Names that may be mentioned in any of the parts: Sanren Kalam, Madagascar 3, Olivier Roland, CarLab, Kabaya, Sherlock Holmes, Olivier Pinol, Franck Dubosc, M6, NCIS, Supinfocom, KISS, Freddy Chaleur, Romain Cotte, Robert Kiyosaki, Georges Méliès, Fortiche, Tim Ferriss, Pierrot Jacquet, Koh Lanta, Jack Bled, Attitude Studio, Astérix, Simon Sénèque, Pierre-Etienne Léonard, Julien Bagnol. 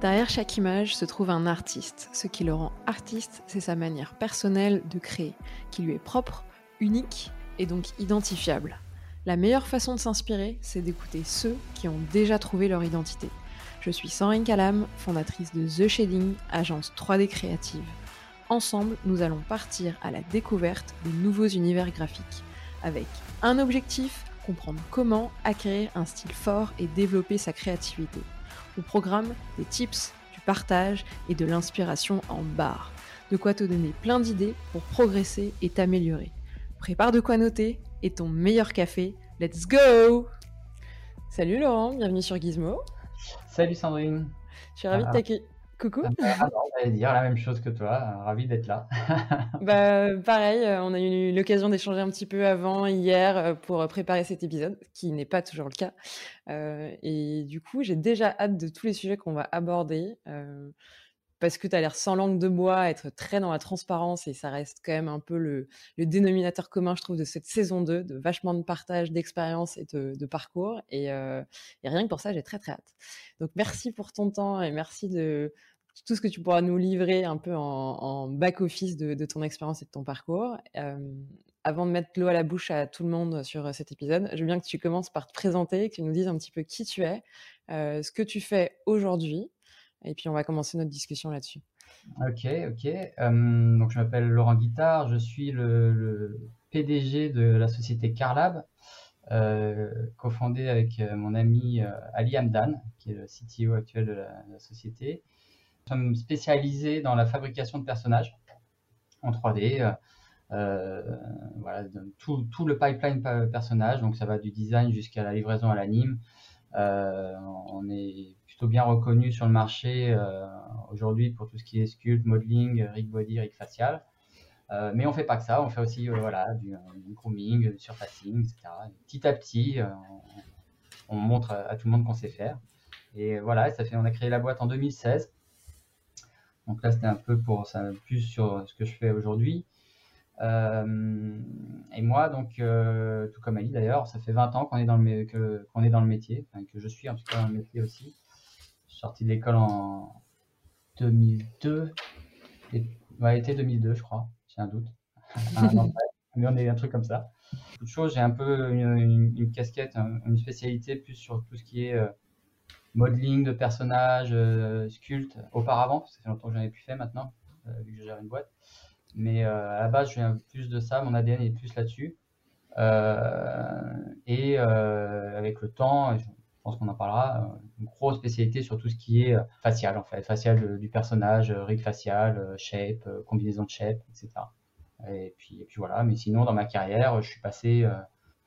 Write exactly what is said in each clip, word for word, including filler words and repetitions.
Derrière chaque image se trouve un artiste. Ce qui le rend artiste, c'est sa manière personnelle de créer, qui lui est propre, unique et donc identifiable. La meilleure façon de s'inspirer, c'est d'écouter ceux qui ont déjà trouvé leur identité. Je suis Sanren Kalam, fondatrice de The Shading, agence trois D créative. Ensemble, nous allons partir à la découverte des nouveaux univers graphiques, avec un objectif, comprendre comment acquérir un style fort et développer sa créativité. Au programme, des tips, du partage et de l'inspiration en barre. De quoi te donner plein d'idées pour progresser et t'améliorer. Prépare de quoi noter et ton meilleur café. Let's go! Salut Laurent, bienvenue sur Gizmo. Salut Sandrine. Je suis ravie ah. de t'accueillir. Coucou. Ah non, j'allais dire la même chose que toi, ravi d'être là. Bah, pareil, on a eu l'occasion d'échanger un petit peu avant, hier, pour préparer cet épisode, qui n'est pas toujours le cas. Euh, et du coup, j'ai déjà hâte de tous les sujets qu'on va aborder, euh, parce que tu as l'air sans langue de bois, être très dans la transparence, et ça reste quand même un peu le, le dénominateur commun, je trouve, de cette saison deux, de vachement de partage, d'expérience et de, de parcours. Et, euh, et rien que pour ça, j'ai très très hâte. Donc merci pour ton temps et merci de tout ce que tu pourras nous livrer un peu en, en back-office de, de ton expérience et de ton parcours. Euh, avant de mettre l'eau à la bouche à tout le monde sur cet épisode, je veux bien que tu commences par te présenter, que tu nous dises un petit peu qui tu es, euh, ce que tu fais aujourd'hui, et puis on va commencer notre discussion là-dessus. Ok, ok. Euh, donc je m'appelle Laurent Guittard, je suis le, le P D G de la société CarLab, euh, cofondée avec mon ami euh, Ali Hamdan, qui est le C T O actuel de la, de la société. Nous sommes spécialisés dans la fabrication de personnages en trois D, euh, voilà, tout, tout le pipeline personnage, donc ça va du design jusqu'à la livraison à l'anime. Euh, on est plutôt bien reconnu sur le marché euh, aujourd'hui pour tout ce qui est sculpt, modeling, rig body, rig facial. Euh, mais on ne fait pas que ça, on fait aussi euh, voilà, du, du grooming, du surfacing, et cetera. Et petit à petit, euh, on, on montre à, à tout le monde qu'on sait faire. Et voilà, ça fait, on a créé la boîte en deux mille seize. Donc là, c'était un peu pour ça, plus sur ce que je fais aujourd'hui. Euh, et moi, donc, euh, tout comme Ali d'ailleurs, ça fait vingt ans qu'on est dans le, que, qu'on est dans le métier, enfin, que je suis en tout cas dans le métier aussi. Je suis sorti de l'école en deux mille deux, et, ouais, été deux mille deux, je crois, j'ai un doute. un an, mais on est un truc comme ça. Toute chose, j'ai un peu une, une, une casquette, une spécialité plus sur tout ce qui est Euh, modeling de personnages, euh, sculpte, auparavant, parce que ça fait longtemps que j'en ai plus fait maintenant, euh, vu que je gère une boîte. Mais euh, à la base, je viens plus de ça, mon A D N est plus là-dessus. Euh, et euh, avec le temps, je pense qu'on en parlera, une grosse spécialité sur tout ce qui est facial, en fait. Facial euh, du personnage, rig facial, euh, shape, euh, combinaison de shape, et cetera. Et puis, et puis voilà, mais sinon, dans ma carrière, je suis passé... Euh,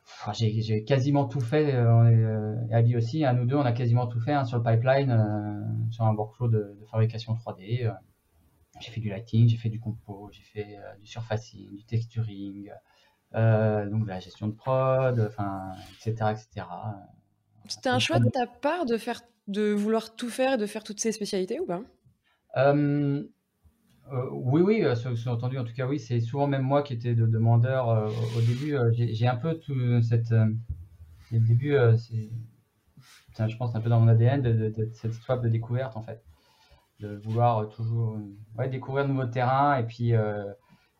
Enfin, j'ai, j'ai quasiment tout fait, on est, euh, Ali aussi, hein, nous deux, on a quasiment tout fait hein, sur le pipeline, euh, sur un workflow de, de fabrication trois D. Euh, j'ai fait du lighting, j'ai fait du compo, j'ai fait euh, du surfacing, du texturing, euh, donc de la gestion de prod, enfin, et cetera, et cetera. C'était un choix de ta part de, faire, de vouloir tout faire et de faire toutes ces spécialités ou pas ? euh, Euh, oui, oui, euh, sous-entendu, en tout cas, oui, c'est souvent même moi qui étais de demandeur euh, au, au début. Euh, j'ai, j'ai un peu tout cette... Euh, le début, euh, c'est, c'est, je pense, un peu dans mon A D N, de, de, de, de cette soif de découverte, en fait. De vouloir toujours euh, ouais, découvrir de nouveaux terrains et puis euh,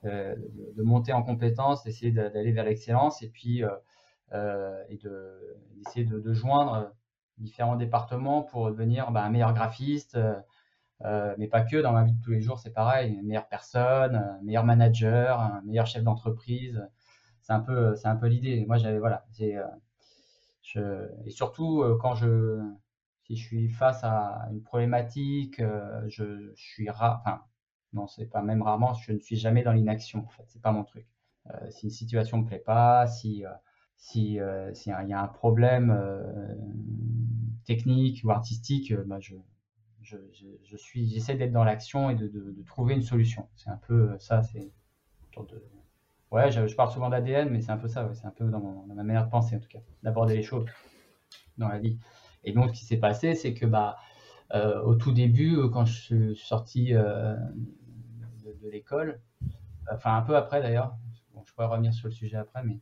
euh, de, de monter en compétences, d'essayer de, d'aller vers l'excellence et puis euh, euh, et de, d'essayer de, de joindre différents départements pour devenir bah, un meilleur graphiste, euh, Euh, mais pas que, dans ma vie de tous les jours, c'est pareil, une meilleure personne, un meilleur manager, un meilleur chef d'entreprise, c'est un peu, c'est un peu l'idée. Moi, j'avais, voilà, j'ai, euh, je, et surtout, euh, quand je, si je suis face à une problématique, euh, je, je suis rare, enfin, non, c'est pas même rarement, je ne suis jamais dans l'inaction, en fait, c'est pas mon truc. Euh, si une situation me plaît pas, si, euh, si, euh, si il y a un problème euh, technique ou artistique, euh, bah, je... Je, je, je suis, j'essaie d'être dans l'action et de, de, de trouver une solution. C'est un peu ça, c'est une sorte de... Ouais, je, je parle souvent d'A D N, mais c'est un peu ça, ouais, c'est un peu dans, mon, dans ma manière de penser, en tout cas, d'aborder les choses dans la vie. Et donc, ce qui s'est passé, c'est que, bah, euh, au tout début, quand je suis sorti euh, de, de l'école, enfin, un peu après, d'ailleurs, bon, je pourrais revenir sur le sujet après, mais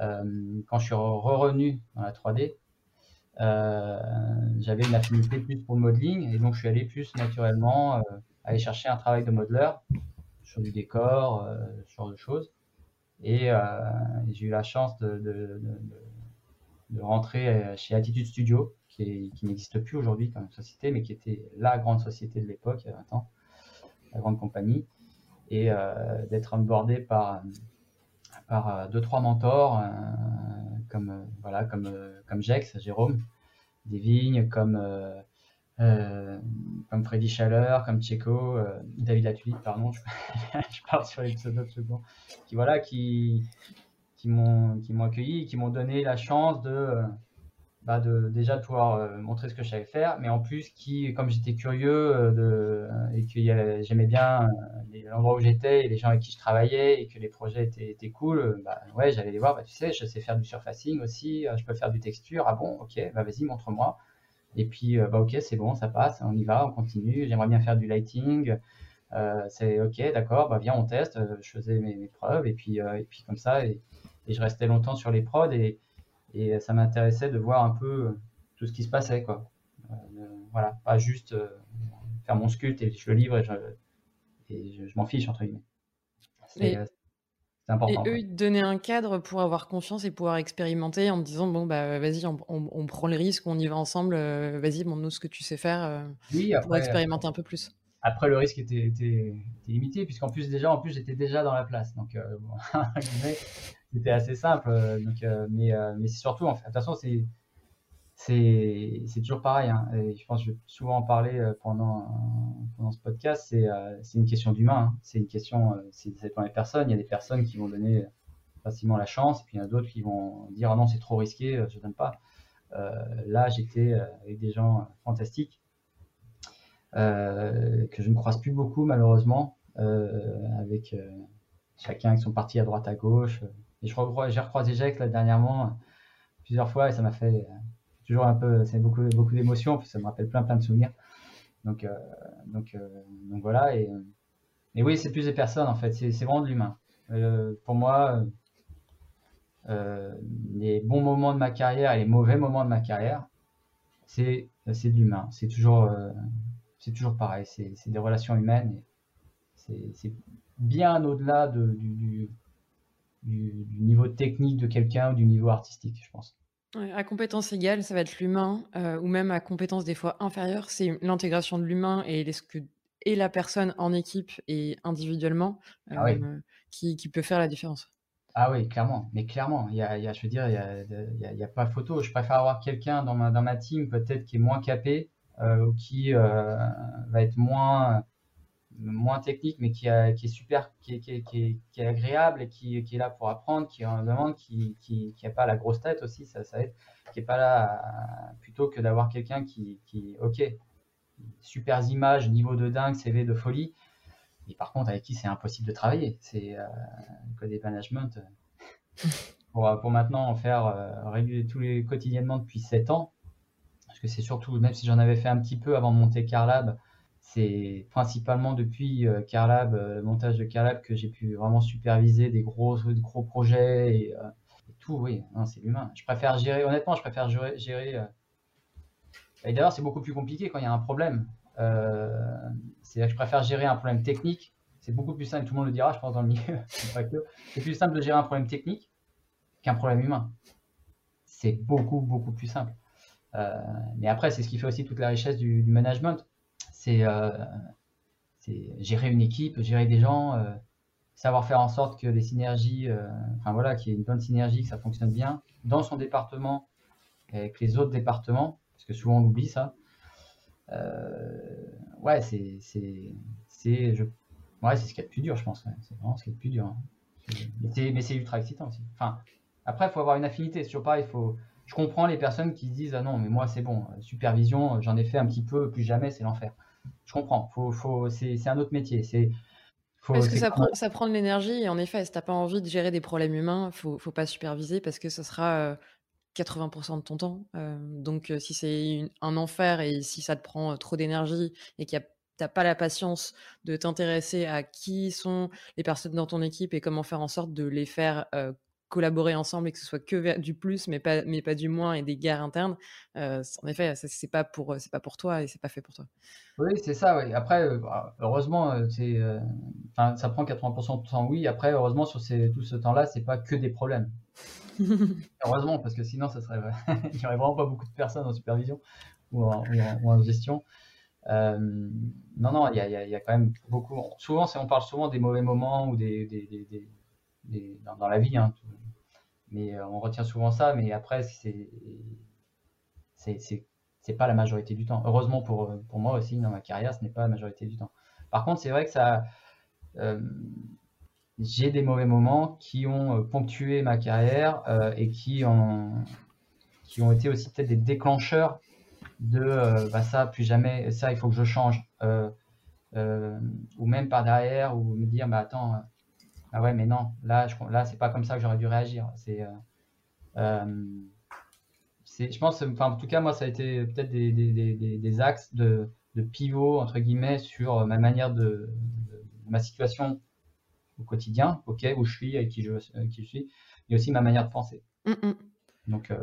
euh, quand je suis revenu dans la trois D, Euh, j'avais une affinité plus pour le modeling et donc je suis allé plus naturellement euh, aller chercher un travail de modeleur sur du décor, euh, ce genre de choses. Et euh, j'ai eu la chance de, de, de, de rentrer chez Attitude Studio, qui, qui n'existe plus aujourd'hui comme société, mais qui était la grande société de l'époque, il y a vingt ans, la grande compagnie, et euh, d'être onboardé par, par deux, trois mentors, euh, comme, euh, voilà, comme, euh, comme Jex, Jérôme des Vignes, comme, euh, euh, comme Freddy Chaleur, comme Tcheko, euh, David Attulic, pardon, je, je parle sur les pseudos de second, qui, voilà, qui, qui m'ont accueilli, qui m'ont donné la chance de, bah de déjà de pouvoir euh, montrer ce que je savais faire, mais en plus, qui, comme j'étais curieux euh, de, et que euh, j'aimais bien euh, l'endroit où j'étais et les gens avec qui je travaillais et que les projets étaient, étaient cool, euh, bah, ouais, j'allais les voir, bah, tu sais, je sais faire du surfacing aussi, euh, je peux faire du texture, ah bon, ok, bah, vas-y, montre-moi. Et puis, euh, bah, ok, c'est bon, ça passe, on y va, on continue, j'aimerais bien faire du lighting, euh, c'est ok, d'accord, bah, viens, on teste, euh, je faisais mes, mes preuves, et puis, euh, et puis comme ça, et, et je restais longtemps sur les prods, et, et ça m'intéressait de voir un peu tout ce qui se passait, quoi. Euh, voilà, pas juste euh, faire mon sculpte et je le livre et je, et je, je m'en fiche, entre guillemets. C'est important. Et eux, ils te donnaient un cadre pour avoir confiance et pouvoir expérimenter en me disant, bon, bah, vas-y, on, on, on prend le risque, on y va ensemble, euh, vas-y, montre-nous ce que tu sais faire euh, oui, après, pour expérimenter un peu plus. Après, le risque était, était, était limité, puisqu'en plus, déjà, en plus, j'étais déjà dans la place. Donc, euh, bon, c'était assez simple. Donc, euh, mais euh, mais c'est surtout, en fait, de toute façon, c'est c'est toujours pareil. Hein, et je pense que je vais souvent en parler pendant, pendant ce podcast. C'est euh, une question d'humain. Hein, c'est une question, euh, c'est dans les personnes. Il y a des personnes qui vont donner facilement la chance, et puis il y en a d'autres qui vont dire ah non, c'est trop risqué, je ne donne pas. Euh, là, j'étais avec des gens fantastiques. Euh, que je ne croise plus beaucoup malheureusement, euh, avec euh, chacun qui sont partis à droite à gauche. Et je recrois, j'ai recroisé Jacques là dernièrement plusieurs fois et ça m'a fait euh, toujours un peu, c'est beaucoup beaucoup d'émotions, ça me rappelle plein plein de souvenirs. Donc euh, donc euh, donc voilà et et oui c'est plus des personnes en fait, c'est vraiment de l'humain. Euh, pour moi, euh, les bons moments de ma carrière et les mauvais moments de ma carrière, c'est c'est de l'humain, c'est toujours euh, c'est toujours pareil, c'est des relations humaines, c'est bien au-delà de, du, du, du niveau technique de quelqu'un ou du niveau artistique, je pense. Ouais, à compétence égale, ça va être l'humain, euh, ou même à compétence des fois inférieure, c'est l'intégration de l'humain et, et la personne en équipe et individuellement euh, ah oui. euh, qui, qui peut faire la différence. Ah oui, clairement, mais clairement, il y a, il y a, je veux dire, il n'y a, il y a, il y a pas photo, je préfère avoir quelqu'un dans ma, dans ma team peut-être qui est moins capé, Euh, qui euh, va être moins, moins technique, mais qui, a, qui est super, qui est, qui est, qui est, qui est agréable, et qui, qui est là pour apprendre, qui en demande, qui n'a pas la grosse tête aussi, ça, ça aide, qui n'est pas là, à, plutôt que d'avoir quelqu'un qui, qui, ok, super images, niveau de dingue, C V de folie, et par contre avec qui c'est impossible de travailler, c'est euh, que des management. pour, pour maintenant en faire euh, régulier, tous les, quotidiennement depuis sept ans, parce que c'est surtout, même si j'en avais fait un petit peu avant de monter CarLab, c'est principalement depuis euh, CarLab, euh, le montage de CarLab, que j'ai pu vraiment superviser des gros, des gros projets et, euh, et tout, oui, c'est l'humain. Je préfère gérer, honnêtement, je préfère gérer... gérer euh... Et d'ailleurs, c'est beaucoup plus compliqué quand il y a un problème. Euh, C'est-à-dire que je préfère gérer un problème technique, c'est beaucoup plus simple, tout le monde le dira, je pense, dans le milieu. C'est plus simple de gérer un problème technique qu'un problème humain. C'est beaucoup, beaucoup plus simple. Euh, mais après, c'est ce qui fait aussi toute la richesse du, du management. C'est euh, gérer une équipe, gérer des gens, euh, savoir faire en sorte que les synergies, euh, enfin voilà, qu'il y ait une bonne synergie, que ça fonctionne bien dans son département et avec les autres départements, parce que souvent on oublie ça. Euh, ouais, c'est je... ouais, ce qu'il y a de plus dur, je pense. Ouais. C'est vraiment ce qu'il y a de plus dur. Hein. Mais c'est ultra excitant aussi. Enfin, après, il faut avoir une affinité. C'est toujours pareil, il faut. Je comprends les personnes qui se disent « Ah non, mais moi, c'est bon, supervision, j'en ai fait un petit peu, plus jamais, c'est l'enfer. » Je comprends, faut, faut, c'est un autre métier. Faut, parce que ça prend, ça prend de l'énergie, et en effet, si tu n'as pas envie de gérer des problèmes humains, il ne faut pas superviser, parce que ce sera quatre-vingts pour cent de ton temps. Donc, si c'est un enfer, et si ça te prend trop d'énergie, et qu'il y a t'as pas la patience de t'intéresser à qui sont les personnes dans ton équipe, et comment faire en sorte de les faire euh, collaborer ensemble et que ce soit que du plus, mais pas, mais pas du moins, et des guerres internes, euh, en effet, ça, c'est pas pour, c'est pas pour toi et c'est pas fait pour toi. Oui, c'est ça. Oui. Après, heureusement, c'est, euh, ça prend quatre-vingts pour cent de temps, oui. Après, heureusement, sur ces, tout ce temps-là, c'est pas que des problèmes. Heureusement, parce que sinon, ça serait, il n'y aurait vraiment pas beaucoup de personnes en supervision ou en, ou en, ou en gestion. Euh, non, non, il y, y, y a quand même beaucoup. Souvent, on parle souvent des mauvais moments ou des, des, des, des, des dans, dans la vie, hein, tout, mais on retient souvent ça. Mais après, c'est, c'est, c'est, c'est pas la majorité du temps. Heureusement pour, pour moi aussi, dans ma carrière, ce n'est pas la majorité du temps. Par contre, c'est vrai que ça, euh, j'ai des mauvais moments qui ont ponctué ma carrière euh, et qui ont, qui ont été aussi peut-être des déclencheurs. De euh, bah ça, plus jamais, ça, il faut que je change. Euh, euh, ou même par derrière, ou me dire, bah attends, euh, ah ouais, mais non, là, je, là c'est pas comme ça que j'aurais dû réagir. C'est, euh, euh, c'est, je pense, enfin, en tout cas, moi, ça a été peut-être des, des, des, des axes de, de pivot, entre guillemets, sur ma manière de, de, de ma situation au quotidien, ok, où je suis, avec qui je, euh, qui je suis, et aussi ma manière de penser. Mm-mm. Donc, euh,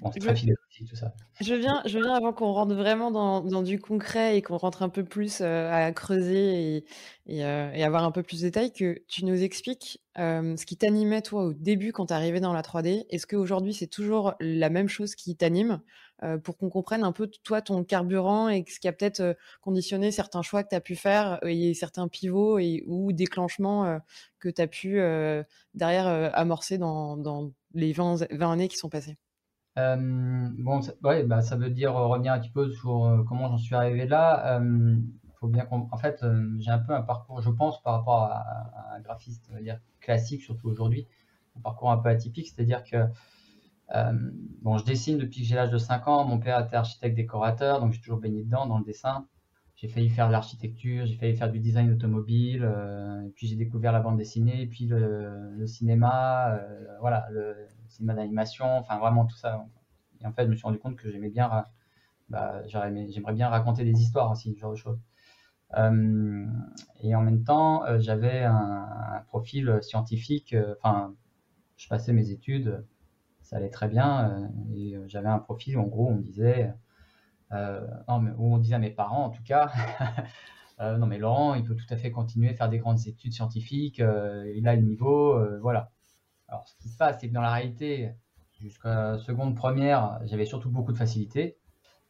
bon, c'est très philosophique tout ça. Je viens, je viens avant qu'on rentre vraiment dans, dans du concret et qu'on rentre un peu plus euh, à creuser et, et, euh, et avoir un peu plus de détails, que tu nous expliques euh, ce qui t'animait toi au début quand tu arrivais dans la trois D. Est-ce qu'aujourd'hui, c'est toujours la même chose qui t'anime euh, pour qu'on comprenne un peu toi ton carburant et ce qui a peut-être conditionné certains choix que tu as pu faire et certains pivots et, ou déclenchements euh, que tu as pu euh, derrière euh, amorcer dans... dans les vingt, vingt années qui sont passées. Euh, bon, ça, ouais, bah, ça veut dire euh, revenir un petit peu sur euh, comment j'en suis arrivé là. Euh, faut bien qu'on... En fait, euh, j'ai un peu un parcours, je pense, par rapport à, à un graphiste on va dire, classique, surtout aujourd'hui, un parcours un peu atypique, c'est-à-dire que euh, bon, je dessine depuis que j'ai l'âge de cinq ans, mon père était architecte décorateur, donc j'ai toujours baigné dedans, dans le dessin. J'ai failli faire de l'architecture, j'ai failli faire du design automobile, euh, et puis j'ai découvert la bande dessinée, et puis le, le cinéma, euh, voilà, le cinéma d'animation, enfin vraiment tout ça. Et en fait, je me suis rendu compte que j'aimais bien, bah, j'aimerais bien raconter des histoires aussi, ce genre de choses. Euh, et en même temps, euh, j'avais un, un profil scientifique, enfin, euh, je passais mes études, ça allait très bien, euh, et j'avais un profil, en gros, on me disait... Euh, non, mais, où on disait à mes parents en tout cas euh, non mais Laurent il peut tout à fait continuer à faire des grandes études scientifiques, euh, il a le niveau, euh, voilà. Alors ce qui se passe c'est que dans la réalité jusqu'à seconde première j'avais surtout beaucoup de facilité,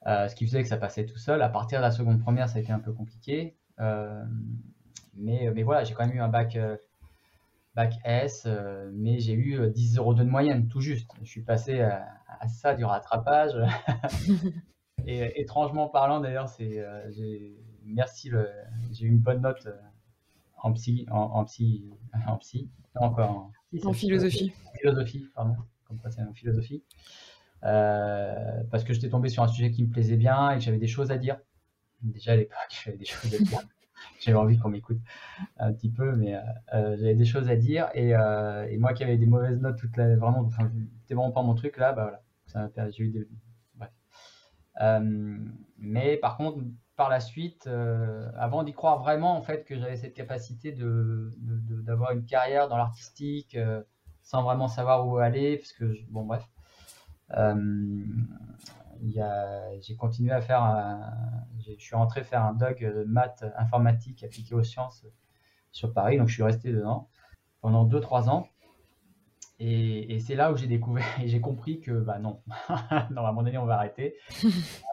euh, ce qui faisait que ça passait tout seul. À partir de la seconde première ça a été un peu compliqué, euh, mais, mais voilà, j'ai quand même eu un bac, euh, bac S, euh, mais j'ai eu dix virgule zéro deux de moyenne tout juste, je suis passé à, à ça du rattrapage. Et étrangement parlant, d'ailleurs, c'est euh, j'ai, merci, le, j'ai eu une bonne note euh, en psy, en, en psy, en psy, non, quoi, en, en philosophie. Philosophie, pardon, comme quoi c'est en philosophie, euh, parce que j'étais tombé sur un sujet qui me plaisait bien et que j'avais des choses à dire. Déjà à l'époque, j'avais des choses à dire. J'avais envie qu'on m'écoute un petit peu, mais euh, j'avais des choses à dire et, euh, et moi qui avais des mauvaises notes toute la, vraiment, enfin, c'était vraiment pas mon truc là, bah voilà, ça, j'ai eu des Euh, mais par contre, par la suite, euh, avant d'y croire vraiment en fait que j'avais cette capacité de, de, de, d'avoir une carrière dans l'artistique, euh, sans vraiment savoir où aller, parce que je, bon bref, euh, y a, j'ai continué à faire, un, je suis rentré faire un doc de maths informatique appliquée aux sciences sur Paris, donc je suis resté dedans pendant deux trois ans. Et, et c'est là où j'ai découvert et j'ai compris que bah non, non à un moment donné on va arrêter.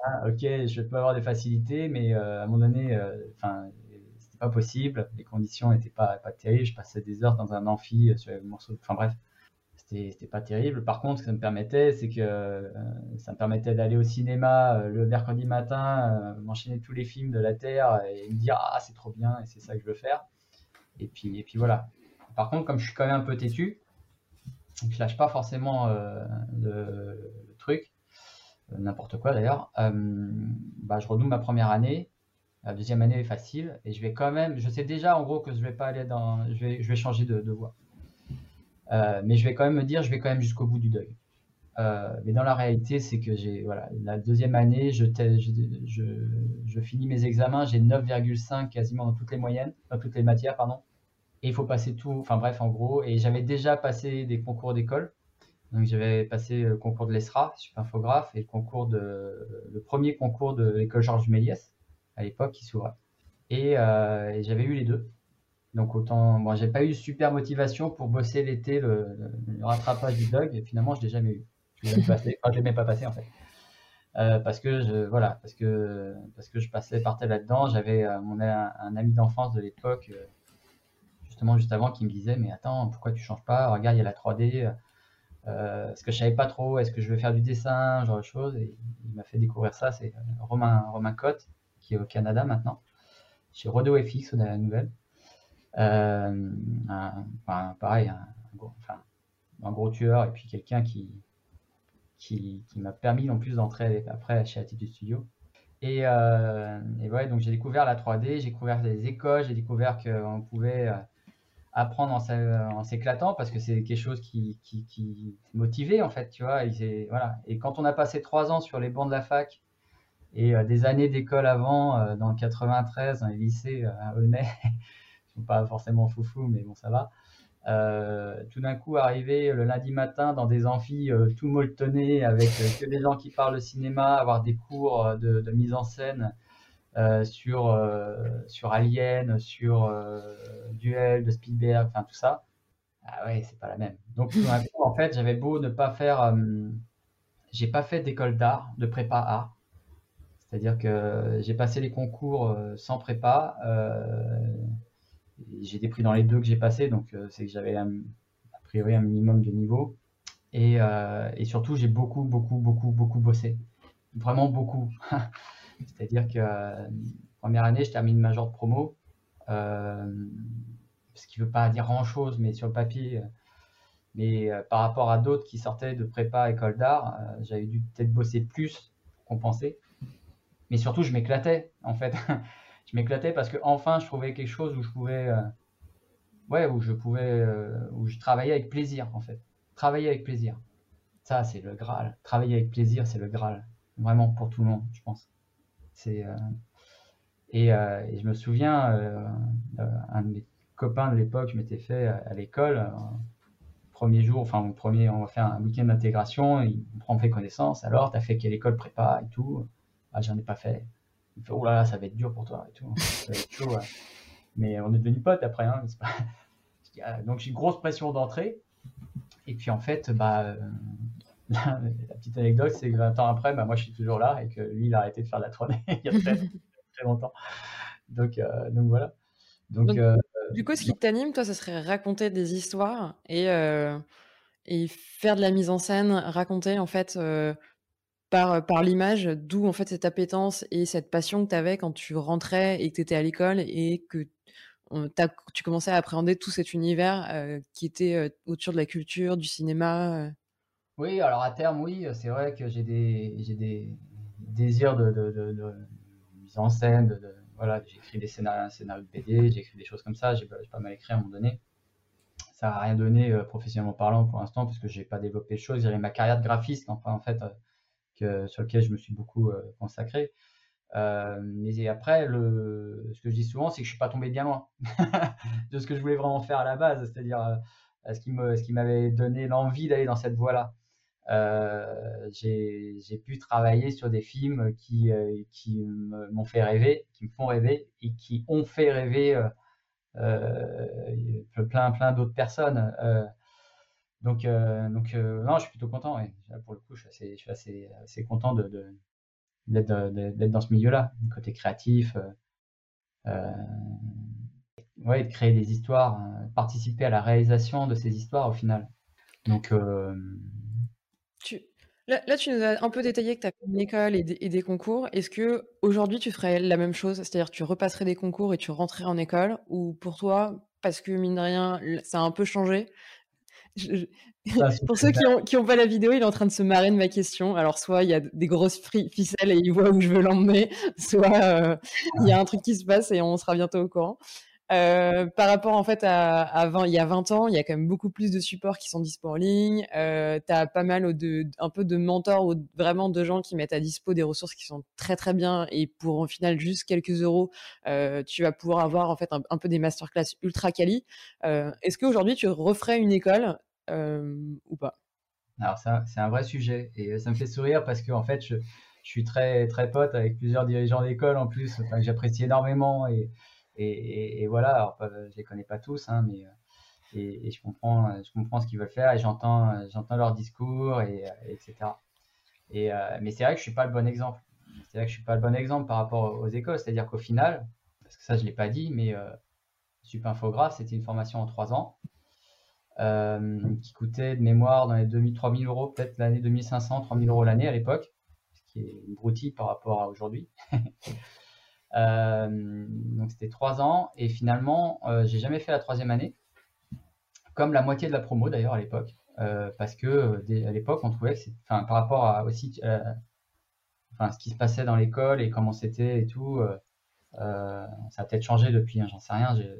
Ah, ok, je peux avoir des facilités, mais euh, à un moment donné, enfin, euh, c'était pas possible. Les conditions n'étaient pas pas terribles. Je passais des heures dans un amphi sur les morceaux. Enfin bref, c'était c'était pas terrible. Par contre, ce que ça me permettait, c'est que euh, ça me permettait d'aller au cinéma euh, le mercredi matin, euh, m'enchaîner tous les films de la terre et me dire ah c'est trop bien et c'est ça que je veux faire. Et puis et puis voilà. Par contre, comme je suis quand même un peu têtu. Donc, je lâche pas forcément euh, le, le truc, euh, n'importe quoi d'ailleurs. Euh, bah, je renouvelle ma première année, la deuxième année est facile et je vais quand même. Je sais déjà en gros que je vais pas aller dans, je vais, je vais changer de, de voie. Euh, mais je vais quand même me dire, je vais quand même jusqu'au bout du deuil. Euh, mais dans la réalité, c'est que j'ai, voilà, la deuxième année, je, je, je, je finis mes examens, j'ai neuf virgule cinq quasiment dans toutes les moyennes, dans toutes les matières, pardon. et il faut passer tout, enfin bref, en gros, et j'avais déjà passé des concours d'école. Donc j'avais passé le concours de l'E S R A, je suis infographe, et le concours de le premier concours de l'école Georges Méliès à l'époque qui s'ouvrait. Et, euh, et j'avais eu les deux. Donc autant, bon, j'ai pas eu super motivation pour bosser l'été le, le rattrapage du blog. Et finalement, je l'ai jamais eu. Je l'ai passé, enfin, je l'ai même pas passé en fait, euh, parce que je, voilà, parce que parce que je passais, partais là-dedans. J'avais euh, mon un, un ami d'enfance de l'époque, euh, justement juste avant, qui me disait mais attends, pourquoi tu changes pas? Regarde, il y a la trois D. Euh, Euh, est-ce que je savais pas trop, est-ce que je vais faire du dessin, genre de choses, et il m'a fait découvrir ça, c'est Romain, Romain Cotte, qui est au Canada maintenant, chez Rodeo F X, on a la nouvelle, euh, un, enfin, pareil, un, un, gros, enfin, un gros tueur, et puis quelqu'un qui, qui, qui m'a permis en plus d'entrer après chez Attitude Studio, et, euh, et ouais, donc j'ai découvert la trois D, j'ai découvert les écoles, j'ai découvert qu'on pouvait... apprendre en s'éclatant parce que c'est quelque chose qui, qui, qui motivait en fait, tu vois, et, voilà. Et quand on a passé trois ans sur les bancs de la fac et euh, des années d'école avant, euh, dans le quatre-vingt-treize, dans les lycées euh, à Aulnay, ils sont pas forcément foufou, mais bon, ça va, euh, tout d'un coup arriver le lundi matin dans des amphis euh, tout molletonnés avec euh, que des gens qui parlent de cinéma, avoir des cours de, de mise en scène, Euh, sur, euh, sur Alien, sur euh, Duel de Spielberg, enfin tout ça. Ah ouais, c'est pas la même. Donc en fait, j'avais beau ne pas faire, euh, j'ai pas fait d'école d'art, de prépa art. C'est-à-dire que j'ai passé les concours sans prépa. Euh, j'ai des prix dans les deux que j'ai passés, donc euh, c'est que j'avais a priori un minimum de niveau. Et, euh, et surtout, j'ai beaucoup, beaucoup, beaucoup, beaucoup bossé. Vraiment beaucoup. C'est-à-dire que euh, première année, je termine major de promo, euh, ce qui ne veut pas dire grand-chose, mais sur le papier, euh, mais euh, par rapport à d'autres qui sortaient de prépa école d'art, euh, j'avais dû peut-être bosser plus pour compenser. Mais surtout, je m'éclatais, en fait. Je m'éclatais parce que enfin, je trouvais quelque chose où je pouvais, euh, ouais, où je pouvais, euh, où je travaillais avec plaisir, en fait. Travailler avec plaisir, ça, c'est le Graal. Travailler avec plaisir, c'est le Graal, vraiment pour tout le monde, je pense. Euh, et, euh, et je me souviens, euh, euh, un de mes copains de l'époque, je m'étais fait à, à l'école, euh, premier jour, enfin mon premier, on va faire un week-end d'intégration, il me fait connaissance, alors t'as fait quelle école prépa et tout, ah j'en ai pas fait, il me fait, oh là là, ça va être dur pour toi et tout, ça va être chaud, ouais. Mais on est devenus potes après, hein, c'est pas... je dis, ah, donc j'ai une grosse pression d'entrée, et puis en fait, bah... Euh, La, la petite anecdote, c'est que vingt ans après, bah, moi je suis toujours là et que lui il a arrêté de faire de la trois D il y a très, très longtemps. Donc, euh, donc voilà. Donc, donc, euh, du coup, ce qui t'anime, toi, ce serait raconter des histoires et, euh, et faire de la mise en scène, raconter en fait euh, par, par l'image, d'où en fait cette appétence et cette passion que tu avais quand tu rentrais et que tu étais à l'école et que tu commençais à appréhender tout cet univers euh, qui était euh, autour de la culture, du cinéma. Euh. Oui, alors à terme, oui, c'est vrai que j'ai des, j'ai des désirs de, de, de, de mise en scène, de, de, voilà, j'écris des scénarios, scénarios de B D, j'écris des choses comme ça, j'ai pas, pas mal écrit à un moment donné. Ça n'a rien donné euh, professionnellement parlant pour l'instant, parce que je n'ai pas développé de choses, j'avais ma carrière de graphiste, enfin en fait, euh, que, sur laquelle je me suis beaucoup euh, consacré. Euh, mais après, le, ce que je dis souvent, c'est que je ne suis pas tombé bien loin de ce que je voulais vraiment faire à la base, c'est-à-dire euh, ce qui me, ce qui m'avait donné l'envie d'aller dans cette voie-là. Euh, j'ai pu travailler sur des films qui, euh, qui m'ont fait rêver, qui me font rêver et qui ont fait rêver euh, euh, plein, plein d'autres personnes. Euh, donc, euh, donc euh, non, je suis plutôt content. Ouais. Pour le coup, je suis assez, je suis assez, assez content d'être de, de, d'être dans ce milieu-là, du côté créatif, euh, euh, ouais, de créer des histoires, euh, participer à la réalisation de ces histoires au final. Donc, euh, Tu... Là, là, tu nous as un peu détaillé que tu as fait une école et des, et des concours. Est-ce qu'aujourd'hui, tu ferais la même chose? C'est-à-dire tu repasserais des concours et tu rentrerais en école? Ou pour toi, parce que mine de rien, ça a un peu changé je... ça, Pour ceux qui ont, qui ont pas la vidéo, il est en train de se marrer de ma question. Alors soit il y a des grosses ficelles et il voit où je veux l'emmener, soit euh, il y a un truc qui se passe et on sera bientôt au courant. Euh, par rapport en fait à, à vingt, il y a vingt ans, il y a quand même beaucoup plus de supports qui sont dispo en ligne. Euh, t'as pas mal de, un peu de mentors ou vraiment de gens qui mettent à dispo des ressources qui sont très très bien, et pour en final juste quelques euros, euh, tu vas pouvoir avoir en fait un, un peu des masterclass ultra quali. Euh, est-ce qu'aujourd'hui tu referais une école euh, ou pas? Alors ça, c'est un vrai sujet et ça me fait sourire parce que en fait je, je suis très très pote avec plusieurs dirigeants d'école en plus, enfin, que j'apprécie énormément et Et, et, et voilà, alors, je les connais pas tous, hein, mais et, et je comprends, je comprends ce qu'ils veulent faire et j'entends, j'entends leur discours et, et et cetera. Et euh, mais c'est vrai que je suis pas le bon exemple. C'est vrai que je suis pas le bon exemple par rapport aux écoles. C'est-à-dire qu'au final, parce que ça je l'ai pas dit, mais euh, Supinfographe, c'était une formation en trois ans euh, qui coûtait de mémoire dans les deux mille, trois mille euros, peut-être l'année deux mille cinq cents, trois mille euros l'année à l'époque, ce qui est une broutille par rapport à aujourd'hui. Euh, donc c'était trois ans et finalement euh, j'ai jamais fait la troisième année, comme la moitié de la promo d'ailleurs à l'époque, euh, parce que dès, à l'époque on trouvait que c'est, enfin par rapport à aussi euh, enfin ce qui se passait dans l'école et comment c'était et tout, euh, euh, ça a peut-être changé depuis, hein, j'en sais rien, j'ai,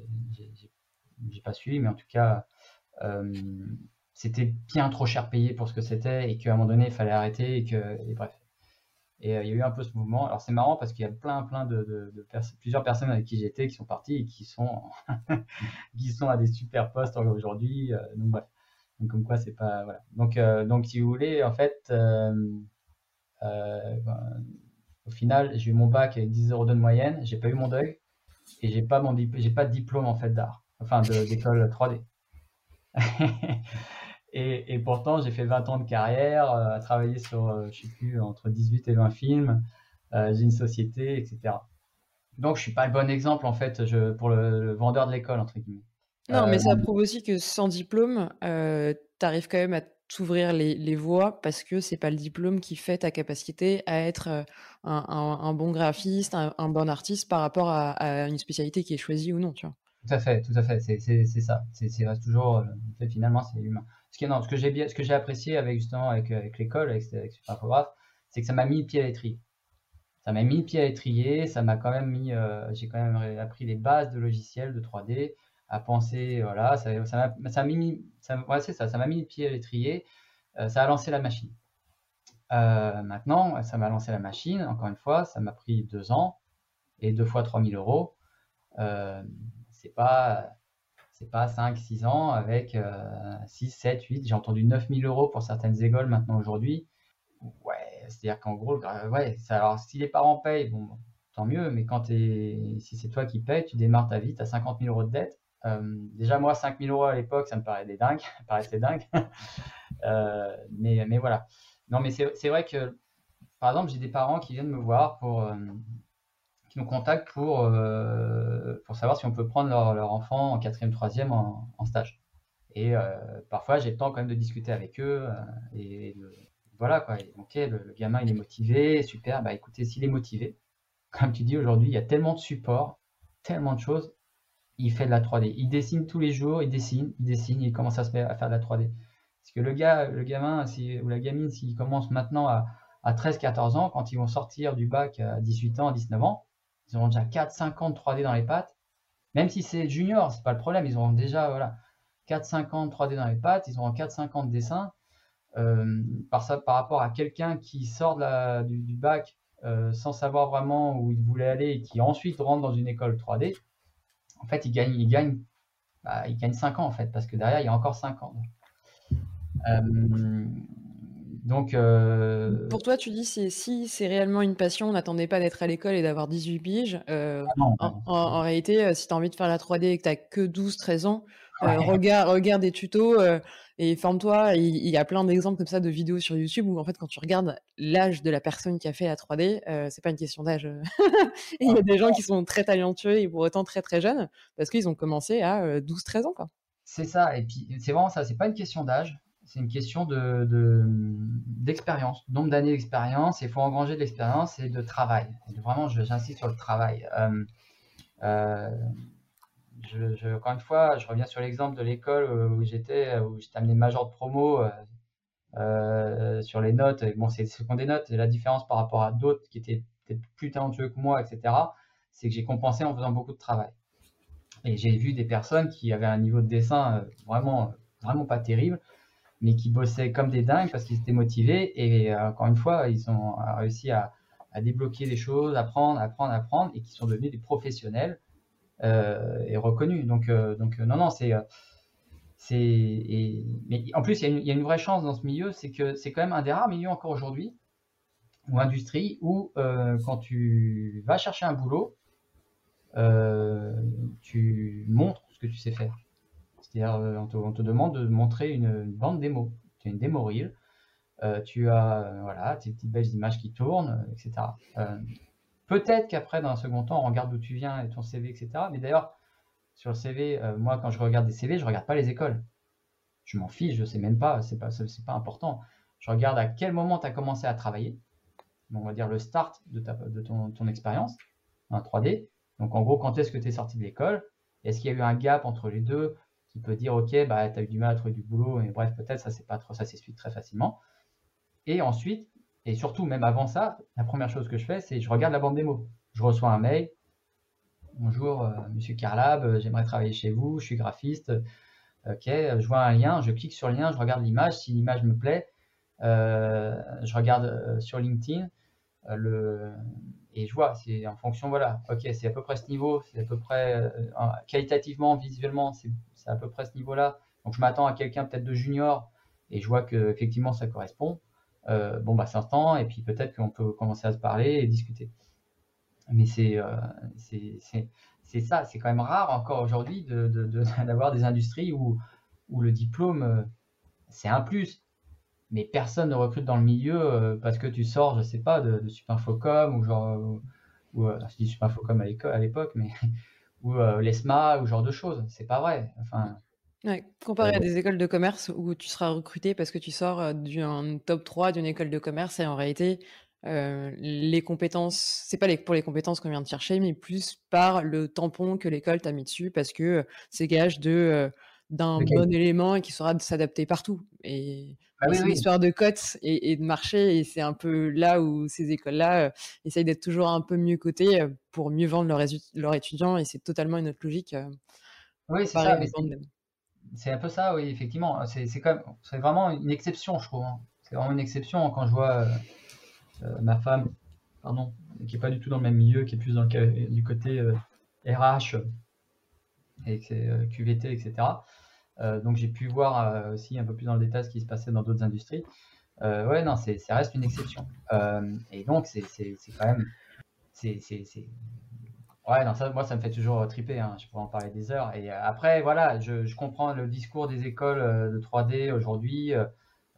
j'ai, j'ai pas suivi, mais en tout cas euh, c'était bien trop cher payé pour ce que c'était et qu'à un moment donné il fallait arrêter et que et bref. Et euh, il y a eu un peu ce mouvement. Alors c'est marrant parce qu'il y a plein, plein de, de, de pers- plusieurs personnes avec qui j'étais qui sont parties et qui sont, qui sont à des super postes aujourd'hui. Euh, donc bref, donc comme quoi c'est pas voilà. Donc euh, donc si vous voulez en fait, euh, euh, ben, au final j'ai eu mon bac avec dix euros de moyenne, j'ai pas eu mon deuil et j'ai pas mon dip- j'ai pas de diplôme en fait d'art, enfin de, d'école trois D. Et, et pourtant, j'ai fait vingt ans de carrière, euh, à travailler sur, euh, je sais plus, entre dix-huit et vingt films, euh, j'ai une société, et cetera. Donc, je suis pas le bon exemple, en fait, je, pour le, le vendeur de l'école, entre guillemets. Non, euh, mais ça prouve aussi que sans diplôme, euh, tu arrives quand même à t'ouvrir les, les voies, parce que c'est pas le diplôme qui fait ta capacité à être un, un, un bon graphiste, un, un bon artiste par rapport à, à une spécialité qui est choisie ou non, tu vois. Tout à fait, tout à fait, c'est, c'est, c'est ça. C'est, c'est toujours, en fait, finalement, c'est humain. Ce que, non, ce que j'ai bien, ce que j'ai apprécié avec justement avec, avec l'école, avec, avec Supinfographe, c'est que ça m'a mis le pied à l'étrier. Ça m'a mis le pied à l'étrier, ça m'a quand même mis, euh, j'ai quand même appris les bases de logiciels de trois D, à penser, voilà, ça, ça m'a, ça m'a mis, ça, ouais, c'est ça, ça m'a mis le pied à l'étrier, euh, ça a lancé la machine. Euh, maintenant, ça m'a lancé la machine. Encore une fois, ça m'a pris deux ans et deux fois trois mille euros. Euh, c'est pas c'est pas cinq six ans avec euh, six, sept, huit, j'ai entendu neuf mille euros pour certaines écoles maintenant aujourd'hui. Ouais, c'est-à-dire qu'en gros, ouais, ça, alors si les parents payent, bon, tant mieux, mais quand t'es, si c'est toi qui payes, tu démarres ta vie, tu as cinquante mille euros de dette. Euh, déjà, moi, cinq mille euros à l'époque, ça me paraissait dingue, paraissait dingue. euh, mais, mais voilà. Non, mais c'est, c'est vrai que, par exemple, j'ai des parents qui viennent me voir pour... Euh, qui nous contactent pour, euh, pour savoir si on peut prendre leur, leur enfant en quatrième, troisième en, en stage. Et euh, parfois, j'ai le temps quand même de discuter avec eux. Euh, et, et le, voilà, quoi. Et, ok, le, le gamin, il est motivé, super. Bah écoutez, s'il est motivé, comme tu dis aujourd'hui, il y a tellement de supports, tellement de choses. Il fait de la trois D. Il dessine tous les jours, il dessine, il dessine, il commence à se faire, à faire de la trois D. Parce que le gars, le gamin si, ou la gamine, s'il commence maintenant à, à treize, quatorze ans, quand ils vont sortir du bac à dix-huit ans, dix-neuf ans, ils auront déjà quatre cinq ans de trois D dans les pattes. Même si c'est junior, c'est pas le problème. Ils auront déjà voilà, quatre cinq ans de trois D dans les pattes. Ils auront quatre cinq ans de dessin. Euh, par, ça, par rapport à quelqu'un qui sort de la, du, du bac euh, sans savoir vraiment où il voulait aller et qui ensuite rentre dans une école trois D, en fait, il gagne, il gagne, bah, il gagne cinq ans, en fait, parce que derrière, il y a encore cinq ans. Euh, Donc, euh... Pour toi, tu dis c'est, si c'est réellement une passion, on n'attendait pas d'être à l'école et d'avoir dix-huit piges. Euh, ah non, en, en, en réalité, si tu as envie de faire la trois D et que tu n'as que douze treize ans, ouais. euh, regarde, regarde des tutos euh, et forme-toi. Il, il y a plein d'exemples comme ça de vidéos sur YouTube où en fait, quand tu regardes l'âge de la personne qui a fait la trois D, euh, c'est pas une question d'âge. Il y a des gens qui sont très talentueux et pour autant très très jeunes parce qu'ils ont commencé à euh, douze treize ans. Quoi. C'est ça, et puis c'est vraiment ça, c'est pas une question d'âge. C'est une question de, de, d'expérience, nombre d'années d'expérience, il faut engranger de l'expérience et de travail. Et vraiment, je, j'insiste sur le travail. Euh, euh, je, je, encore une fois, je reviens sur l'exemple de l'école où j'étais, où j'étais amené major de promo euh, sur les notes. Bon, c'est le second des notes. Et la différence par rapport à d'autres qui étaient peut-être plus talentueux que moi, et cetera, c'est que j'ai compensé en faisant beaucoup de travail. Et j'ai vu des personnes qui avaient un niveau de dessin vraiment, vraiment pas terrible, mais qui bossaient comme des dingues parce qu'ils étaient motivés. Et encore une fois, ils ont réussi à, à débloquer des choses, apprendre, apprendre, apprendre, et qui sont devenus des professionnels euh, et reconnus. Donc, euh, donc non, non, c'est... Et, mais en plus, il y, y a une vraie chance dans ce milieu, c'est que c'est quand même un des rares milieux encore aujourd'hui, ou industrie, où euh, quand tu vas chercher un boulot, euh, tu montres ce que tu sais faire. C'est-à-dire, on te, on te demande de montrer une, une bande démo. Tu as une démo reel, euh, tu as voilà, tes petites belles images qui tournent, et cetera. Euh, Peut-être qu'après, dans un second temps, on regarde d'où tu viens et ton C V, et cetera. Mais d'ailleurs, sur le C V, euh, moi, quand je regarde des C V, je regarde pas les écoles. Je m'en fiche, je sais même pas, c'est pas, c'est pas important. Je regarde à quel moment tu as commencé à travailler. Donc, on va dire le start de, ta, de ton, ton expérience en trois D. Donc, en gros, quand est-ce que tu es sorti de l'école? Est-ce qu'il y a eu un gap entre les deux qui peut dire, OK, bah, tu as eu du mal à trouver du boulot, mais bref, peut-être, ça, c'est pas trop, ça s'explique très facilement. Et ensuite, et surtout, même avant ça, la première chose que je fais, c'est je regarde la bande démo. Je reçois un mail. Bonjour, euh, monsieur CarLab, euh, j'aimerais travailler chez vous, je suis graphiste. Ok, je vois un lien, je clique sur le lien, je regarde l'image. Si l'image me plaît, euh, je regarde euh, sur LinkedIn euh, le... et je vois, c'est en fonction, voilà, ok, c'est à peu près ce niveau, c'est à peu près, euh, qualitativement, visuellement, c'est à peu près ce niveau-là. Donc, je m'attends à quelqu'un peut-être de junior et je vois qu'effectivement, ça correspond. Euh, bon, bah, c'est un temps et puis peut-être qu'on peut commencer à se parler et discuter. Mais c'est euh, ça, c'est quand même rare encore aujourd'hui d'avoir de, de, de, des industries où, où le diplôme, c'est un plus. Mais personne ne recrute dans le milieu parce que tu sors, je sais pas, de, de Supinfocom ou genre... Ou, euh, je dis Supinfocom à l'époque, mais... Ou euh, l'ESMA ou genre de choses. C'est pas vrai. Enfin... Ouais, comparé euh, à des écoles de commerce où tu seras recruté parce que tu sors d'un top trois d'une école de commerce et en réalité... Euh, les compétences, c'est pas les, pour les compétences qu'on vient de chercher, mais plus par le tampon que l'école t'a mis dessus, parce que euh, c'est gage de euh, d'un okay. bon élément et qui saura s'adapter partout. Et, ah, et oui, c'est oui. l'histoire de cotes et, et de marché, et c'est un peu là où ces écoles-là euh, essayent d'être toujours un peu mieux cotées euh, pour mieux vendre leurs leur étudiants, et c'est totalement une autre logique. Euh, oui, c'est ça. C'est un peu ça, oui, effectivement. C'est vraiment une exception, je trouve. Hein. C'est vraiment une exception quand je vois. Euh... Euh, ma femme, pardon, qui n'est pas du tout dans le même milieu, qui est plus dans le, du côté euh, R H, et euh, Q V T, et cetera. Euh, donc j'ai pu voir euh, aussi un peu plus dans le détail ce qui se passait dans d'autres industries. Euh, ouais, non, ça reste une exception. Euh, et donc c'est quand même... C'est, c'est, c'est... Ouais, non, ça, moi ça me fait toujours triper, hein, je pourrais en parler des heures. Et euh, après, voilà, je, je comprends le discours des écoles euh, de trois D aujourd'hui, euh,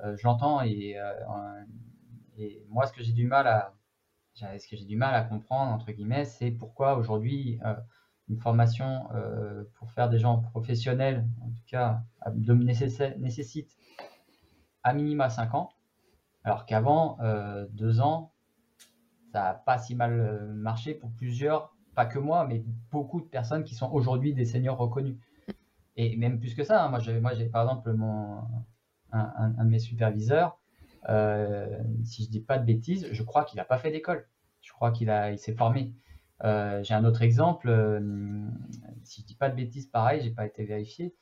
euh, je l'entends et... Euh, euh, Et moi, ce que j'ai du mal à, ce que j'ai du mal à comprendre entre guillemets, c'est pourquoi aujourd'hui euh, une formation euh, pour faire des gens professionnels, en tout cas, nécessite à minima cinq ans, alors qu'avant euh, deux ans, ça n'a pas si mal marché pour plusieurs, pas que moi, mais beaucoup de personnes qui sont aujourd'hui des seniors reconnus. Et même plus que ça, hein, moi, j'ai, moi, j'ai par exemple mon un, un, un de mes superviseurs. Euh, si je dis pas de bêtises, je crois qu'il n'a pas fait d'école. Je crois qu'il a, il s'est formé. Euh, j'ai un autre exemple. Euh, si je dis pas de bêtises, pareil, j'ai pas été vérifié.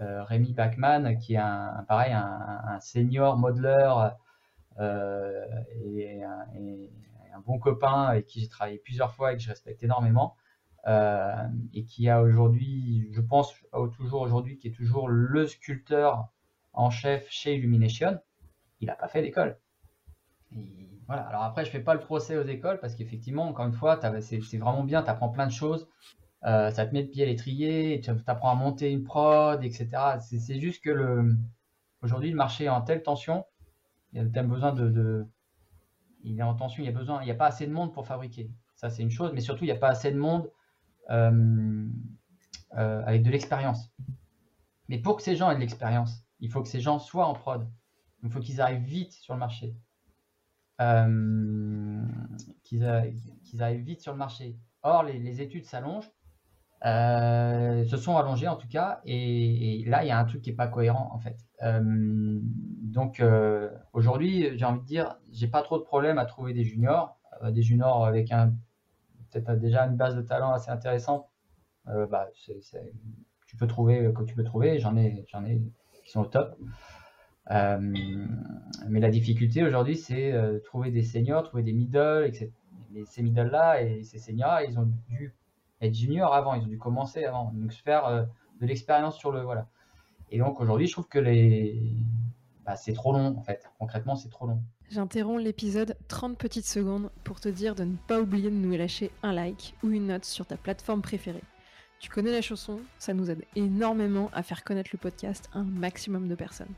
Euh, Rémy Bachmann, qui est un, un pareil, un, un senior modeleur euh, et, un, et un bon copain avec qui j'ai travaillé plusieurs fois et que je respecte énormément, euh, et qui a aujourd'hui, je pense, au toujours aujourd'hui, qui est toujours le sculpteur en chef chez Illumination. Il n'a pas fait d'école. Voilà. Alors après, je ne fais pas le procès aux écoles parce qu'effectivement, encore une fois, c'est vraiment bien, tu apprends plein de choses, euh, ça te met le pied à l'étrier, tu apprends à monter une prod, et cetera. C'est juste que le... aujourd'hui, le marché est en telle tension, il y a besoin de, de... Il est en tension, il y a besoin, il n'y a pas assez de monde pour fabriquer. Ça, c'est une chose, mais surtout, il n'y a pas assez de monde euh, euh, avec de l'expérience. Mais pour que ces gens aient de l'expérience, il faut que ces gens soient en prod. Il faut qu'ils arrivent vite sur le marché. Euh, qu'ils qu'ils arrivent vite sur le marché. Or, les, les études s'allongent, euh, se sont allongées en tout cas, et, et là, il y a un truc qui n'est pas cohérent en fait. Euh, donc, euh, aujourd'hui, j'ai envie de dire, j'ai pas trop de problème à trouver des juniors, euh, des juniors avec un peut-être déjà une base de talent assez intéressante, euh, bah, c'est, c'est, tu peux trouver que tu peux trouver, j'en ai, j'en ai qui sont au top. Euh, mais la difficulté aujourd'hui, c'est euh, trouver des seniors, trouver des middle, et cetera. Et ces middle-là et ces seniors, ils ont dû être juniors avant, ils ont dû commencer avant, donc se faire euh, de l'expérience sur le... voilà. Et donc aujourd'hui, je trouve que les... bah, c'est trop long, en fait. Concrètement, c'est trop long. J'interromps l'épisode trente petites secondes pour te dire de ne pas oublier de nous lâcher un like ou une note sur ta plateforme préférée. Tu connais la chanson, ça nous aide énormément à faire connaître le podcast à un maximum de personnes.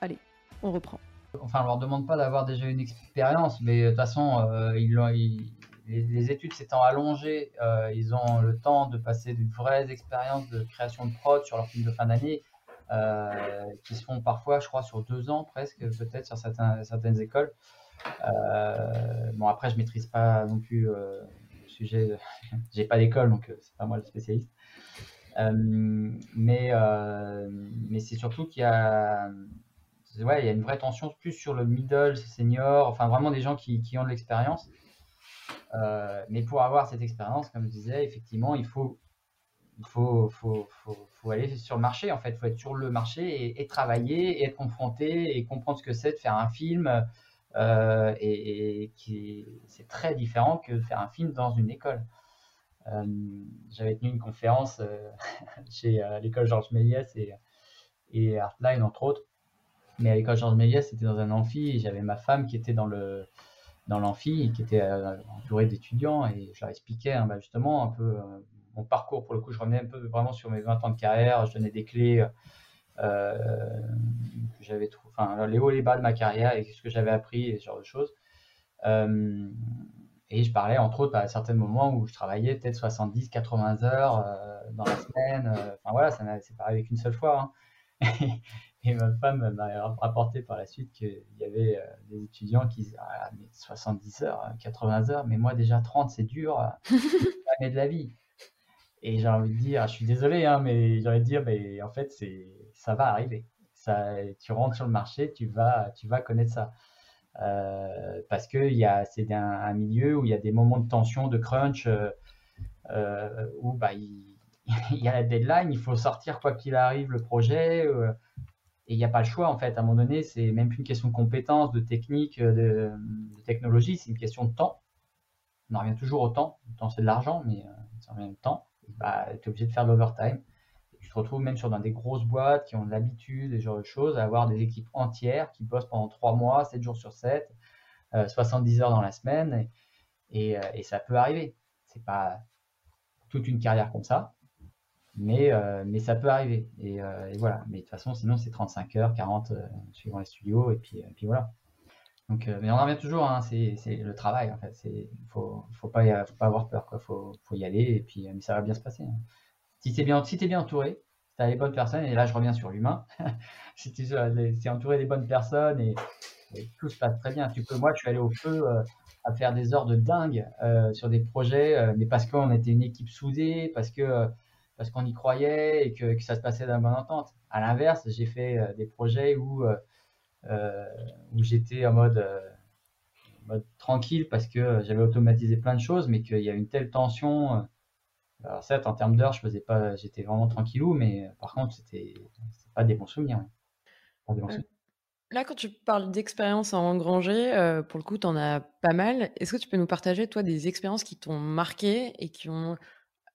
Allez, on reprend. Enfin, on leur demande pas d'avoir déjà une expérience, mais de toute façon, euh, ils l'ont, ils, les, les études s'étant allongées, euh, ils ont le temps de passer de vraies expériences de création de prod sur leur film de fin d'année, euh, qui se font parfois, je crois, sur deux ans presque, peut-être sur certains, certaines écoles. Euh, bon, après, je maîtrise pas non plus euh, le sujet, de... j'ai pas d'école, donc euh, c'est pas moi le spécialiste. Euh, mais euh, mais c'est surtout qu'il y a... Ouais, il y a une vraie tension plus sur le middle, senior, enfin vraiment des gens qui, qui ont de l'expérience. Euh, mais pour avoir cette expérience, comme je disais, effectivement, il faut, il faut, faut, faut, faut aller sur le marché, en fait. Il faut être sur le marché et, et travailler, et être confronté, et comprendre ce que c'est de faire un film. Euh, et, et qui, c'est très différent que de faire un film dans une école. Euh, j'avais tenu une conférence euh, chez euh, l'école Georges Méliès et, et Artline, entre autres. Mais à l'école Georges Méliès, c'était dans un amphi, et j'avais ma femme qui était dans le dans l'amphi, qui était euh, entourée d'étudiants, et je leur expliquais hein, bah justement un peu euh, mon parcours. Pour le coup, je revenais un peu vraiment sur mes vingt ans de carrière, je donnais des clés, euh, que j'avais trou- enfin, les hauts et les bas de ma carrière, et ce que j'avais appris, et ce genre de choses. Euh, et je parlais, entre autres, à certains moments où je travaillais peut-être soixante-dix à quatre-vingts heures euh, dans la semaine. Euh, enfin voilà, ça c'est pas arrivé qu'une seule fois. Hein. Et ma femme m'a rapporté par la suite qu'il y avait euh, des étudiants qui disaient ah, mais soixante-dix heures, quatre-vingts heures, mais moi déjà trente, c'est dur, c'est pas jamais de la vie. Et j'ai envie de dire, je suis désolé, hein, mais j'ai envie de dire, mais en fait, c'est, ça va arriver. Ça, tu rentres sur le marché, tu vas, tu vas connaître ça. Euh, parce que y a, c'est un, un milieu où il y a des moments de tension, de crunch, euh, euh, où bah, il, il y a la deadline, il faut sortir quoi qu'il arrive le projet. Euh, Et il n'y a pas le choix, en fait. À un moment donné, c'est même plus une question de compétences, de technique, de, de technologie, c'est une question de temps. On en revient toujours au temps. Le temps, c'est de l'argent, mais ça revient au temps. Bah, tu es obligé de faire de l'overtime. Et tu te retrouves même sur dans des grosses boîtes qui ont de l'habitude, ce genre de choses, à avoir des équipes entières qui bossent pendant trois mois, sept jours sur sept, euh, soixante-dix heures dans la semaine. Et, et, et ça peut arriver. C'est pas toute une carrière comme ça. Mais, euh, mais ça peut arriver, et, euh, et voilà. Mais de toute façon, sinon, c'est trente-cinq heures, quarante, euh, suivant les studios, et puis, et puis voilà. Donc, euh, mais on en revient toujours, hein, c'est, c'est le travail, en fait. Il ne faut, faut, pas, faut pas avoir peur, il faut, faut y aller, et puis mais ça va bien se passer. Hein. Si tu es bien, si t'es bien entouré, si tu as les bonnes personnes, et là, je reviens sur l'humain, si tu es entouré des bonnes personnes, et, et tout se passe très bien. Tu peux, moi, je suis allé au feu... Euh, à faire des heures de dingue euh, sur des projets, euh, mais parce qu'on était une équipe soudée, parce que euh, parce qu'on y croyait et que, que ça se passait d'un bon entente. À l'inverse, j'ai fait euh, des projets où, euh, où j'étais en mode, euh, mode tranquille parce que j'avais automatisé plein de choses, mais qu'il y a une telle tension. Alors certes, en termes d'heures, je faisais pas, j'étais vraiment tranquillou, mais par contre, c'était, c'était pas des bons souvenirs. Hein. Pas des bons euh, souvenirs. Là, quand tu parles d'expériences à engranger, euh, pour le coup, tu en as pas mal. Est-ce que tu peux nous partager, toi, des expériences qui t'ont marqué et qui ont...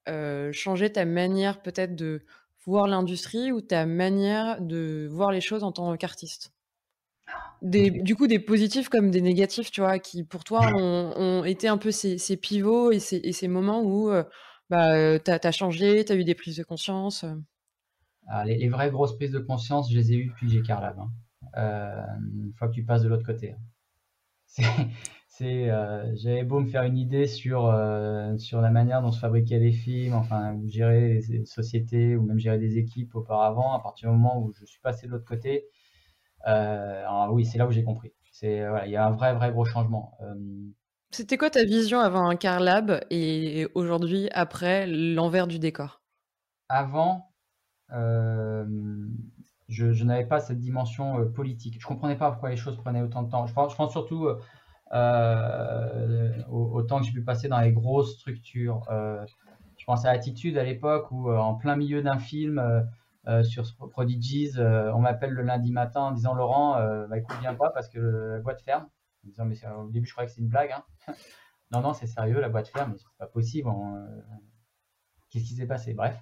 Euh, changer ta manière peut-être de voir l'industrie ou ta manière de voir les choses en tant qu'artiste. Des, du coup, des positifs comme des négatifs, tu vois, qui pour toi ont, ont été un peu ces, ces pivots et ces, et ces moments où euh, bah, t'as, t'as changé, t'as eu des prises de conscience. Alors, les, les vraies grosses prises de conscience, je les ai eues depuis que j'ai CarLab. Hein. Euh, une fois que tu passes de l'autre côté. Hein. C'est... C'est, euh, j'avais beau me faire une idée sur, euh, sur la manière dont se fabriquaient les films, enfin, ou gérer des sociétés, ou même gérer des équipes auparavant, à partir du moment où je suis passé de l'autre côté, euh, alors oui, c'est là où j'ai compris. C'est, voilà, il y a un vrai, vrai gros changement. Euh... C'était quoi ta vision avant CarLab et aujourd'hui, après, l'envers du décor ? Avant, euh, je, je n'avais pas cette dimension euh, politique. Je ne comprenais pas pourquoi les choses prenaient autant de temps. Je pense, je pense surtout... Euh, Euh, autant que j'ai pu passer dans les grosses structures. Euh, je pense à Attitude à l'époque où euh, en plein milieu d'un film euh, euh, sur Prodigies, euh, on m'appelle le lundi matin en disant Laurent, euh, bah, écoute, viens pas parce que la boîte ferme. En disant, mais au début je croyais que c'est une blague. Hein. Non, non, c'est sérieux, la boîte ferme, c'est pas possible. On... Qu'est-ce qui s'est passé? Bref.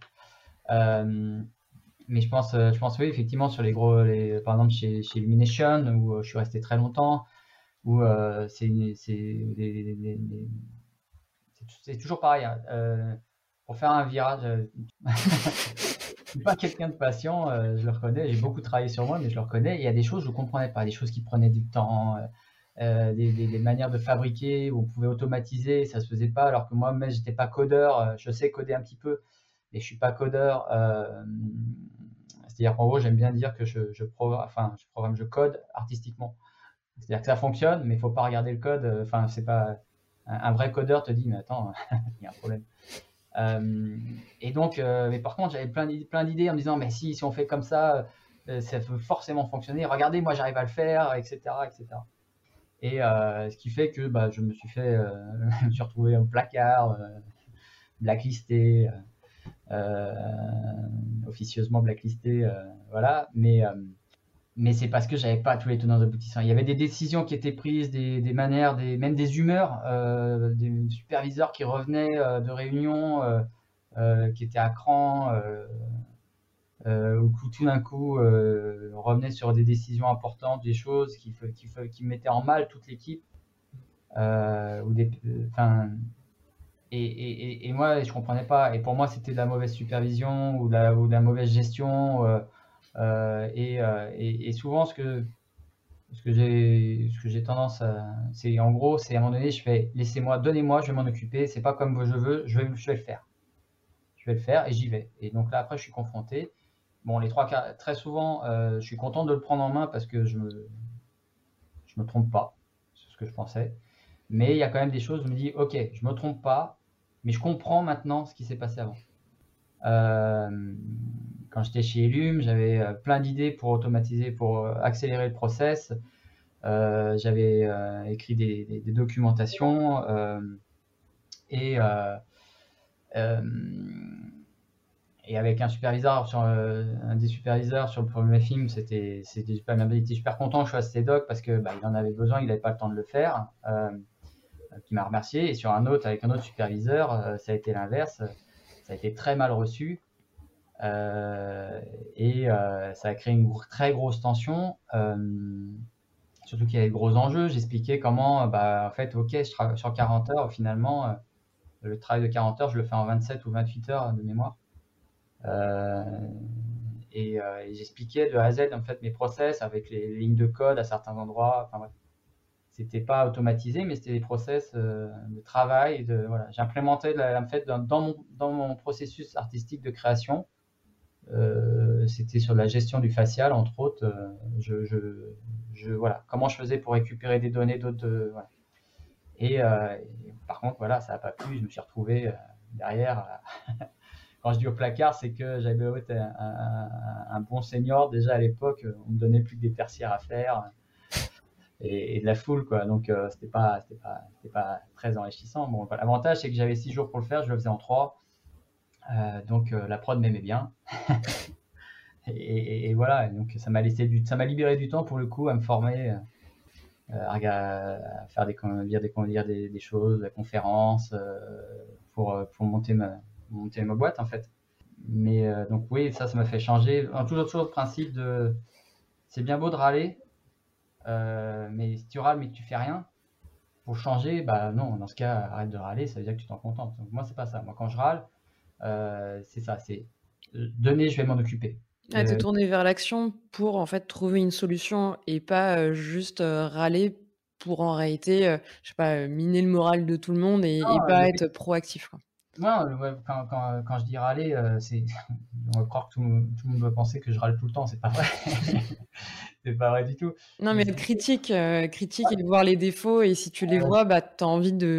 Euh, mais je pense, je pense, oui, effectivement, sur les gros, les, par exemple, chez, chez Illumination, où je suis resté très longtemps, où euh, c'est toujours pareil. Hein. Euh, pour faire un virage, je suis pas quelqu'un de patient, euh, je le reconnais, j'ai beaucoup travaillé sur moi, mais je le reconnais. Il y a des choses que je ne comprenais pas, des choses qui prenaient du temps. Euh, Euh, des, des, des manières de fabriquer où on pouvait automatiser, ça se faisait pas, alors que moi même j'étais pas codeur, euh, je sais coder un petit peu mais je suis pas codeur, euh, c'est-à-dire qu'en gros j'aime bien dire que je, je programme, enfin je programme, je code artistiquement, c'est-à-dire que ça fonctionne mais il faut pas regarder le code, enfin euh, c'est pas un, un vrai codeur te dit mais attends il y a un problème. Euh, et donc euh, mais par contre j'avais plein d'idées en me disant mais si si on fait comme ça, euh, ça peut forcément fonctionner, regardez moi j'arrive à le faire, etc, etc. Et euh, ce qui fait que bah, je me suis fait, euh, je me suis retrouvé au placard, euh, blacklisté, euh, officieusement blacklisté, euh, voilà. Mais, euh, mais c'est parce que j'avais pas tous les tenants aboutissants. Il y avait des décisions qui étaient prises, des, des manières, des, même des humeurs, euh, des superviseurs qui revenaient euh, de réunions, euh, euh, qui étaient à cran, euh, Euh, où tout d'un coup euh, on revenait sur des décisions importantes, des choses qui, qui, qui mettaient en mal toute l'équipe. Euh, euh, et, et, et moi je comprenais pas, et pour moi c'était de la mauvaise supervision ou de la, ou de la mauvaise gestion. Euh, euh, et, euh, et, et souvent ce que, ce que j'ai tendance à, c'est en gros, c'est à un moment donné je fais laissez-moi, donnez-moi, je vais m'en occuper, c'est pas comme je veux, je vais, je vais le faire. Je vais le faire et j'y vais. Et donc là après je suis confronté. Bon, les trois quarts, très souvent, euh, je suis content de le prendre en main parce que je me, je me trompe pas, c'est ce que je pensais. Mais il y a quand même des choses où je me dis, ok, je me trompe pas, mais je comprends maintenant ce qui s'est passé avant. Euh, quand j'étais chez Illum, j'avais plein d'idées pour automatiser, pour accélérer le process. Euh, j'avais euh, écrit des, des, des documentations euh, et... Euh, euh, Et avec un superviseur, sur, euh, un des superviseurs sur le premier film, c'était super, super content que je fasse ces docs parce qu'il bah, en avait besoin, il n'avait pas le temps de le faire, euh, qui m'a remercié. Et sur un autre, avec un autre superviseur, euh, ça a été l'inverse, ça a été très mal reçu. Euh, et euh, ça a créé une très grosse tension, euh, surtout qu'il y avait de gros enjeux. J'expliquais comment, bah, en fait, ok, je sur quarante heures, finalement, euh, le travail de quarante heures, je le fais en vingt-sept ou vingt-huit heures de mémoire. Euh, et, euh, et j'expliquais de A à Z en fait mes process avec les, les lignes de code à certains endroits. Enfin, ouais. C'était pas automatisé, mais c'était des process euh, de travail. De, voilà. J'implémentais en fait dans, dans, mon, dans mon processus artistique de création. Euh, c'était sur la gestion du facial entre autres. Euh, je, je, je, voilà. Comment je faisais pour récupérer des données d'autres. Euh, voilà. et, euh, et par contre, voilà, ça n'a pas plu. Je me suis retrouvé euh, derrière. Euh, Quand je dis au placard, c'est que j'avais ouais, un, un, un bon senior déjà à l'époque. On me donnait plus que des tertiaires à faire et, et de la foule, quoi. Donc euh, c'était pas, c'était pas, c'était pas très enrichissant. Bon, l'avantage c'est que j'avais six jours pour le faire, je le faisais en trois. Euh, donc euh, la prod m'aimait bien. et, et, et voilà. Donc ça m'a laissé du, ça m'a libéré du temps pour le coup à me former, euh, à, à faire des, lire des, lire des, des choses, des conférences, euh, pour, pour monter ma monter ma boîte en fait. Mais euh, donc oui, ça ça m'a fait changer. En toujours toujours le principe de c'est bien beau de râler, euh, mais si tu râles mais que tu fais rien pour changer, bah non, dans ce cas arrête de râler, ça veut dire que tu t'en contentes. Donc moi c'est pas ça, moi quand je râle, euh, c'est ça, c'est donner, je vais m'en occuper. Ah, te euh... tourner vers l'action pour en fait trouver une solution et pas euh, juste euh, râler pour en réalité euh, je sais pas, miner le moral de tout le monde et, non, et pas euh, être proactif quoi. Moi, quand, quand, quand je dis râler, euh, on va croire que tout, tout le monde va penser que je râle tout le temps, c'est pas vrai. C'est pas vrai du tout. Non, mais, mais critique, euh, critique ouais. Et de voir les défauts, et si tu les euh... vois, bah, tu as envie de,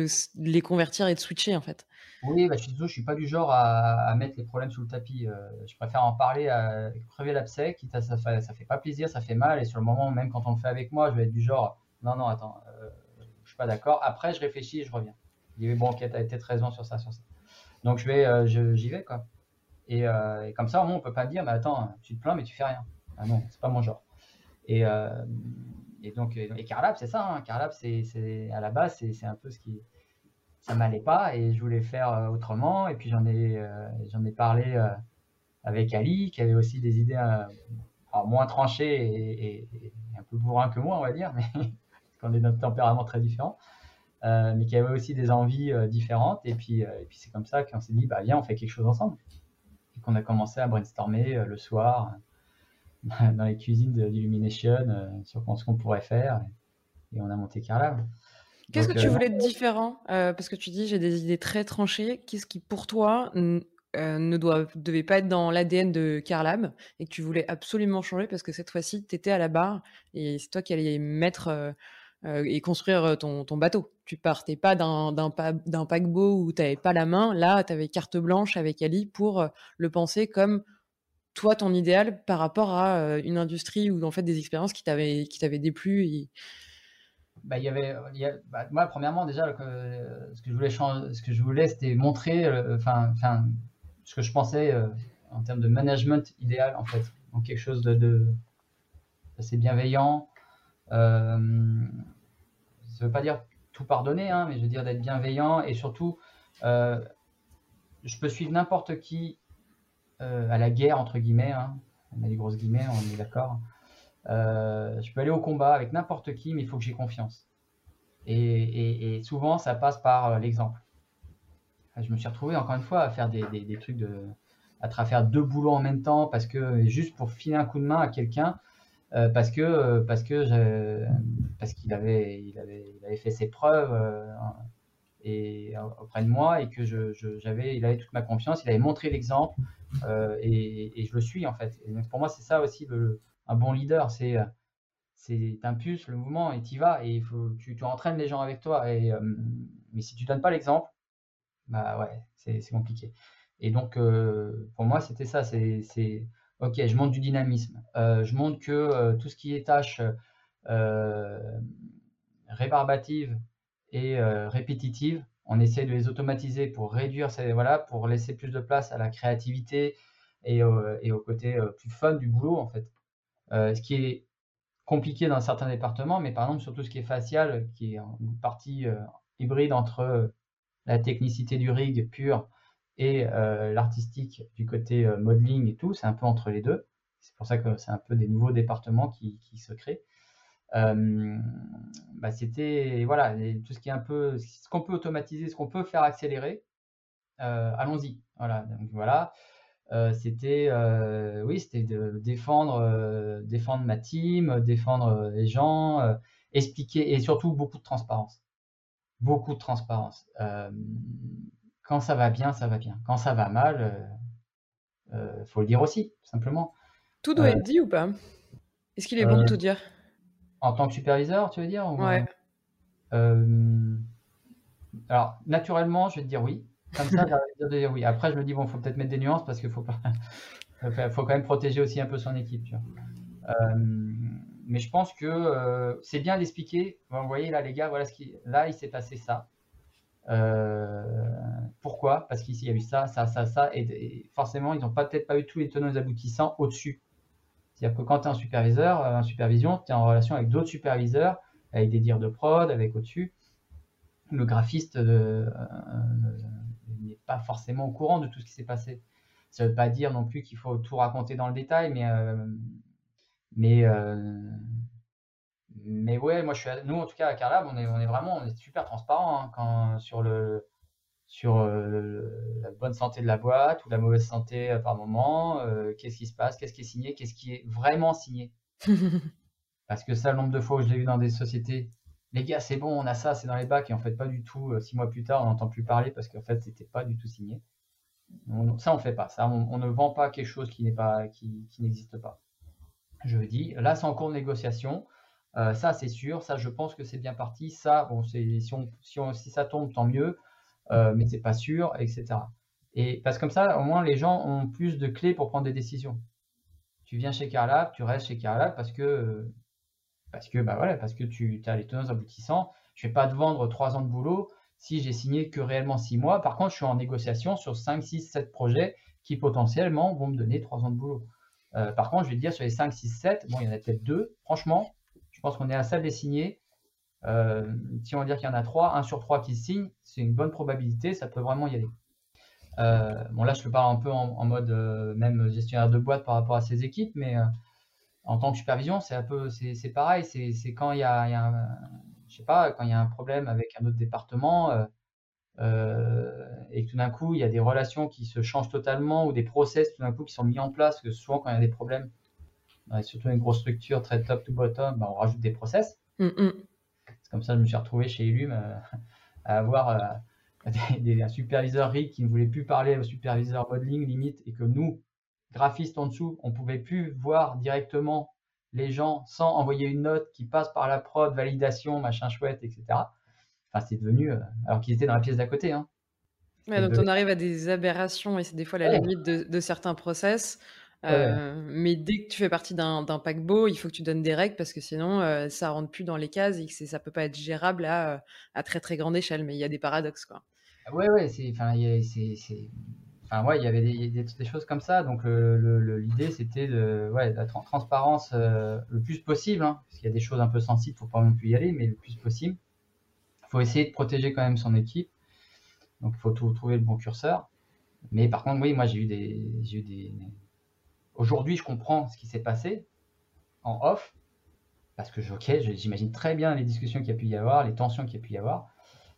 de les convertir et de switcher en fait. Oui, bah, je suis désolé, je suis pas du genre à, à mettre les problèmes sous le tapis. Euh, je préfère en parler, à, crever l'abcès, quitte à ça, ça fait pas plaisir, ça fait mal, et sur le moment, même quand on le fait avec moi, je vais être du genre, non, non, attends, euh, je suis pas d'accord. Après, je réfléchis et je reviens. Je dis, bon, ok, t'as peut-être raison sur ça, sur ça. Donc je vais, euh, j'y vais, quoi. Et, euh, et comme ça, au moins, on peut pas dire, mais attends, tu te plains, mais tu fais rien. Ah non, c'est pas mon genre. Et, euh, et donc, et, et CarLab, c'est ça. Hein. CarLab, c'est à la base, c'est un peu ce qui, ça m'allait pas, et je voulais faire autrement. Et puis j'en ai, euh, j'en ai parlé euh, avec Ali, qui avait aussi des idées euh, alors, moins tranchées et, et, et un peu bourrin que moi, on va dire, mais parce qu'on est notre tempérament très différent. Euh, mais qui avait aussi des envies euh, différentes. Et puis, euh, et puis c'est comme ça qu'on s'est dit, bah, viens, on fait quelque chose ensemble. Et qu'on a commencé à brainstormer euh, le soir, euh, dans les cuisines de l'Illumination, euh, sur ce qu'on pourrait faire. Et, et on a monté CarLab. Qu'est-ce que tu euh, voulais de différent euh, parce que tu dis, j'ai des idées très tranchées. Qu'est-ce qui, pour toi, euh, ne doit, devait pas être dans l'A D N de CarLab et que tu voulais absolument changer parce que cette fois-ci, tu étais à la barre et c'est toi qui allais mettre... Euh, Euh, et construire ton, ton bateau. Tu partais pas d'un pa paquebot où tu n'avais pas la main. Là, tu avais carte blanche avec Ali pour euh, le penser comme toi, ton idéal par rapport à euh, une industrie ou en fait des expériences qui t'avaient déplu. Et... Bah, y avait, y a, bah, moi, premièrement, déjà, que, euh, ce que je voulais, ce que je voulais, c'était montrer euh, fin, fin, ce que je pensais euh, en termes de management idéal, en fait. Donc, quelque chose de, de assez bienveillant. Euh, ça veut pas dire tout pardonner, hein, mais je veux dire d'être bienveillant et surtout, euh, je peux suivre n'importe qui euh, à la guerre, entre guillemets, hein, on a des grosses guillemets, on est d'accord. Euh, je peux aller au combat avec n'importe qui, mais il faut que j'ai confiance. Et, et, et souvent, ça passe par euh, l'exemple. Enfin, je me suis retrouvé, encore une fois, à faire des, des, des trucs, de, à travers deux boulots en même temps, parce que juste pour filer un coup de main à quelqu'un. Euh, parce que euh, parce que je, parce qu'il avait il avait il avait fait ses preuves euh, et auprès de moi et que je j'avais il avait toute ma confiance, il avait montré l'exemple euh, et, et je le suis en fait. Et donc pour moi c'est ça aussi le, un bon leader, c'est c'est t'impulses le mouvement et t'y vas et il faut tu tu entraînes les gens avec toi et euh, mais si tu donnes pas l'exemple bah ouais c'est c'est compliqué. Et donc euh, pour moi c'était ça, c'est c'est ok, je montre du dynamisme, euh, je montre que euh, tout ce qui est tâches euh, rébarbatives et euh, répétitives, on essaie de les automatiser pour réduire, ces, voilà, pour laisser plus de place à la créativité et, euh, et au côté euh, plus fun du boulot en fait. Euh, ce qui est compliqué dans certains départements, mais par exemple sur tout ce qui est facial, qui est une partie euh, hybride entre la technicité du rig pure et euh, l'artistique du côté euh, modeling et tout, c'est un peu entre les deux. C'est pour ça que c'est un peu des nouveaux départements qui, qui se créent. Euh, bah c'était voilà tout ce qui est un peu ce qu'on peut automatiser, ce qu'on peut faire accélérer. Euh, Allons-y. Voilà. Donc voilà. Euh, c'était euh, oui, c'était de défendre, euh, défendre ma team, défendre les gens, euh, expliquer et surtout beaucoup de transparence. Beaucoup de transparence. Euh, Quand ça va bien, ça va bien. Quand ça va mal, il euh, euh, faut le dire aussi, simplement. Tout doit euh, être dit ou pas? Est-ce qu'il est euh, bon de tout dire? En tant que superviseur, tu veux dire ou... Ouais. Euh, alors, naturellement, je vais te dire oui. Comme ça, je vais te dire oui. Après, je me dis, bon, il faut peut-être mettre des nuances parce qu'il faut, pas... faut quand même protéger aussi un peu son équipe. Tu vois. Euh, mais je pense que euh, c'est bien d'expliquer. Vous voyez, là, les gars, voilà ce qui... là, il s'est passé ça. Euh, pourquoi? Parce qu'ici il y a eu ça, ça, ça, ça, et, et forcément ils n'ont peut-être pas eu tous les tenants et les aboutissants au-dessus. C'est-à-dire que quand tu es un superviseur, en supervision, tu es en relation avec d'autres superviseurs, avec des dires de prod, avec au-dessus. Le graphiste euh, euh, n'est pas forcément au courant de tout ce qui s'est passé. Ça ne veut pas dire non plus qu'il faut tout raconter dans le détail, mais euh, mais euh, Mais ouais, moi je suis, nous en tout cas à CarLab, on est, on est vraiment, on est super transparent hein, quand sur le, sur le, la bonne santé de la boîte ou la mauvaise santé par moment. Euh, qu'est-ce qui se passe, qu'est-ce qui est signé, qu'est-ce qui est vraiment signé. Parce que ça, le nombre de fois où je l'ai vu dans des sociétés, les gars, c'est bon, on a ça, c'est dans les bacs et en fait pas du tout. Euh, six mois plus tard, on n'entend plus parler parce qu'en fait c'était pas du tout signé. On, ça on fait pas, ça on, on ne vend pas quelque chose qui n'est pas, qui, qui n'existe pas. Je dis, là c'est en cours de négociation. Euh, ça c'est sûr, ça je pense que c'est bien parti, ça bon, c'est, si, on, si, on, si ça tombe tant mieux, euh, mais c'est pas sûr, et cetera. Et parce que comme ça, au moins les gens ont plus de clés pour prendre des décisions. Tu viens chez CarLab, tu restes chez CarLab parce que parce que bah voilà, parce que tu as les tenants aboutissants. Je vais pas te vendre trois ans de boulot si j'ai signé que réellement six mois. Par contre, je suis en négociation sur cinq, six, sept projets qui potentiellement vont me donner trois ans de boulot. Euh, par contre, je vais te dire sur les cinq, six, sept, bon, il y en a peut-être deux. Franchement, je pense qu'on est à ça de les signer. Euh, si on va dire qu'il y en a trois, un sur trois qui signe, c'est une bonne probabilité, ça peut vraiment y aller. Euh, bon, là, je te parle un peu en, en mode euh, même gestionnaire de boîte par rapport à ces équipes, mais euh, en tant que supervision, c'est un peu, c'est pareil. C'est quand il y a, y a un, je sais pas, quand il y a un problème avec un autre département euh, euh, et que tout d'un coup, il y a des relations qui se changent totalement ou des process tout d'un coup qui sont mis en place. Que souvent, quand il y a des problèmes, euh, surtout une grosse structure très top to bottom, bah, on rajoute des process. Mm-hmm. C'est comme ça que je me suis retrouvé chez Illum euh, à avoir euh, Des, des, un superviseur R I C qui ne voulait plus parler au superviseur modeling limite, et que nous, graphistes en dessous, on ne pouvait plus voir directement les gens sans envoyer une note qui passe par la prod, validation, machin chouette, et cetera. Enfin, c'est devenu, euh, alors qu'ils étaient dans la pièce d'à côté. Hein. Ouais, donc devenu... on arrive à des aberrations, et c'est des fois la ouais. limite de, de certains process. Euh, ouais. Mais dès que tu fais partie d'un paquebot, il faut que tu donnes des règles parce que sinon euh, ça ne rentre plus dans les cases et que ça ne peut pas être gérable à, à très très grande échelle. Mais il y a des paradoxes, quoi. Oui, ouais, enfin, ouais, il y avait des, des, des choses comme ça. Donc, euh, l'idée, c'était de ouais, la tra transparence euh, le plus possible, hein, parce qu'il y a des choses un peu sensibles, il ne faut pas non plus y aller, mais le plus possible. Il faut essayer de protéger quand même son équipe. Donc, il faut tout, trouver le bon curseur. Mais par contre, oui, moi, j'ai eu des... Eu des... Aujourd'hui, je comprends ce qui s'est passé en off, parce que okay, j'imagine très bien les discussions qu'il y a pu y avoir, les tensions qu'il y a pu y avoir.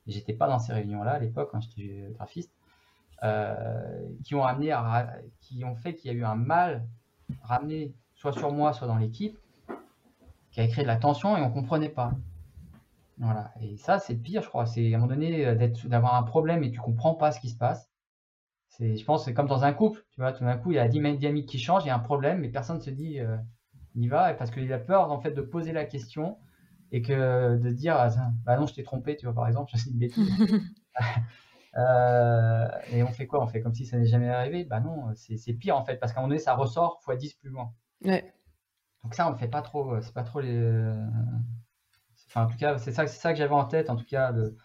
J'étais pas dans ces réunions-là à l'époque, quand j'étais graphiste, euh, qui ont amené, à, qui ont fait qu'il y a eu un mal ramené soit sur moi, soit dans l'équipe, qui a créé de la tension et on comprenait pas. Voilà. Et ça, c'est le pire, je crois. C'est à un moment donné d'avoir un problème et tu comprends pas ce qui se passe. C'est, je pense, c'est comme dans un couple. Tu vois, tout d'un coup, il y a la dynamique qui change, il y a un problème, mais personne ne se dit euh, on y va, parce qu'il a peur en fait de poser la question. Et que de dire, ah, bah non, je t'ai trompé, tu vois, par exemple, je suis une bêtise. euh, et on fait quoi? On fait comme si ça n'est jamais arrivé? Bah non, c'est pire en fait, parce qu'à un moment donné, ça ressort fois dix plus loin. Ouais. Donc ça, on ne fait pas trop, c'est pas trop les. Enfin, en tout cas, c'est ça, ça que j'avais en tête, en tout cas, de,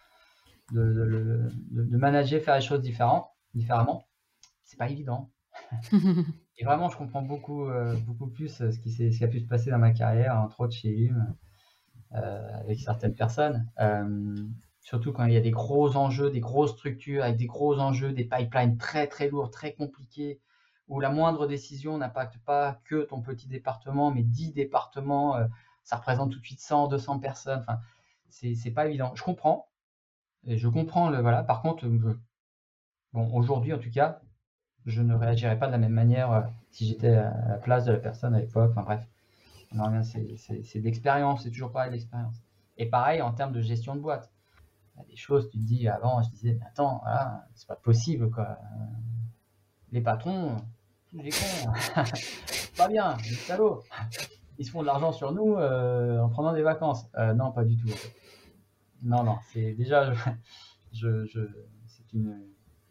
de, de, de, de manager, faire les choses différentes, différemment. C'est pas évident. Et vraiment, je comprends beaucoup, euh, beaucoup plus ce qui, ce qui a pu se passer dans ma carrière, entre autres chez Hume. Euh, avec certaines personnes, euh, surtout quand il y a des gros enjeux, des grosses structures avec des gros enjeux, des pipelines très très lourds, très compliqués, où la moindre décision n'impacte pas que ton petit département, mais dix départements, euh, ça représente tout de suite cent, deux cents personnes. Enfin, c'est pas évident. Je comprends, et je comprends le voilà. Par contre, euh, bon, aujourd'hui en tout cas, je ne réagirais pas de la même manière euh, si j'étais à la place de la personne à l'époque. Enfin bref. C'est de l'expérience, c'est toujours pareil de l'expérience. Et pareil en termes de gestion de boîte. Il y a des choses, tu te dis avant, je disais, mais attends, voilà, c'est pas possible, quoi. Les patrons, tous les cons, pas bien, les salauds. Ils se font de l'argent sur nous euh, en prenant des vacances. Euh, non, pas du tout. Non, non, c'est déjà, je, je, c'est une,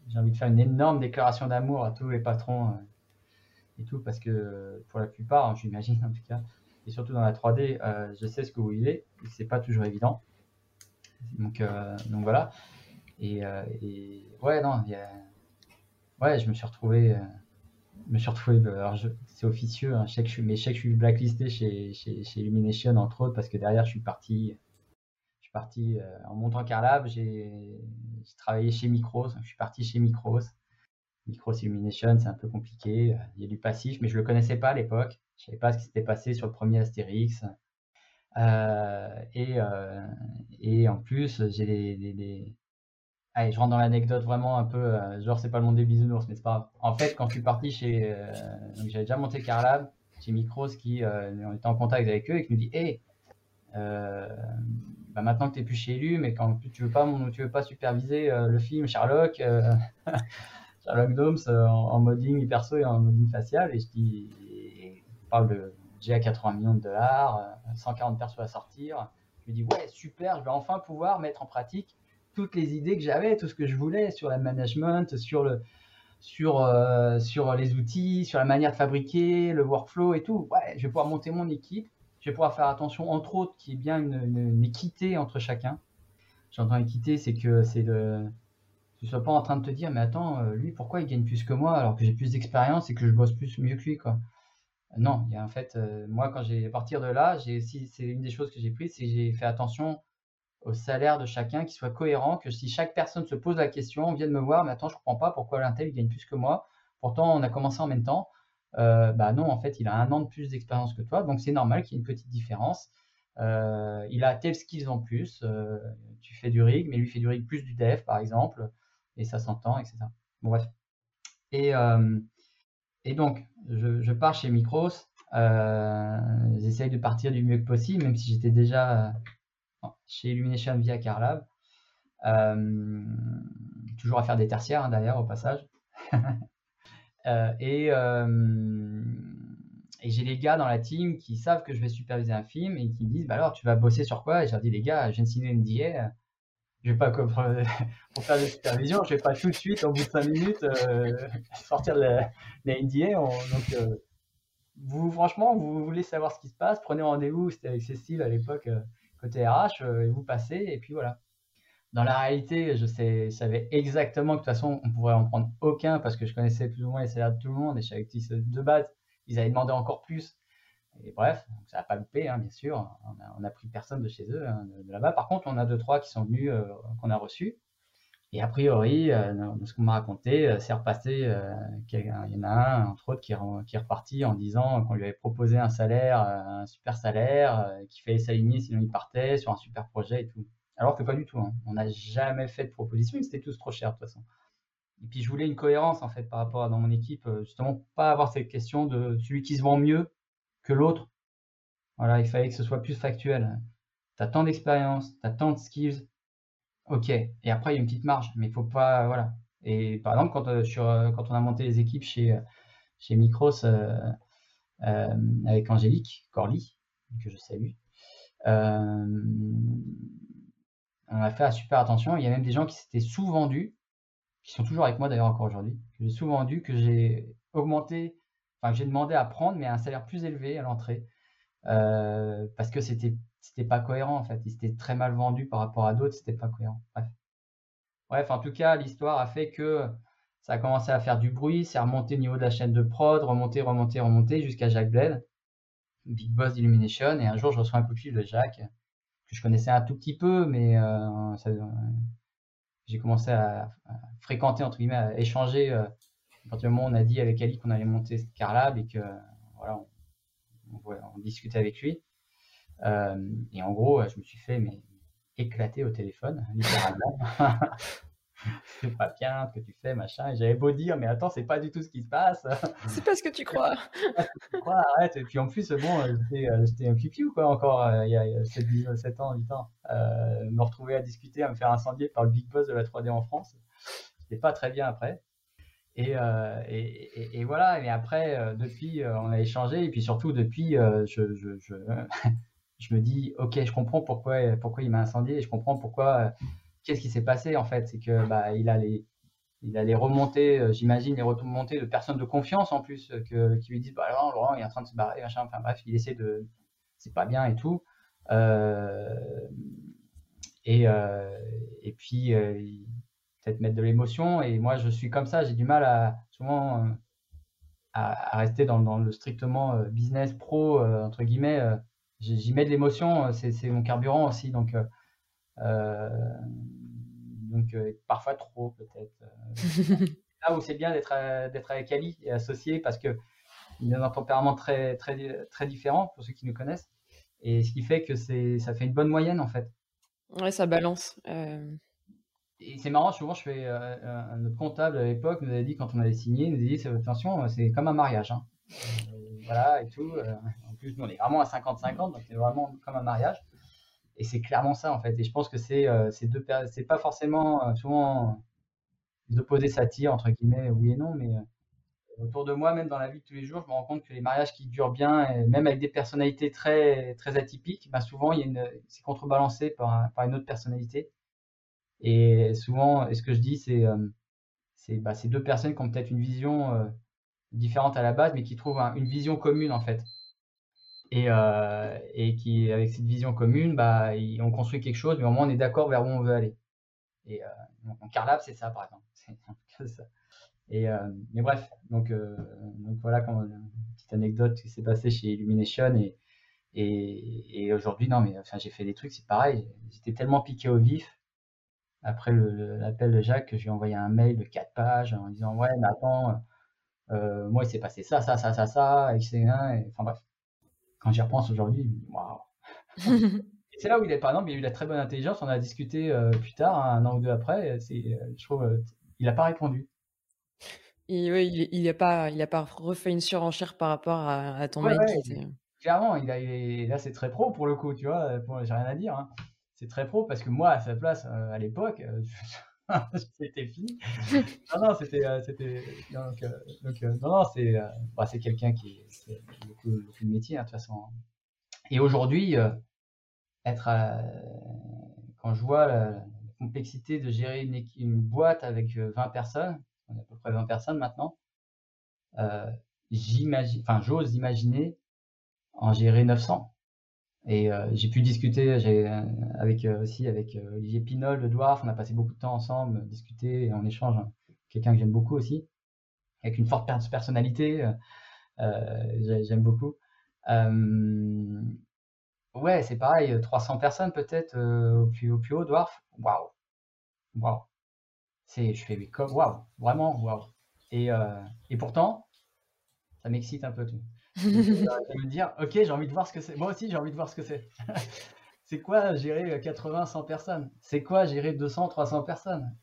j'ai envie de faire une énorme déclaration d'amour à tous les patrons euh, et tout, parce que pour la plupart, hein, j'imagine en tout cas, et surtout dans la trois D, euh, je sais ce que vous vivez, c'est pas toujours évident. Donc, euh, donc voilà. Et, euh, et ouais, non, y a... ouais, je me suis retrouvé, euh, me suis retrouvé. Alors, je... c'est officieux, hein, je sais que je suis, mais je sais que je suis blacklisté chez, chez, chez Illumination entre autres, parce que derrière, je suis parti, je suis parti euh, en montant CarLab, j'ai travaillé chez Micros, je suis parti chez Micros. Micros Illumination, c'est un peu compliqué. Il y a du passif, mais je le connaissais pas à l'époque. Je ne savais pas ce qui s'était passé sur le premier Astérix. Euh, et, euh, et en plus, j'ai des, des, des... Allez, je rentre dans l'anecdote vraiment un peu... Euh, genre, c'est pas le monde des bisounours, mais c'est pas grave. En fait, quand je suis parti chez... Euh, J'avais déjà monté CarLab, chez Micros, qui, euh, on était en contact avec eux et qui nous dit « Hey, euh, bah maintenant que tu n'es plus chez Illu, mais quand tu ne veux, veux pas superviser euh, le film Sherlock... Euh, » Sherlock Holmes euh, en, en modeling perso et en modeling facial, et je dis, on parle de j'ai à quatre-vingts millions de dollars, cent quarante persos à sortir. Je me dis, ouais, super, je vais enfin pouvoir mettre en pratique toutes les idées que j'avais, tout ce que je voulais sur le management, sur, le, sur, euh, sur les outils, sur la manière de fabriquer, le workflow et tout. Ouais, je vais pouvoir monter mon équipe, je vais pouvoir faire attention, entre autres, qu'il y ait bien une, une, une équité entre chacun. j'entends équité, c'est que c'est le... tu ne sois pas en train de te dire, mais attends, lui, pourquoi il gagne plus que moi alors que j'ai plus d'expérience et que je bosse plus mieux que lui, quoi. Non, il y a en fait, euh, moi, quand j'ai à partir de là, j'ai aussi, c'est une des choses que j'ai prises, c'est que j'ai fait attention au salaire de chacun, qui soit cohérent, que si chaque personne se pose la question, on vient de me voir, mais attends, je comprends pas pourquoi l'Intel gagne plus que moi, pourtant on a commencé en même temps, euh, bah non, en fait, il a un an de plus d'expérience que toi, donc c'est normal qu'il y ait une petite différence, euh, il a tel skills en plus, euh, tu fais du rig, mais lui fait du rig plus du dev, par exemple, et ça s'entend, et cetera. Bon, bref. Et, euh, et donc, je, je pars chez Micros, euh, j'essaye de partir du mieux que possible, même si j'étais déjà... Euh, chez Illumination via CarLab, euh, toujours à faire des tertiaires hein, d'ailleurs au passage. euh, et euh, et j'ai les gars dans la team qui savent que je vais superviser un film et qui me disent bah alors tu vas bosser sur quoi, et je leur dis les gars, je viens de signer N D A, je vais pas comme pour faire des supervisions, je vais pas tout de suite au bout de cinq minutes euh, sortir la, la N D A, on, donc euh, vous franchement vous voulez savoir ce qui se passe, prenez rendez-vous, c'était avec Cécile à l'époque euh, côté R H, euh, vous passez, et puis voilà. Dans la réalité, je, sais, je savais exactement que de toute façon, on ne pourrait en prendre aucun, parce que je connaissais plus ou moins les salaires de tout le monde, et je savais que de base, ils avaient demandé encore plus. Et bref, donc ça n'a pas loupé, hein, bien sûr. On a, on a pris personne de chez eux, hein, de, de là-bas. Par contre, on a deux, trois qui sont venus, euh, qu'on a reçus. Et a priori, euh, de ce qu'on m'a raconté, euh, c'est repassé, euh, il y en a un, entre autres, qui est, qui est reparti en disant qu'on lui avait proposé un salaire, euh, un super salaire, euh, qu'il fallait s'aligner sinon il partait sur un super projet et tout. Alors que pas du tout, hein. On n'a jamais fait de proposition, c'était tous trop cher de toute façon. Et puis je voulais une cohérence en fait par rapport à dans mon équipe, justement pas avoir cette question de celui qui se vend mieux que l'autre. Voilà, il fallait que ce soit plus factuel. T'as tant d'expérience, t'as tant de skills, ok, et après il y a une petite marge, mais il faut pas, voilà. Et par exemple, quand, euh, sur, euh, quand on a monté les équipes chez, chez Micros euh, euh, avec Angélique Corly, que je salue, euh, on a fait à super attention. Il y a même des gens qui s'étaient sous-vendus, qui sont toujours avec moi d'ailleurs encore aujourd'hui, que j'ai sous-vendu, que j'ai augmenté, enfin que j'ai demandé à prendre, mais à un salaire plus élevé à l'entrée, euh, parce que c'était... c'était pas cohérent en fait, il s'était très mal vendu par rapport à d'autres, c'était pas cohérent. Bref. Bref, en tout cas, l'histoire a fait que ça a commencé à faire du bruit, c'est remonté au niveau de la chaîne de prod, remonté, remonté, remonté, jusqu'à Jack Bled, big boss d'Illumination, et un jour je reçois un coup de fil de Jack, que je connaissais un tout petit peu, mais euh, ça, euh, j'ai commencé à, à fréquenter, entre guillemets, à échanger, euh, à partir du moment où on a dit avec Ali qu'on allait monter ce CarLab, et que voilà, on, on, on discutait avec lui. Euh, et en gros, je me suis fait mais, éclater au téléphone, littéralement. C'est pas bien ce que tu fais, machin. Et j'avais beau dire, mais attends, c'est pas du tout ce qui se passe. C'est pas ce que tu crois. Que tu crois, arrête. Et puis en plus, bon, j'étais un pipiou, quoi, encore euh, il y a sept, dix, sept ans, huit ans. Euh, me retrouver à discuter, à me faire incendier par le big boss de la trois D en France. C'était pas très bien après. Et, euh, et, et, et voilà. Et après, euh, depuis, euh, on a échangé. Et puis surtout, depuis, euh, je. je, je... Je me dis, ok, je comprends pourquoi, pourquoi il m'a incendié, et je comprends pourquoi, euh, qu'est-ce qui s'est passé en fait, c'est que bah, il a les, il a les remontées, euh, j'imagine les remontées de personnes de confiance en plus, euh, que, qui lui disent, bah alors Laurent, il est en train de se barrer, machin, enfin bref, il essaie de, c'est pas bien et tout, euh, et, euh, et puis euh, peut-être mettre de l'émotion, et moi je suis comme ça, j'ai du mal à souvent euh, à, à rester dans, dans le strictement euh, business pro euh, entre guillemets. Euh, J'y mets de l'émotion, c'est mon carburant aussi, donc, euh, donc euh, parfois trop peut-être. Là où c'est bien d'être avec Ali et associé, parce qu'il a un tempérament très, très, très différent pour ceux qui nous connaissent, et ce qui fait que ça fait une bonne moyenne en fait. Ouais, ça balance. Euh... Et c'est marrant, souvent je fais, euh, notre comptable à l'époque nous avait dit quand on avait signé, nous avait dit attention, c'est comme un mariage. Hein. Voilà, et tout. Euh, en plus, nous, on est vraiment à cinquante cinquante, donc c'est vraiment comme un mariage. Et c'est clairement ça, en fait. Et je pense que c'est euh, deux c'est pas forcément euh, souvent les opposés s'attirent, entre guillemets, oui et non, mais euh, autour de moi, même dans la vie de tous les jours, je me rends compte que les mariages qui durent bien, et même avec des personnalités très, très atypiques, bah souvent, c'est contrebalancé par, par une autre personnalité. Et souvent, et ce que je dis, c'est euh, bah, c'est deux personnes qui ont peut-être une vision... Euh, différentes à la base, mais qui trouvent un, une vision commune en fait. et, euh, et qui, avec cette vision commune, bah, ils, on construit quelque chose, mais au moins on est d'accord vers où on veut aller. Et euh, donc, en CarLab, c'est ça, par exemple. C'est ça. Et, euh, mais bref, donc, euh, donc voilà, quand, une petite anecdote qui s'est passée chez Illumination. Et, et, et aujourd'hui, non, mais enfin, j'ai fait des trucs, c'est pareil. J'étais tellement piqué au vif. Après l'appel de Jacques, que j'ai envoyé un mail de quatre pages en disant ouais, mais attends, euh, moi il s'est passé ça, ça, ça, ça, ça, et c'est un, et, enfin bref. Quand j'y repense aujourd'hui, waouh. C'est là où il est, par exemple, il a eu de la très bonne intelligence. On a discuté euh, plus tard, hein, un an ou deux après. C'est, euh, je trouve, euh, il n'a pas répondu. Et oui, il n'a il a pas, il a pas refait une surenchère par rapport à, à ton ouais, mail. Ouais, clairement, il a, il est, là c'est très pro pour le coup, tu vois. Pour, j'ai rien à dire. Hein. C'est très pro parce que moi, à sa place, euh, à l'époque, euh, c'était fini. Non, non, c'était. Euh, c'était donc, euh, donc, euh, non, non, c'est, euh, bah, c'est quelqu'un qui fait beaucoup, beaucoup de métiers, hein, de toute façon. Et aujourd'hui, euh, être. À, quand je vois la, la complexité de gérer une, une boîte avec vingt personnes, on est à peu près vingt personnes maintenant, euh, j'imagine, enfin, j'ose imaginer en gérer neuf cents. Et euh, j'ai pu discuter j'ai, euh, avec, euh, aussi avec euh, Olivier Pinol, le Dwarf. On a passé beaucoup de temps ensemble, euh, discuter et en échange. Hein, quelqu'un que j'aime beaucoup aussi, avec une forte personnalité. Euh, euh, j'aime beaucoup. Euh, ouais, c'est pareil, trois cents personnes peut-être euh, au, plus, au plus haut, Dwarf. Waouh! Waouh! C'est, je fais huit comme waouh! Vraiment, waouh! Et, euh, et pourtant, ça m'excite un peu tout. Je vais me dire, ok, j'ai envie de voir ce que c'est. Moi aussi, j'ai envie de voir ce que c'est. C'est quoi gérer quatre-vingts, cent personnes? C'est quoi gérer deux cents, trois cents personnes?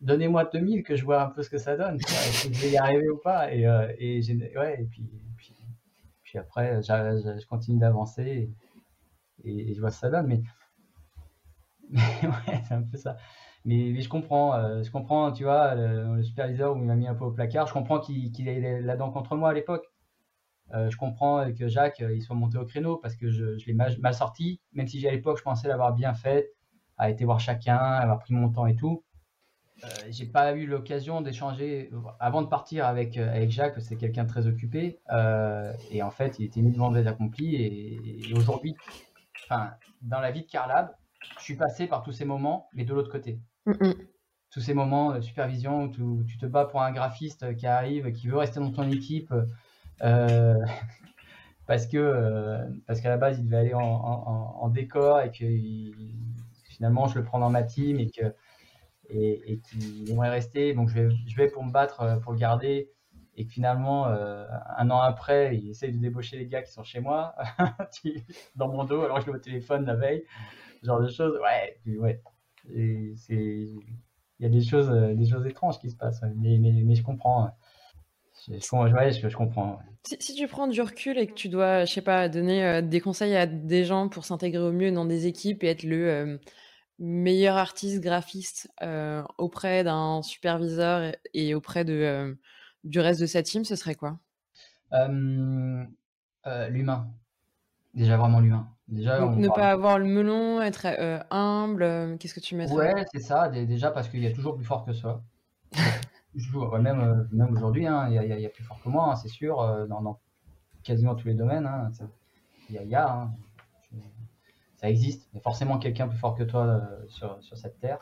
Donnez-moi deux mille que je vois un peu ce que ça donne. Est-ce que je vais y arriver ou pas? Et, euh, et, j'ai... Ouais, et puis, puis, puis après, j'a, j'a, je continue d'avancer et, et, et je vois ce que ça donne. Mais, mais ouais, c'est un peu ça. Mais, mais je comprends, euh, je comprends, tu vois, le, le superviseur où il m'a mis un peu au placard, je comprends qu'il, qu'il est là-dedans contre moi à l'époque. Euh, je comprends que Jacques euh, il soit monté au créneau parce que je, je l'ai mal, mal sorti, même si à l'époque je pensais l'avoir bien fait, à été voir chacun, avoir pris mon temps et tout. Euh, j'ai pas eu l'occasion d'échanger avant de partir avec, avec Jacques, c'est quelqu'un de très occupé. Euh, et en fait, il était mis devant des accomplis. Et, et aujourd'hui, enfin, dans la vie de CarLab, je suis passé par tous ces moments, mais de l'autre côté. Mm-hmm. Tous ces moments de supervision où tu, où tu te bats pour un graphiste qui arrive, qui veut rester dans ton équipe. Euh, parce que euh, parce qu'à la base il devait aller en, en, en décor et que il, finalement je le prends dans ma team et que et, et qu'il aimerait rester, donc je vais, je vais pour me battre pour le garder et que finalement euh, un an après il essaye de débaucher les gars qui sont chez moi dans mon dos alors que je l'ai au téléphone la veille, ce genre de choses. Ouais, ouais, et c'est, il y a des choses des choses étranges qui se passent, mais mais, mais je comprends. Je, je comprends. Si, si tu prends du recul et que tu dois, je sais pas, donner euh, des conseils à des gens pour s'intégrer au mieux dans des équipes et être le euh, meilleur artiste graphiste euh, auprès d'un superviseur et, et auprès de, euh, du reste de sa team, ce serait quoi? euh, euh, L'humain. Déjà vraiment l'humain. Déjà, donc ne parle... pas avoir le melon, être euh, humble, euh, qu'est-ce que tu mets? Ouais, c'est ça, d- déjà parce qu'il y a toujours plus fort que soi. Même, même aujourd'hui, il hein, y, y, y a plus fort que moi, hein, c'est sûr, euh, dans, dans quasiment tous les domaines. Il hein, y a, y a hein, je, ça existe. Il y a forcément quelqu'un plus fort que toi euh, sur, sur cette terre.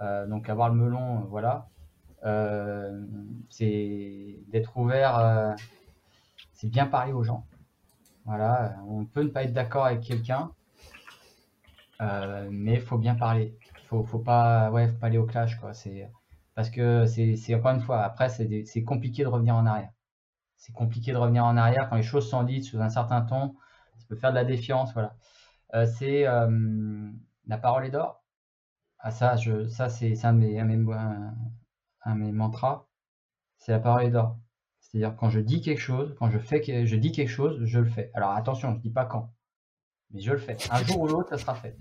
Euh, donc avoir le melon, euh, voilà. Euh, c'est d'être ouvert, euh, c'est bien parler aux gens. Voilà, on peut ne pas être d'accord avec quelqu'un, euh, mais il faut bien parler. Il faut, faut pas, ouais, faut pas aller au clash, quoi. C'est... Parce que c'est, c'est encore une fois, après, c'est, des, c'est compliqué de revenir en arrière. C'est compliqué de revenir en arrière quand les choses sont dites sous un certain ton. Ça peut faire de la défiance, voilà. Euh, c'est euh, la parole est d'or. Ah, ça, je, ça c'est, c'est un de mes, un, mes, un, un de mes mantras. C'est la parole est d'or. C'est-à-dire quand je dis quelque chose, quand je fais, je dis quelque chose, je le fais. Alors attention, je dis pas quand, mais je le fais. Un jour ou l'autre, ça sera fait.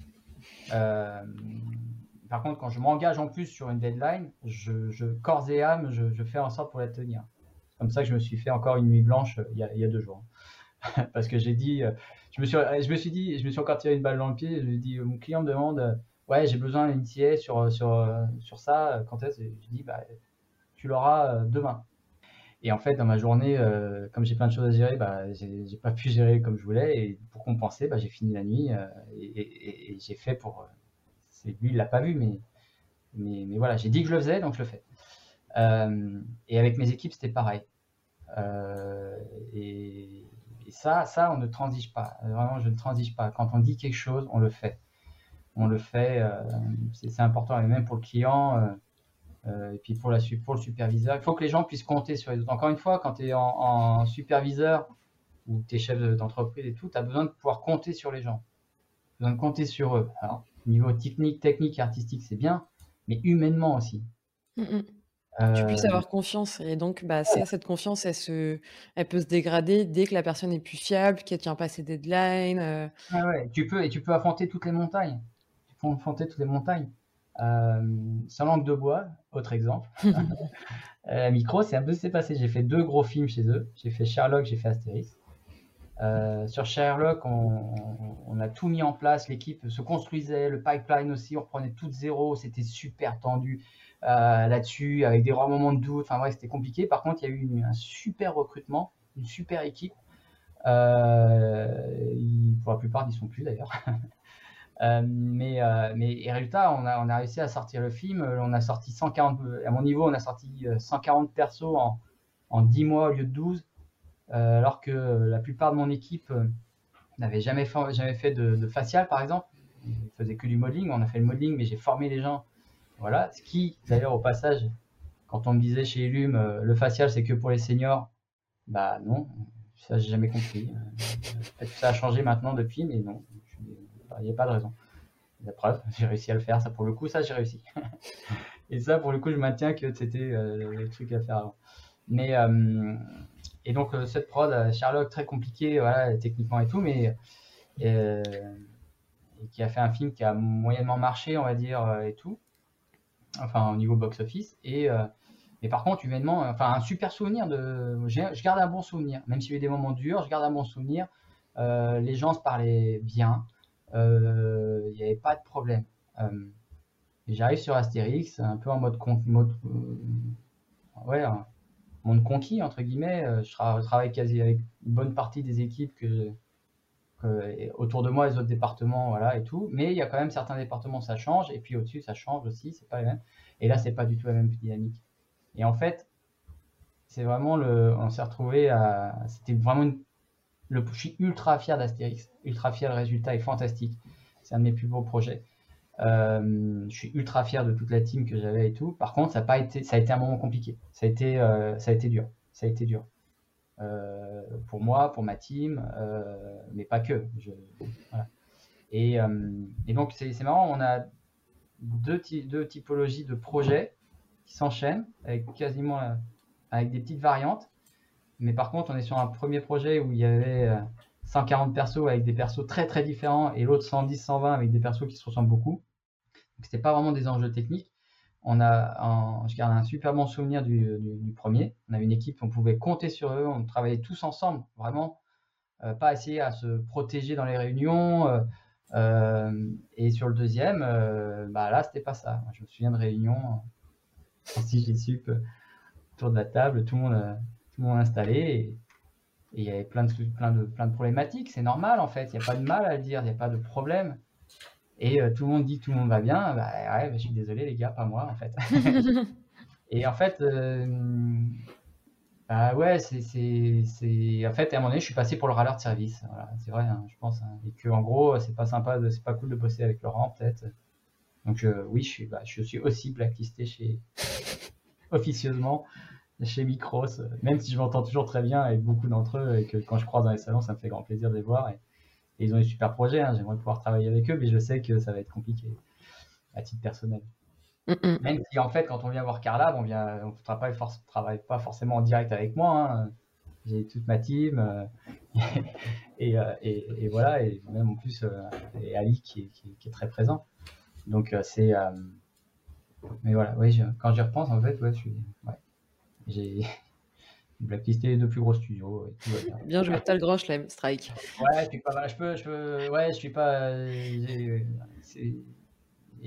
Euh, Par contre, quand je m'engage en plus sur une deadline, je, je corps et âme, je, je fais en sorte pour la tenir. C'est comme ça que je me suis fait encore une nuit blanche il y a, il y a deux jours. Parce que j'ai dit, je me suis, je me suis dit, je me suis encore tiré une balle dans le pied. Je lui ai dit, mon client me demande, ouais, j'ai besoin d'une T A sur, sur, sur ça. Quand est-ce? Je lui ai dit, bah, tu l'auras demain. Et en fait, dans ma journée, euh, comme j'ai plein de choses à gérer, bah, j'ai pas pu gérer comme je voulais. Et pour compenser, bah, j'ai fini la nuit euh, et, et, et j'ai fait pour... Euh, lui, il l'a pas vu, mais, mais, mais voilà, j'ai dit que je le faisais, donc je le fais. Euh, et avec mes équipes, c'était pareil. Euh, et, et ça, ça, on ne transige pas. Vraiment, je ne transige pas. Quand on dit quelque chose, on le fait. On le fait, euh, c'est important. Et même pour le client... Euh, Euh, et puis pour, la, pour le superviseur, il faut que les gens puissent compter sur les autres. Encore une fois, quand tu es en, en superviseur ou tu es chef d'entreprise et tout, tu as besoin de pouvoir compter sur les gens. Tu as besoin de compter sur eux. Alors, niveau technique, technique, artistique, c'est bien, mais humainement aussi. Mm -hmm. euh... Tu puisses avoir confiance. Et donc, bah, ça, cette confiance, elle, se, elle peut se dégrader dès que la personne est plus fiable, qu'elle ne tient pas ses deadlines. Euh... Ah ouais, tu peux, et tu peux affronter toutes les montagnes. Tu peux affronter toutes les montagnes. Euh, sans langue de bois, autre exemple. euh, Micros, c'est un peu ce qui s'est passé. J'ai fait deux gros films chez eux. J'ai fait Sherlock, j'ai fait Astérix. Euh, sur Sherlock, on, on a tout mis en place. L'équipe se construisait, le pipeline aussi. On reprenait tout de zéro. C'était super tendu euh, là-dessus, avec des moments de doute. Enfin bref, c'était compliqué. Par contre, il y a eu une, un super recrutement, une super équipe. Euh, ils, pour la plupart, ils n'y sont plus d'ailleurs. Euh, mais, euh, mais et résultat, on a, on a réussi à sortir le film. On a sorti cent quarante, à mon niveau, on a sorti cent quarante persos en, en dix mois au lieu de douze, euh, alors que la plupart de mon équipe euh, n'avait jamais, jamais fait de, de facial, par exemple. Ils faisaient que du modeling. On a fait le modeling, mais j'ai formé les gens. Voilà. Ce qui, d'ailleurs, au passage, quand on me disait chez Illum, euh, le facial, c'est que pour les seniors, bah non, ça, j'ai jamais compris. Peut-être que ça a changé maintenant depuis, mais non. Il n'y a pas de raison. La preuve, j'ai réussi à le faire. Ça, pour le coup, ça, j'ai réussi. Et ça, pour le coup, je maintiens que c'était euh, le truc à faire avant. Mais, euh, et donc, euh, cette prod, euh, Sherlock, très compliqué, voilà, techniquement et tout, mais euh, et qui a fait un film qui a moyennement marché, on va dire, euh, et tout. Enfin, au niveau box-office. Et, euh, et par contre, humainement, enfin, un super souvenir. De, je garde un bon souvenir. Même s'il y a eu des moments durs, je garde un bon souvenir. Euh, les gens se parlaient bien. Il euh, n'y avait pas de problème. Euh, J'arrive sur Astérix, un peu en mode, mode euh, ouais, monde conquis, entre guillemets. Je tra travaille quasi avec une bonne partie des équipes que, que, autour de moi, les autres départements, voilà, et tout. Mais il y a quand même certains départements, ça change, et puis au-dessus, ça change aussi, c'est pas les mêmes. Et là, c'est pas du tout la même dynamique. Et en fait, c'est vraiment le. On s'est retrouvé à. C'était vraiment une. Le, je suis ultra fier d'Astérix, ultra fier, le résultat est fantastique, c'est un de mes plus beaux projets. Euh, je suis ultra fier de toute la team que j'avais et tout. Par contre, ça a pas été, ça a été un moment compliqué, ça a été, euh, ça a été dur, ça a été dur euh, pour moi, pour ma team, euh, mais pas que. Je, voilà. Et, euh, et donc c'est marrant, on a deux, deux typologies de projets qui s'enchaînent avec quasiment avec des petites variantes. Mais par contre, on est sur un premier projet où il y avait cent quarante persos avec des persos très très différents et l'autre cent dix, cent vingt avec des persos qui se ressemblent beaucoup. Donc c'était pas vraiment des enjeux techniques. On a, un, je garde un super bon souvenir du, du, du premier. On avait une équipe, on pouvait compter sur eux, on travaillait tous ensemble, vraiment. Euh, pas essayer à se protéger dans les réunions. Euh, euh, et sur le deuxième, euh, bah là, c'était pas ça. Je me souviens de réunions, si j'ai sup autour de la table, tout le monde... Euh, tout le monde installé et il y avait plein de, plein de, plein de problématiques, c'est normal en fait, il n'y a pas de mal à le dire, il n'y a pas de problème. Et euh, tout le monde dit tout le monde va bien, bah ouais, bah, je suis désolé les gars, pas moi en fait. Et en fait, euh, bah ouais, c'est. En fait, à un moment donné, je suis passé pour le râleur de service, voilà, c'est vrai, hein, je pense. Hein. Et que en gros, c'est pas sympa, c'est pas cool de bosser avec Laurent peut-être. Donc euh, oui, je suis, bah, je suis aussi blacklisté chez. Officieusement. Chez Micros, même si je m'entends toujours très bien avec beaucoup d'entre eux et que quand je croise dans les salons, ça me fait grand plaisir de les voir. Et, et ils ont des super projets, hein. J'aimerais pouvoir travailler avec eux, mais je sais que ça va être compliqué à titre personnel. Mm-hmm. Même si en fait, quand on vient voir CarLab, on ne on travaille, travaille pas forcément en direct avec moi. Hein. J'ai toute ma team euh, et, euh, et, et voilà, et même en plus, euh, et Ali qui est, qui, est, qui est très présent. Donc euh, c'est. Euh, mais voilà, oui, je, quand j'y repense, en fait, ouais, je suis. Ouais. J'ai blacklisté les deux plus gros studios. Et tout, ouais. Bien joué, t'as le grand chelem, strike. Ouais, je suis pas mal, je peux, je peux, ouais, je suis pas. Et,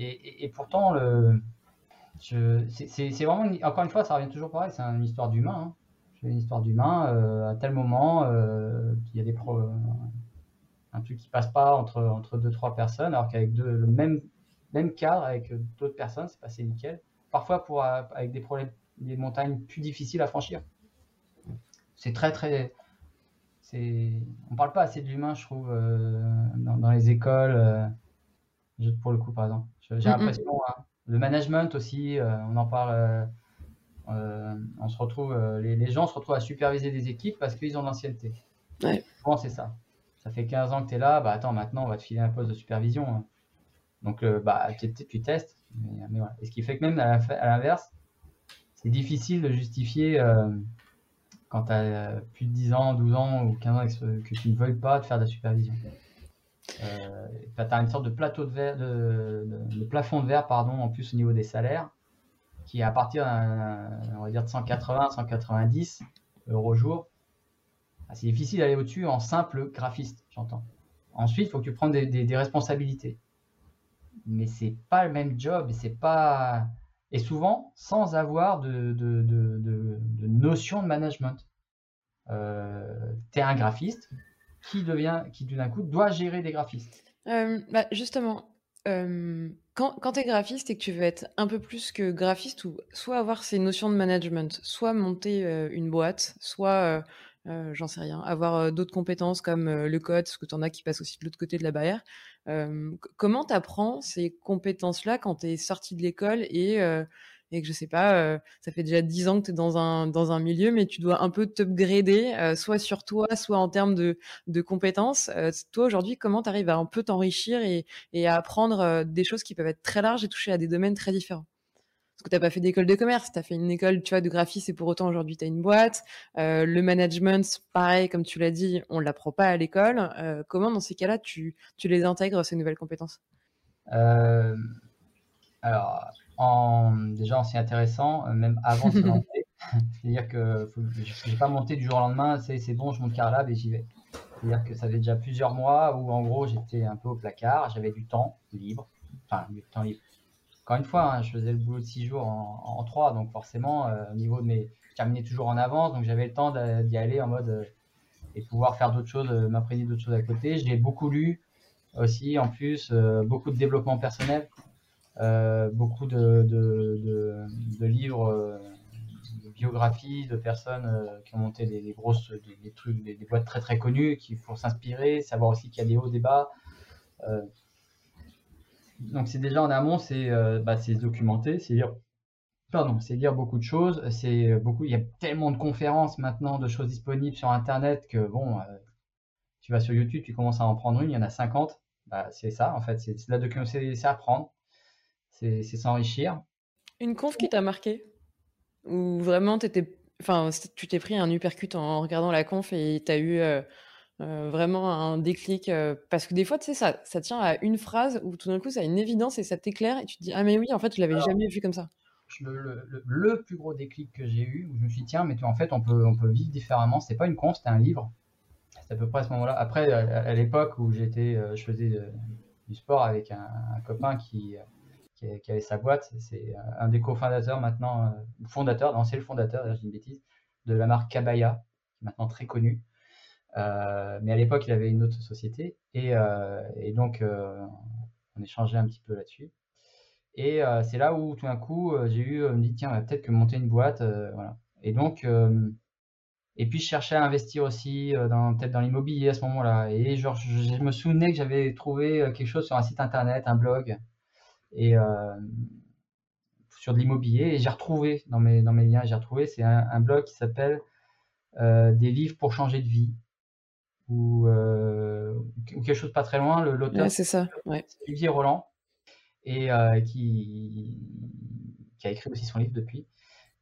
et, et pourtant, le, c'est vraiment, encore une fois, ça revient toujours pareil, c'est une histoire d'humain. Hein. une histoire d'humain, euh, à tel moment, euh, il y a des pro... un truc qui ne passe pas entre, entre deux, trois personnes, alors qu'avec le même, même cadre, avec d'autres personnes, c'est passé nickel. Parfois pour, avec des, problèmes, des montagnes plus difficiles à franchir. C'est très, très... On ne parle pas assez de l'humain, je trouve, euh, dans, dans les écoles, euh, juste pour le coup, par exemple. J'ai mm-hmm. l'impression, hein, le management aussi, euh, on en parle... Euh, Euh, on se retrouve, euh, les, les gens se retrouvent à superviser des équipes parce qu'ils ont de l'ancienneté. Ouais. Bon, c'est ça. Ça fait quinze ans que tu es là, bah attends, maintenant on va te filer un poste de supervision. Hein. Donc, euh, bah, tu, tu testes. Mais, mais ouais. Et ce qui fait que même à l'inverse, c'est difficile de justifier euh, quand tu as euh, plus de dix ans, douze ans ou quinze ans que tu ne veuilles pas de faire de la supervision. Euh, tu as une sorte de plateau de verre, de, de, de plafond de verre, pardon, en plus au niveau des salaires, qui est à partir on va dire de cent quatre-vingts à cent quatre-vingt-dix euros jour. C'est difficile d'aller au-dessus en simple graphiste, j'entends. Ensuite, il faut que tu prennes des, des, des responsabilités. Mais c'est pas le même job, c'est pas... Et souvent, sans avoir de, de, de, de, de notion de management. Euh, tu es un graphiste qui, devient, qui tout d'un coup doit gérer des graphistes. Euh, bah justement... Euh, quand, quand tu es graphiste et que tu veux être un peu plus que graphiste, ou soit avoir ces notions de management, soit monter euh, une boîte, soit, euh, euh, j'en sais rien, avoir euh, d'autres compétences comme euh, le code, parce que tu en as qui passent aussi de l'autre côté de la barrière, euh, comment tu apprends ces compétences-là quand tu es sorti de l'école et, euh, et que, je sais pas, euh, ça fait déjà dix ans que tu es dans un, dans un milieu, mais tu dois un peu t'upgrader, euh, soit sur toi, soit en termes de, de compétences. Euh, toi, aujourd'hui, comment tu arrives à un peu t'enrichir et, et à apprendre euh, des choses qui peuvent être très larges et toucher à des domaines très différents? Parce que tu n'as pas fait d'école de commerce, tu as fait une école, tu vois, de graphisme, et pour autant, aujourd'hui, tu as une boîte. Euh, le management, pareil, comme tu l'as dit, on ne l'apprend pas à l'école. Euh, comment, dans ces cas-là, tu, tu les intègres, ces nouvelles compétences? euh, Alors... En, déjà, c'est intéressant, même avant de se lancer. C'est-à-dire que faut, je n'ai pas monté du jour au lendemain, c'est bon, je monte CarLab et j'y vais. C'est-à-dire que ça fait déjà plusieurs mois où, en gros, j'étais un peu au placard, j'avais du temps libre. Enfin, du temps libre. Encore une fois, hein, je faisais le boulot de six jours en trois, donc forcément, euh, au niveau de mes. Je terminais toujours en avance, donc j'avais le temps d'y aller en mode. Euh, et pouvoir faire d'autres choses, euh, m'apprécier d'autres choses à côté. J'ai beaucoup lu aussi, en plus, euh, beaucoup de développement personnel. Euh, beaucoup de, de, de, de livres, euh, de biographies de personnes euh, qui ont monté des, des grosses, des, des trucs, des, des boîtes très très connues, qui pour s'inspirer, savoir aussi qu'il y a des hauts, des bas. Euh, donc c'est déjà en amont, c'est euh, bah, c'est documenter, c'est lire, pardon, c'est lire beaucoup de choses, c'est beaucoup, il y a tellement de conférences maintenant, de choses disponibles sur Internet que bon, euh, tu vas sur YouTube, tu commences à en prendre une, il y en a cinquante, bah, c'est ça en fait, c'est la documentation, c'est apprendre. C'est s'enrichir. Une conf qui t'a marqué? Ou vraiment, t'étais, enfin, tu t'es pris un uppercut en regardant la conf et t'as eu euh, euh, vraiment un déclic euh, parce que des fois, tu sais, ça, ça tient à une phrase où tout d'un coup, ça a une évidence et ça t'éclaire et tu te dis « Ah mais oui, en fait, je l'avais jamais vu comme ça. » Le, le, le plus gros déclic que j'ai eu, où je me suis dit « Tiens, mais en fait, on peut, on peut vivre différemment. » C'était pas une conf, c'était un livre. C'était à peu près à ce moment-là. Après, à, à l'époque où j'étais, je faisais de, du sport avec un, un copain qui... qui avait sa boîte, c'est un des cofondateurs maintenant, fondateur, non c'est le fondateur, j'ai une bêtise, de la marque Kabaya, maintenant très connue, euh, mais à l'époque il avait une autre société, et, euh, et donc euh, on échangeait un petit peu là-dessus, et euh, c'est là où tout d'un coup j'ai eu, on me dit tiens peut-être que monter une boîte, euh, voilà, et donc, euh, et puis je cherchais à investir aussi, peut-être dans l'immobilier à ce moment-là, et genre je, je me souvenais que j'avais trouvé quelque chose sur un site internet, un blog, et euh, sur de l'immobilier, et j'ai retrouvé dans mes, dans mes liens, j'ai retrouvé, c'est un, un blog qui s'appelle euh, des livres pour changer de vie, ou, euh, ou quelque chose pas très loin, l'auteur, ouais, c'est ça, ouais. Olivier Roland, et euh, qui, qui a écrit aussi son livre depuis,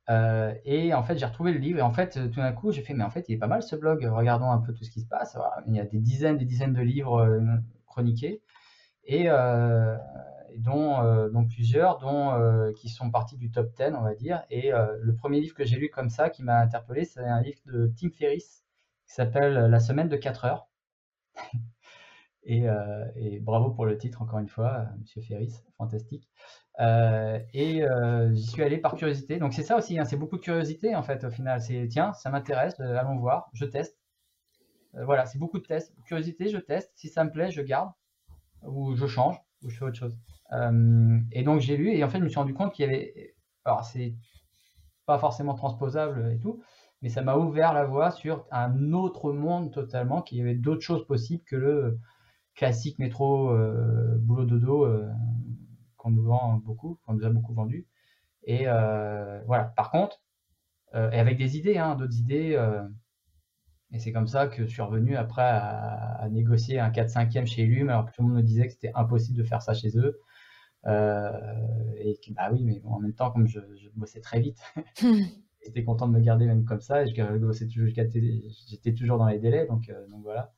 euh, et en fait j'ai retrouvé le livre, et en fait tout d'un coup j'ai fait mais en fait il est pas mal ce blog, regardons un peu tout ce qui se passe, voilà. Il y a des dizaines des dizaines de livres euh, chroniqués, et euh, Dont, euh, dont plusieurs, dont euh, qui sont partis du top dix, on va dire. Et euh, le premier livre que j'ai lu comme ça, qui m'a interpellé, c'est un livre de Tim Ferriss, qui s'appelle La semaine de quatre heures. et, euh, et bravo pour le titre, encore une fois, Monsieur Ferriss, fantastique. Euh, et euh, j'y suis allé par curiosité. Donc c'est ça aussi, hein, c'est beaucoup de curiosité en fait au final. C'est tiens, ça m'intéresse, euh, allons voir, je teste. Euh, voilà, c'est beaucoup de tests. Curiosité, je teste. Si ça me plaît, je garde ou je change ou je fais autre chose. Euh, et donc j'ai lu et en fait je me suis rendu compte qu'il y avait, alors c'est pas forcément transposable et tout, mais ça m'a ouvert la voie sur un autre monde totalement, qu'il y avait d'autres choses possibles que le classique métro euh, boulot dodo. Euh, qu'on nous vend beaucoup, qu'on nous a beaucoup vendu. Et euh, voilà, par contre, euh, et avec des idées, hein, d'autres idées, euh, et c'est comme ça que je suis revenu après à, à négocier un quatre cinquième chez Lume, alors que tout le monde me disait que c'était impossible de faire ça chez eux. Euh, et que, bah oui, mais bon, en même temps, comme je, je bossais très vite, j'étais content de me garder même comme ça, et je bossais toujours, j'étais toujours dans les délais, donc, euh, donc voilà.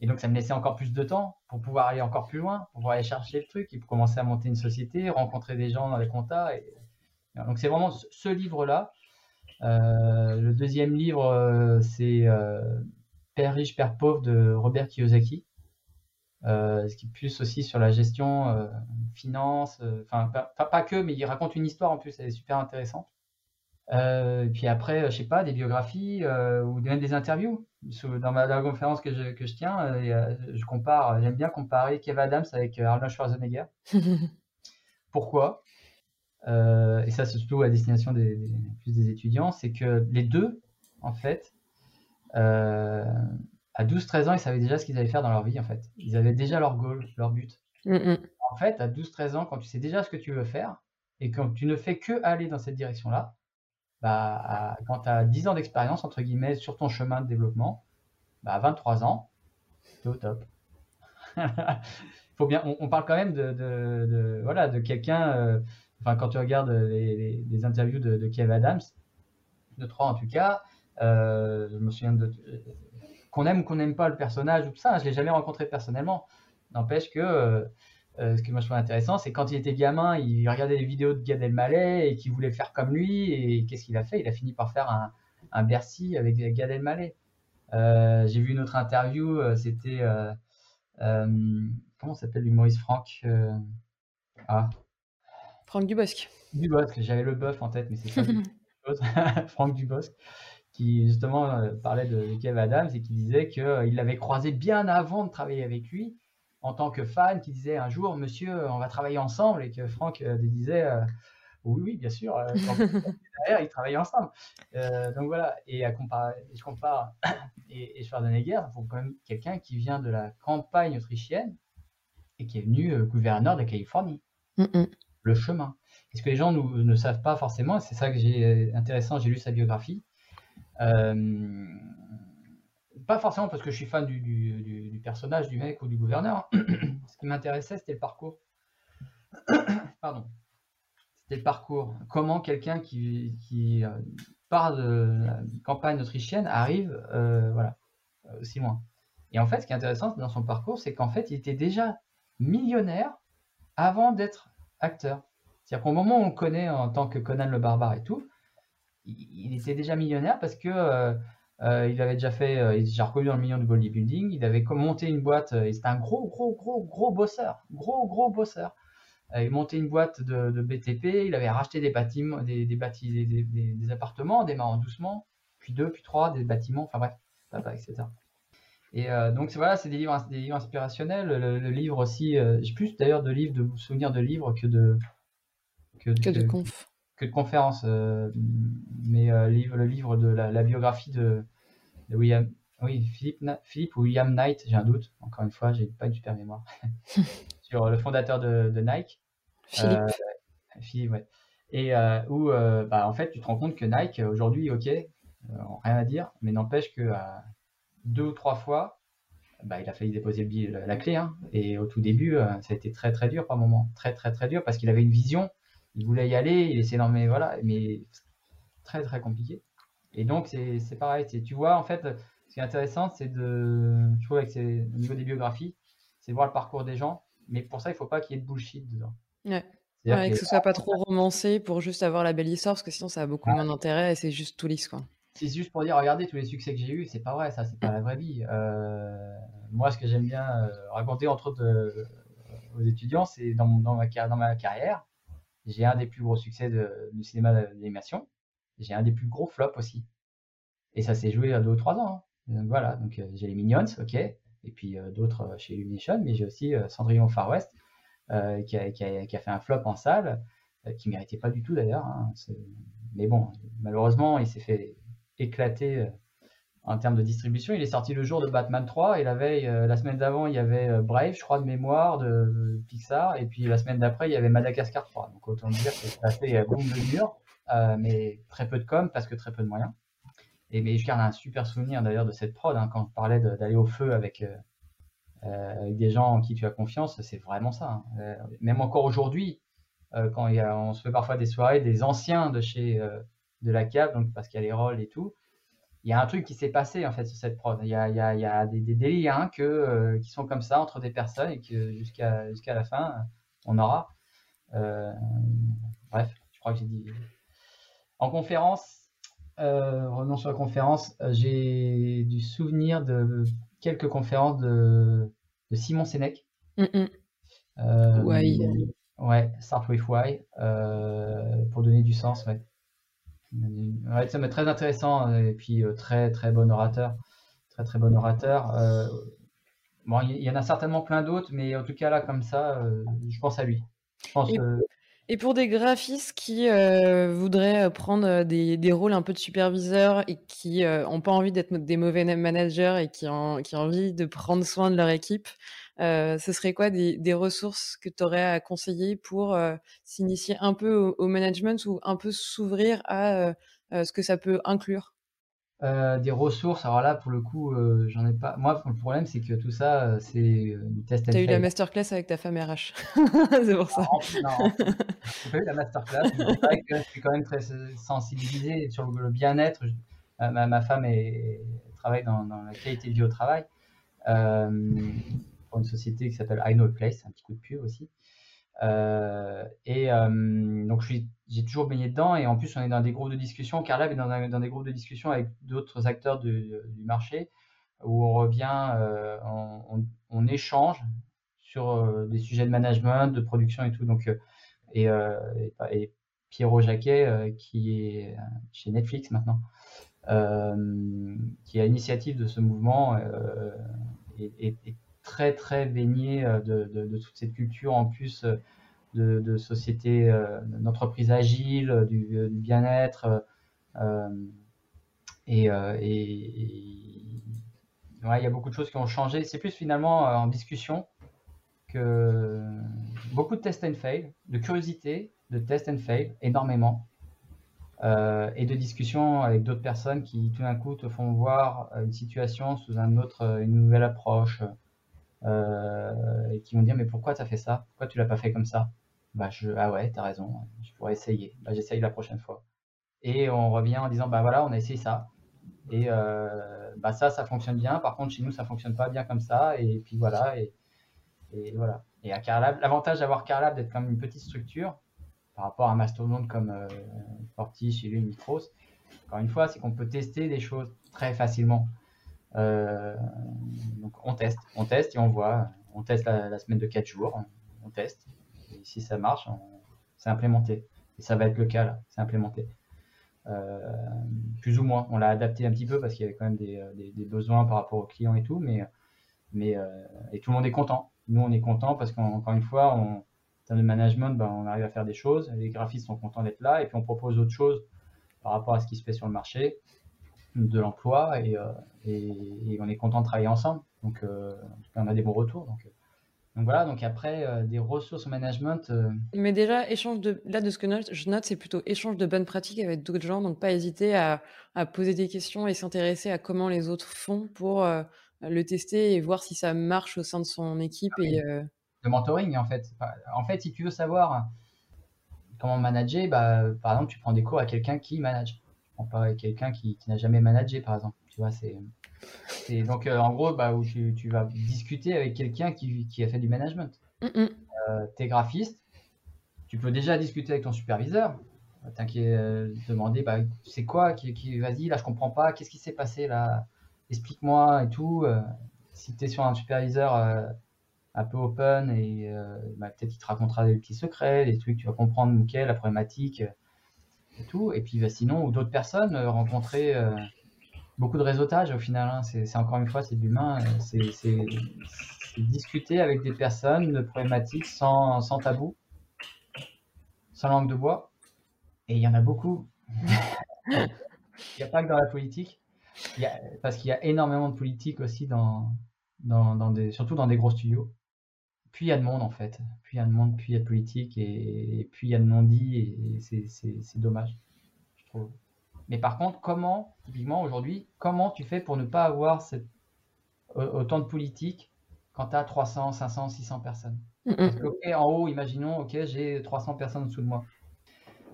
Et donc, ça me laissait encore plus de temps pour pouvoir aller encore plus loin, pour pouvoir aller chercher le truc et pour commencer à monter une société, rencontrer des gens dans les comptas. Et... donc, c'est vraiment ce livre-là. Euh, le deuxième livre, c'est euh, Père riche, Père pauvre de Robert Kiyosaki, euh, ce qui est plus aussi sur la gestion, euh, finance, enfin, euh, pas, pas, pas que, mais il raconte une histoire en plus, elle est super intéressante. Euh, et puis après, je sais pas, des biographies euh, ou même des interviews. Dans ma, dans la conférence que je, que je tiens, euh, je compare, j'aime bien comparer Kev Adams avec Arnold Schwarzenegger. Pourquoi euh, et ça, c'est surtout à destination des, des, plus des étudiants, c'est que les deux, en fait, euh, à douze treize ans, ils savaient déjà ce qu'ils allaient faire dans leur vie, en fait. Ils avaient déjà leur goal, leur but. Mm-hmm. En fait, à douze treize ans, quand tu sais déjà ce que tu veux faire et quand tu ne fais que aller dans cette direction-là, bah, à, quand tu as dix ans d'expérience, entre guillemets, sur ton chemin de développement, bah, à vingt-trois ans, t'es au top. Faut bien, on, on parle quand même de, de, de, voilà, de quelqu'un, euh, enfin, quand tu regardes les, les, les interviews de, de Kev Adams, de trois en tout cas, euh, je me souviens de... Euh, qu'on aime ou qu'on n'aime pas le personnage ou tout ça, hein, je ne l'ai jamais rencontré personnellement. N'empêche que... Euh, Euh, ce que moi je trouve intéressant, c'est quand il était gamin, il regardait les vidéos de Gad Elmaleh et qu'il voulait faire comme lui. Et qu'est-ce qu'il a fait? Il a fini par faire un, un Bercy avec Gad Elmaleh. Euh, J'ai vu une autre interview, c'était... Euh, euh, comment s'appelle l'humoriste Franck euh, ah. Franck Dubosc. Dubosc, j'avais le bœuf en tête, mais c'est ça. Franck Dubosc, qui justement euh, parlait de Kev Adams et qui disait qu'il euh, l'avait croisé bien avant de travailler avec lui, en tant que fan, qui disait un jour, monsieur, on va travailler ensemble, et que Franck euh, disait, euh, oui, oui, bien sûr, euh, quand derrière, ils travaillaient ensemble. Euh, donc voilà, et à comparer, je compare, et, et Schwarzenegger, c'est quand même quelqu'un qui vient de la campagne autrichienne et qui est venu euh, gouverneur de Californie. Mm -mm. Le chemin. Est-ce que les gens nous, ne savent pas forcément, c'est ça que j'ai intéressant, j'ai lu sa biographie. Euh, Pas forcément parce que je suis fan du, du, du, du personnage, du mec ou du gouverneur. Ce qui m'intéressait, c'était le parcours. Pardon. C'était le parcours. Comment quelqu'un qui, qui part de la campagne autrichienne arrive euh, voilà, aussi loin. Et en fait, ce qui est intéressant dans son parcours, c'est qu'en fait, il était déjà millionnaire avant d'être acteur. C'est-à-dire qu'au moment où on le connaît en tant que Conan le Barbare et tout, il, il était déjà millionnaire parce que... Euh, Euh, il avait déjà fait, euh, il était déjà reconnu dans le milieu du bodybuilding, il avait monté une boîte, euh, et c'était un gros, gros, gros, gros bosseur, gros, gros bosseur. Euh, il montait une boîte de, de B T P, il avait racheté des bâtiments, des, des, bâtis, des, des, des, des appartements, en démarrant doucement, puis deux, puis trois, des bâtiments, enfin bref, et cetera. Et euh, donc voilà, c'est des livres, des livres inspirationnels, le, le livre aussi, euh, j'ai plus d'ailleurs de livres, de souvenirs de livres que de... Que, que de conf. Que de conférences, euh, mais euh, livre, le livre de la, la biographie de, de William, oui, Philippe, Philippe ou William Knight, j'ai un doute, encore une fois, j'ai pas une super mémoire, sur le fondateur de, de Nike. Philippe. Euh, Philippe, ouais. Et euh, où, euh, bah, en fait, tu te rends compte que Nike, aujourd'hui, ok, euh, rien à dire, mais n'empêche que euh, deux ou trois fois, bah, il a failli déposer le, la, la clé, hein, et au tout début, euh, ça a été très très dur par moment, très très très dur, parce qu'il avait une vision. Il voulait y aller, il essayait, non mais voilà, mais très très compliqué. Et donc c'est pareil, tu vois, en fait, ce qui est intéressant, c'est de, je trouve, avec ces, au niveau des biographies, c'est de voir le parcours des gens, mais pour ça, il ne faut pas qu'il y ait de bullshit dedans. Ouais, ouais que, que ce soit pas trop romancé pour juste avoir la belle histoire, parce que sinon ça a beaucoup ouais. moins d'intérêt et c'est juste tout lisse, quoi. C'est juste pour dire, regardez tous les succès que j'ai eus, c'est pas vrai, ça, c'est pas la vraie vie. Euh, moi, ce que j'aime bien raconter, entre autres, euh, aux étudiants, c'est dans, dans, ma, dans ma carrière, J'ai un des plus gros succès de, du cinéma d'animation. J'ai un des plus gros flops aussi. Et ça s'est joué à deux ou trois ans. Hein. Donc voilà, donc euh, j'ai les Minions, ok, et puis euh, d'autres euh, chez Illumination, mais j'ai aussi euh, Cendrillon Far West, euh, qui, a, qui, a, qui a fait un flop en salle, euh, qui ne méritait pas du tout d'ailleurs. Hein. Mais bon, malheureusement, il s'est fait éclater euh, en termes de distribution. Il est sorti le jour de Batman trois, et la veille, euh, la semaine d'avant, il y avait euh, Brave, je crois, de mémoire, de euh, Pixar, et puis la semaine d'après, il y avait Madagascar trois. Donc autant dire que ça a fait euh, bombe de mur, euh, mais très peu de com, parce que très peu de moyens. Et mais je garde un super souvenir d'ailleurs de cette prod, hein, quand on parlait d'aller au feu avec, euh, euh, avec des gens en qui tu as confiance, c'est vraiment ça. Hein. Euh, même encore aujourd'hui, euh, quand il y a, on se fait parfois des soirées, des anciens de chez euh, de la cave, donc parce qu'il y a les rôles et tout, il y a un truc qui s'est passé en fait sur cette prod. Il y a, il y a, il y a des, des, des liens que, euh, qui sont comme ça entre des personnes et que jusqu'à jusqu'à la fin, on aura. Euh, bref, je crois que j'ai dit. En conférence, Euh, revenons sur la conférence, euh, j'ai du souvenir de quelques conférences de, de Simon Sénèque. Mm -mm. euh, Why. Euh, ouais, Start with Why, euh, pour donner du sens, ouais. Ouais, ça m'est très intéressant, et puis euh, très très bon orateur. Très très bon orateur. Euh, bon, il y en a certainement plein d'autres, mais en tout cas là, comme ça, euh, je pense à lui. Je pense que... Euh, Et pour des graphistes qui euh, voudraient prendre des, des rôles un peu de superviseurs et qui n'ont euh, pas envie d'être des mauvais managers et qui ont, qui ont envie de prendre soin de leur équipe, euh, ce serait quoi des, des ressources que tu aurais à conseiller pour euh, s'initier un peu au, au management ou un peu s'ouvrir à euh, ce que ça peut inclure? Euh, des ressources, alors là pour le coup euh, j'en ai pas, moi le problème c'est que tout ça euh, c'est euh, du test and fail. T'as eu la masterclass avec ta femme R H, c'est pour ça. Non, non. J'ai pas eu la masterclass, mais c'est vrai que je suis quand même très sensibilisé sur le bien-être, euh, ma, ma femme est, travaille dans, dans la qualité de vie au travail, euh, pour une société qui s'appelle I Know a Place, un petit coup de pub aussi. Euh, et euh, donc j'ai toujours baigné dedans, et en plus on est dans des groupes de discussion, CarLab est dans, un, dans des groupes de discussion avec d'autres acteurs du, du marché où on revient, euh, on, on, on échange sur euh, des sujets de management, de production et tout, donc, euh, et, euh, et, et Pierrot Jacquet euh, qui est chez Netflix maintenant, euh, qui est à l'initiative de ce mouvement, euh, et, et, et très très baigné de, de, de toute cette culture en plus de, de société, euh, d'entreprise agile, du, du bien-être, euh, et, euh, et, et ouais, il y a beaucoup de choses qui ont changé. C'est plus finalement en discussion que beaucoup de test and fail, de curiosité, de test and fail énormément, euh, et de discussion avec d'autres personnes qui tout d'un coup te font voir une situation sous un autre, une nouvelle approche. Euh, et qui vont dire mais pourquoi t'as fait ça, pourquoi tu l'as pas fait comme ça, bah je, ah ouais t'as raison, je pourrais essayer, bah j'essaye la prochaine fois, et on revient en disant bah voilà on a essayé ça, et euh, bah ça ça fonctionne bien, par contre chez nous ça fonctionne pas bien comme ça, et puis voilà, et, et voilà. Et à CarLab, l'avantage d'avoir CarLab, d'être comme une petite structure par rapport à un mastodonte comme euh, Fortiche, chez lui Micros, encore une fois c'est qu'on peut tester des choses très facilement. Euh, donc on teste, on teste et on voit, on teste la, la semaine de quatre jours, on, on teste, et si ça marche, c'est implémenté, et ça va être le cas là, c'est implémenté, euh, plus ou moins, on l'a adapté un petit peu parce qu'il y avait quand même des, des, des besoins par rapport aux clients et tout, mais, mais euh, et tout le monde est content, nous on est content parce qu'encore une fois, on, en termes de management, ben, on arrive à faire des choses, les graphistes sont contents d'être là, et puis on propose autre chose par rapport à ce qui se fait sur le marché, de l'emploi, et, euh, et, et on est content de travailler ensemble, donc euh, on a des bons retours, donc, donc voilà. Donc après euh, des ressources en management, euh... mais déjà échange de, là de ce que note, je note c'est plutôt échange de bonnes pratiques avec d'autres gens, donc pas hésiter à, à poser des questions et s'intéresser à comment les autres font pour euh, le tester et voir si ça marche au sein de son équipe. Ah oui. Et euh... le mentoring en fait, en fait si tu veux savoir comment manager, bah, par exemple tu prends des cours à quelqu'un qui manage, pas quelqu'un qui, qui n'a jamais managé par exemple, tu vois, c'est donc euh, en gros bah, où tu, tu vas discuter avec quelqu'un qui, qui a fait du management. Mm-hmm. euh, t'es graphiste, tu peux déjà discuter avec ton superviseur, t'inquiète, euh, demander bah, c'est quoi qui, qui vas-y là je comprends pas, qu'est-ce qui s'est passé là, explique-moi et tout, euh, si t'es sur un superviseur euh, un peu open et euh, bah, peut-être il te racontera des petits secrets, des trucs, tu vas comprendre ok, la problématique et tout. Et puis bah, sinon, ou d'autres personnes, euh, rencontrer euh, beaucoup de réseautage au final, hein. C'est encore une fois, c'est de l'humain, c'est discuter avec des personnes de problématiques sans, sans tabou, sans langue de bois. Et il y en a beaucoup. Il n'y a pas que dans la politique. Il y a, parce qu'il y a énormément de politique aussi, dans, dans, dans des, surtout dans des gros studios. Puis il y a de monde en fait. Puis il y a de monde, puis il y a de politique, et, et puis il y a de non-dit, et, et c'est dommage, je trouve. Mais par contre, comment, typiquement aujourd'hui, comment tu fais pour ne pas avoir cette, autant de politique quand tu as trois cents, cinq cents, six cents personnes? Parce que, okay, en haut, imaginons, ok, j'ai trois cents personnes en dessous de moi.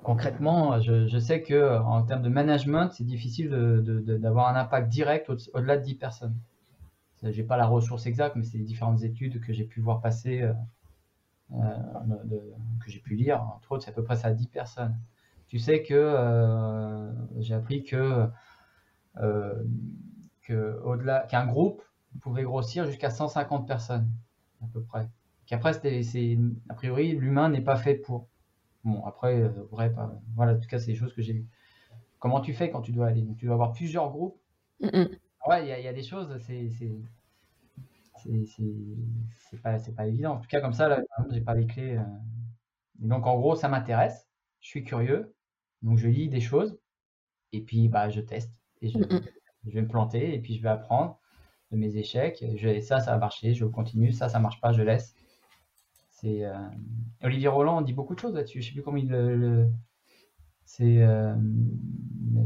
Concrètement, je, je sais que en termes de management, c'est difficile d'avoir un impact direct au-delà de dix personnes. J'ai pas la ressource exacte, mais c'est les différentes études que j'ai pu voir passer, euh, de, de, que j'ai pu lire, entre autres, c'est à peu près ça à dix personnes. Tu sais que euh, j'ai appris que, euh, que au-delà, qu'un groupe pouvait grossir jusqu'à cent cinquante personnes, à peu près. Qu'après, c'est a priori, l'humain n'est pas fait pour. Bon, après, euh, vrai, pas... voilà, en tout cas, c'est des choses que j'ai vues. Comment tu fais quand tu dois aller? Donc, tu dois avoir plusieurs groupes. Mm-hmm. Ouais, il y, y a des choses, c'est c'est pas, pas évident. En tout cas, comme ça, là, j'ai pas les clés. Euh... Et donc, en gros, ça m'intéresse. Je suis curieux. Donc, je lis des choses. Et puis, bah, je teste. Et je, mm-hmm. je vais me planter. Et puis, je vais apprendre de mes échecs. Je, ça, ça a marché. Je continue. Ça, ça marche pas. Je laisse. Et euh, Olivier Roland dit beaucoup de choses là-dessus. Je ne sais plus comment il le, le c'est euh,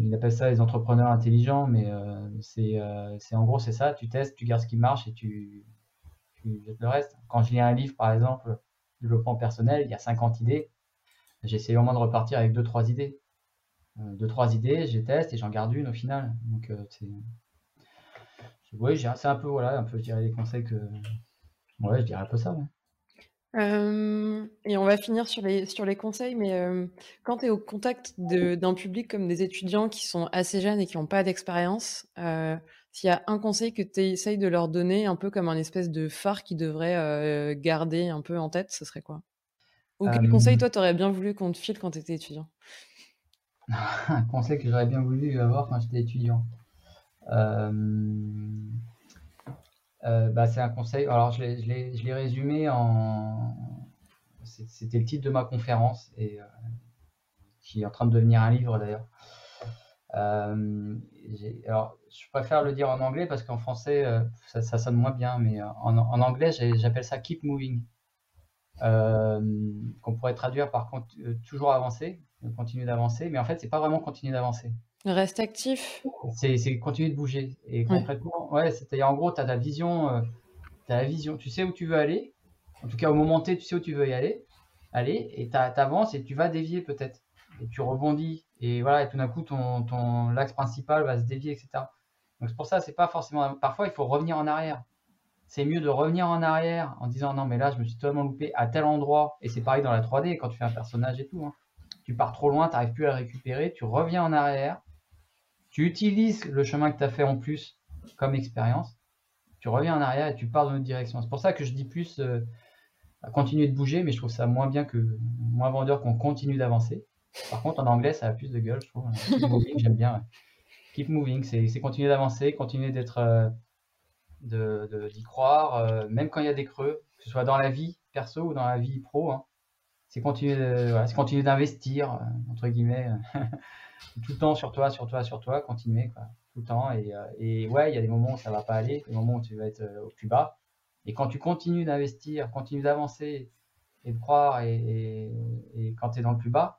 il appelle ça les entrepreneurs intelligents, mais euh, c'est euh, en gros c'est ça. Tu testes, tu gardes ce qui marche et tu, tu jettes le reste. Quand je lis un livre, par exemple, développement personnel, il y a cinquante idées. J'essaie au moins de repartir avec deux trois idées, euh, deux trois idées, je teste et j'en garde une au final. Donc euh, c'est ouais, c'est un peu voilà, un peu je dirais les conseils que ouais, je dirais un peu ça. Ouais. Euh, et on va finir sur les, sur les conseils, mais euh, quand tu es au contact d'un public comme des étudiants qui sont assez jeunes et qui n'ont pas d'expérience, euh, s'il y a un conseil que tu essayes de leur donner un peu comme un espèce de phare qu'ils devraient euh, garder un peu en tête, ce serait quoi? Ou quel euh... conseil toi tu aurais bien voulu qu'on te file quand tu étais étudiant? Un conseil que j'aurais bien voulu avoir quand j'étais étudiant, euh... Euh, bah, c'est un conseil, alors je l'ai résumé en, c'était le titre de ma conférence et euh, qui est en train de devenir un livre d'ailleurs. Euh, alors je préfère le dire en anglais parce qu'en français euh, ça, ça sonne moins bien, mais en, en anglais j'appelle ça keep moving, euh, qu'on pourrait traduire par contre euh, toujours avancer, continuer d'avancer, mais en fait c'est pas vraiment continuer d'avancer. Reste actif. C'est continuer de bouger. Et concrètement, ouais, c'est-à-dire en gros, tu as ta vision, euh, tu as la vision, tu sais où tu veux aller. En tout cas, au moment T, tu sais où tu veux y aller. Aller, et tu avances et tu vas dévier peut-être. Et tu rebondis. Et voilà, et tout d'un coup, ton, ton l'axe principal va se dévier, et cetera. Donc c'est pour ça, c'est pas forcément. Parfois, il faut revenir en arrière. C'est mieux de revenir en arrière en disant non, mais là, je me suis totalement loupé à tel endroit. Et c'est pareil dans la trois D quand tu fais un personnage et tout. Hein. Tu pars trop loin, tu n'arrives plus à le récupérer, tu reviens en arrière. Tu utilises le chemin que tu as fait en plus comme expérience, tu reviens en arrière et tu pars dans une direction. C'est pour ça que je dis plus euh, continuer de bouger, mais je trouve ça moins bien que moins vendeur qu'on continue d'avancer. Par contre, en anglais, ça a plus de gueule, je trouve. Keep moving, j'aime bien. Ouais. Keep moving, c'est continuer d'avancer, continuer d'être, euh, de, de, d'y croire, euh, même quand il y a des creux, que ce soit dans la vie perso ou dans la vie pro. Hein. C'est continuer d'investir, voilà, euh, entre guillemets. Tout le temps sur toi, sur toi, sur toi, continuer quoi, tout le temps. Et, euh, et ouais, il y a des moments où ça va pas aller, des moments où tu vas être euh, au plus bas. Et quand tu continues d'investir, continue d'avancer et de croire, et, et, et quand tu es dans le plus bas,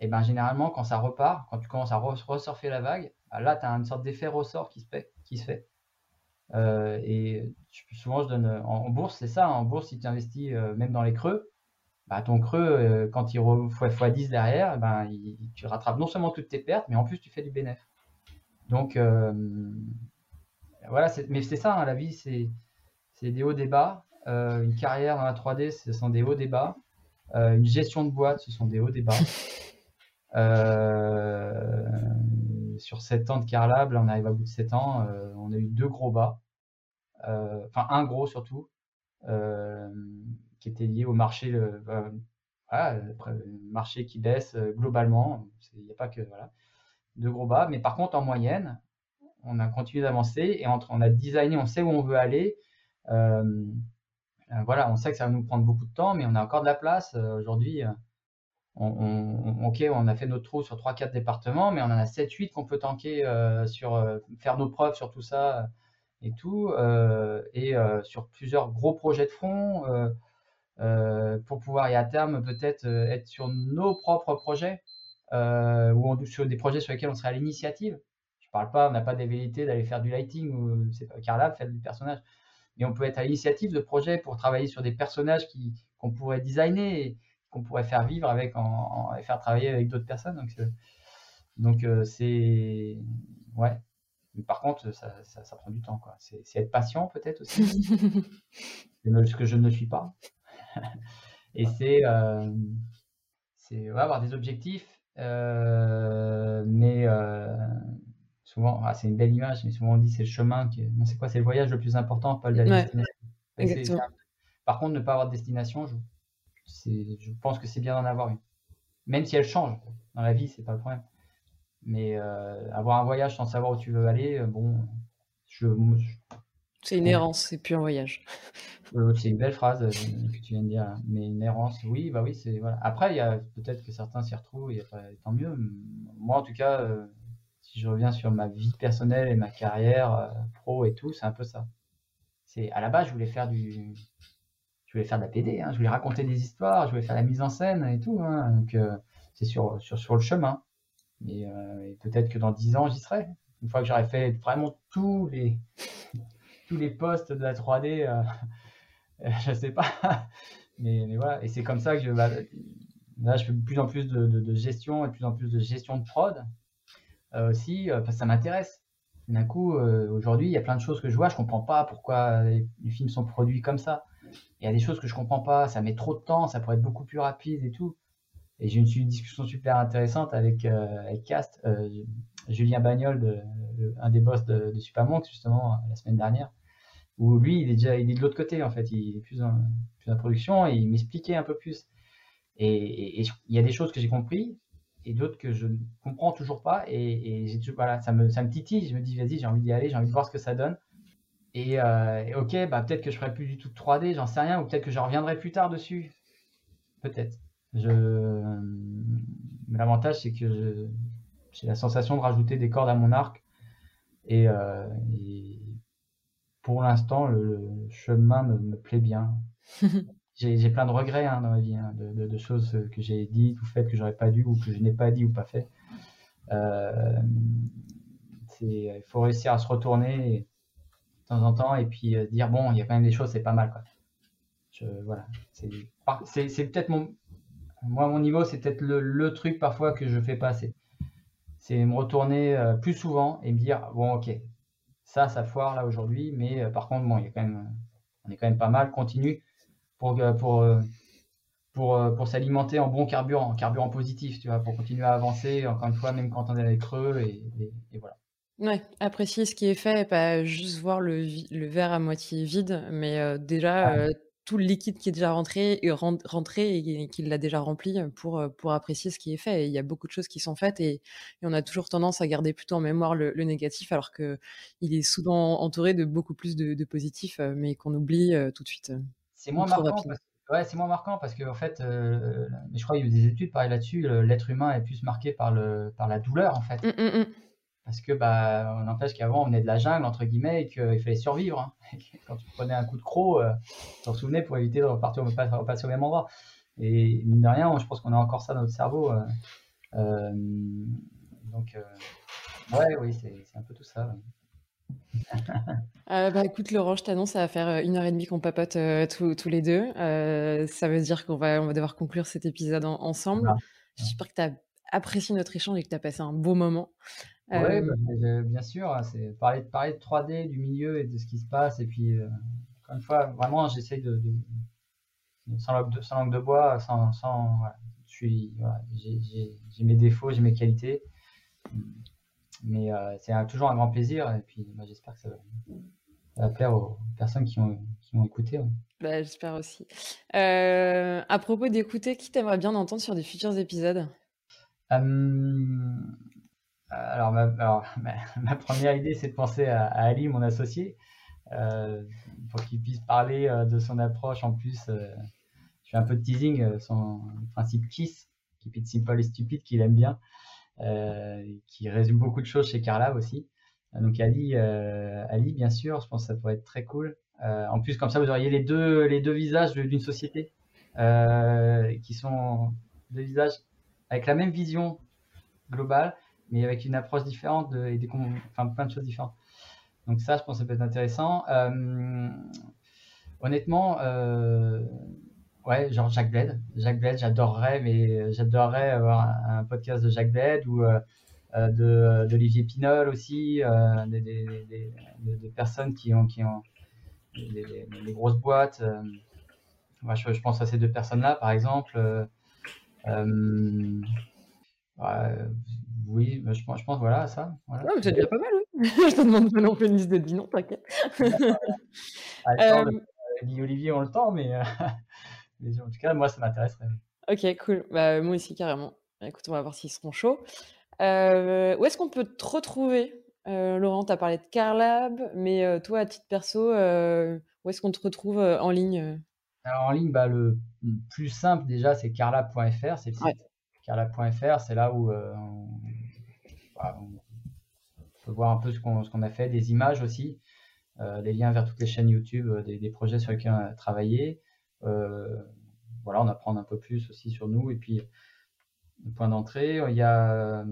et ben généralement quand ça repart, quand tu commences à re ressurfer la vague, ben là tu as une sorte d'effet ressort qui se fait. Qui se fait. Euh, et souvent je donne en, en bourse, c'est ça, en bourse si tu investis euh, même dans les creux. Bah, ton creux, euh, quand il fois dix derrière, bah, il, tu rattrapes non seulement toutes tes pertes, mais en plus tu fais du bénéfice. Donc euh, voilà, mais c'est ça, hein, la vie, c'est des hauts, des bas. Euh, une carrière dans la trois D, ce sont des hauts, des bas. Euh, une gestion de boîte, ce sont des hauts, des bas. Euh, sur sept ans de CarLab, là on arrive à bout de sept ans, euh, on a eu deux gros bas. Enfin euh, un gros surtout. euh, qui était lié au marché, euh, voilà, marché qui baisse euh, globalement. Il n'y a pas que voilà, de gros bas. Mais par contre, en moyenne, on a continué d'avancer et entre, on a designé, on sait où on veut aller. Euh, euh, voilà, on sait que ça va nous prendre beaucoup de temps, mais on a encore de la place. Euh, Aujourd'hui, on, on, ok, on a fait notre trou sur trois quatre départements, mais on en a sept huit qu'on peut tanker euh, sur euh, faire nos preuves sur tout ça. Et tout, euh, et euh, sur plusieurs gros projets de front, euh, euh, pour pouvoir, et à terme, peut-être euh, être sur nos propres projets, euh, ou on, sur des projets sur lesquels on serait à l'initiative. Je parle pas, on n'a pas des velléités d'aller faire du lighting, ou c'est pas CarLab, faire du personnage. Mais on peut être à l'initiative de projets pour travailler sur des personnages qu'on pourrait designer, et qu'on pourrait faire vivre avec, en, en, et faire travailler avec d'autres personnes. Donc, c'est... Donc, euh, c'est ouais. Mais par contre, ça, ça, ça prend du temps. C'est être patient peut-être aussi, ce que je ne suis pas. Et c'est euh, ouais, avoir des objectifs, euh, mais euh, souvent, ah, c'est une belle image, mais souvent on dit c'est le chemin, qui, non c'est quoi, c'est le voyage le plus important, pas la ouais, destination. Par contre, ne pas avoir de destination, je, je pense que c'est bien d'en avoir une. Même si elle change, dans la vie, c'est pas le problème. Mais euh, avoir un voyage sans savoir où tu veux aller, bon, je... je c'est une errance, c'est plus un voyage. Euh, c'est une belle phrase euh, que tu viens de dire, là. Mais une errance, oui, bah oui, c'est... Voilà. Après, il y a peut-être que certains s'y retrouvent, et tant mieux. Moi, en tout cas, euh, si je reviens sur ma vie personnelle et ma carrière euh, pro et tout, c'est un peu ça. C'est à la base, je voulais faire du... Je voulais faire de la P D, hein. Je voulais raconter des histoires, je voulais faire de la mise en scène et tout, hein. Donc, euh, c'est sur, sur, sur le chemin. Et, euh, et peut-être que dans dix ans, j'y serai. Une fois que j'aurai fait vraiment tous les, tous les postes de la trois D, euh, euh, je ne sais pas. Mais, mais voilà, et c'est comme ça que je, bah, là, je fais de plus en plus de, de, de gestion et de plus en plus de gestion de prod euh, aussi, euh, parce que ça m'intéresse. D'un coup, euh, aujourd'hui, il y a plein de choses que je vois, je ne comprends pas pourquoi les, les films sont produits comme ça. Il y a des choses que je ne comprends pas, ça met trop de temps, ça pourrait être beaucoup plus rapide et tout. Et j'ai eu une discussion super intéressante avec, euh, avec Cast, euh, Julien Bagnol, de, de, un des boss de, de Supermonks, justement, la semaine dernière, où lui, il est déjà il est de l'autre côté, en fait, il est plus dans, plus dans la production, et il m'expliquait un peu plus. Et, et, et il y a des choses que j'ai compris, et d'autres que je ne comprends toujours pas, et, et voilà, ça, me, ça me titille, je me dis, vas-y, j'ai envie d'y aller, j'ai envie de voir ce que ça donne. Et, euh, et ok, bah, peut-être que je ne ferai plus du tout de trois D, j'en sais rien, ou peut-être que je reviendrai plus tard dessus, peut-être. Je... L'avantage, c'est que j'ai je... la sensation de rajouter des cordes à mon arc. Et, euh, et pour l'instant, le chemin me, me plaît bien. J'ai plein de regrets hein, dans ma vie, hein, de, de, de choses que j'ai dites ou faites que j'aurais pas dû ou que je n'ai pas dit ou pas fait. Euh, il faut réussir à se retourner et, de temps en temps et puis euh, dire bon, il y a quand même des choses, c'est pas mal. Quoi. Je, voilà. C'est peut-être mon... Moi, mon niveau, c'est peut-être le, le truc parfois que je fais pas assez. C'est me retourner euh, plus souvent et me dire bon, ok, ça, ça foire là aujourd'hui, mais euh, par contre, bon, il y a quand même, on est quand même pas mal. Continue pour euh, pour euh, pour, euh, pour s'alimenter en bon carburant, en carburant positif, tu vois, pour continuer à avancer. Encore une fois, même quand on est à les creux et, et, et voilà. Ouais, apprécier ce qui est fait, et pas juste voir le, le verre à moitié vide, mais euh, déjà. Ah, euh, tout le liquide qui est déjà rentré et rentré et qui l'a déjà rempli pour, pour apprécier ce qui est fait. Et il y a beaucoup de choses qui sont faites et, et on a toujours tendance à garder plutôt en mémoire le, le négatif alors qu'il est souvent entouré de beaucoup plus de, de positifs mais qu'on oublie tout de suite. C'est moins, ouais, moins marquant parce que en fait, euh, je crois qu'il y a eu des études pareil là-dessus, l'être humain est plus marqué par, le, par la douleur en fait. Mm, mm, mm. Parce que bah, on n'empêche qu'avant on venait de la jungle entre guillemets et qu'il fallait survivre. Hein. Quand tu prenais un coup de croc, euh, tu t'en souvenais pour éviter de repartir repasser au même endroit. Et mine de rien, je pense qu'on a encore ça dans notre cerveau. Euh, euh, donc euh, ouais, oui, c'est un peu tout ça. Ouais. euh, bah écoute Laurent, je t'annonce, ça va faire une heure et demie qu'on papote euh, tous, tous les deux. Euh, ça veut dire qu'on va, on va devoir conclure cet épisode en, ensemble. Ouais. J'espère que tu as apprécié notre échange et que tu as passé un beau moment. Oui, bah, bien sûr, c'est parler, parler de trois D, du milieu et de ce qui se passe. Et puis, euh, encore une fois, vraiment, j'essaye de, de, de, sans langue de. Sans langue de bois, sans. sans voilà, je suis, voilà, j'ai mes défauts, j'ai mes qualités. Mais euh, c'est toujours un grand plaisir. Et puis, bah, j'espère que ça va, ça va plaire aux personnes qui ont, qui ont écouté. Ouais. Bah, j'espère aussi. Euh, à propos d'écouter, qui t'aimerais bien entendre sur des futurs épisodes? um, Alors, ma, alors ma, ma première idée, c'est de penser à, à Ali, mon associé, euh, pour qu'il puisse parler euh, de son approche. En plus, euh, je fais un peu de teasing, euh, son principe KISS, Keep It Simple et Stupid, qu'il aime bien, euh, qui résume beaucoup de choses chez CarLab aussi. Donc Ali, euh, Ali, bien sûr, je pense que ça pourrait être très cool. Euh, en plus, comme ça, vous auriez les deux, les deux visages d'une société, euh, qui sont deux visages avec la même vision globale, mais avec une approche différente de, et des, enfin, plein de choses différentes. Donc ça, je pense que ça peut être intéressant. Euh, honnêtement, euh, ouais, genre Jack Bled. Jack Bled, j'adorerais, mais j'adorerais avoir un, un podcast de Jack Bled ou euh, de d'Olivier Pinol aussi, euh, des, des, des, des personnes qui ont... Qui ont Les, les grosses boîtes. Euh, moi, je, je pense à ces deux personnes-là, par exemple. Euh, euh, euh, oui, je, je pense, voilà, ça. Voilà. Ouais, c'est déjà pas mal, oui. Je te demande pas non plus une liste de dix noms, t'inquiète. Ni Olivier ont le temps, mais, euh, mais en tout cas, moi, ça m'intéresserait. Ok, cool. Bah, moi aussi, carrément. Écoute, on va voir s'ils seront chauds. Euh, où est-ce qu'on peut te retrouver ? Euh, Laurent, tu as parlé de CarLab, mais euh, toi, à titre perso, euh, où est-ce qu'on te retrouve euh, en ligne? Alors, en ligne, bah, le plus simple déjà, c'est carlab point F R, c'est le site. Ouais. carlab point F R, c'est là où euh, on... Bah, on peut voir un peu ce qu'on ce qu'on a fait, des images aussi, euh, des liens vers toutes les chaînes YouTube, euh, des, des projets sur lesquels on a travaillé. Euh, voilà, on apprend un peu plus aussi sur nous. Et puis, le point d'entrée, il y a euh,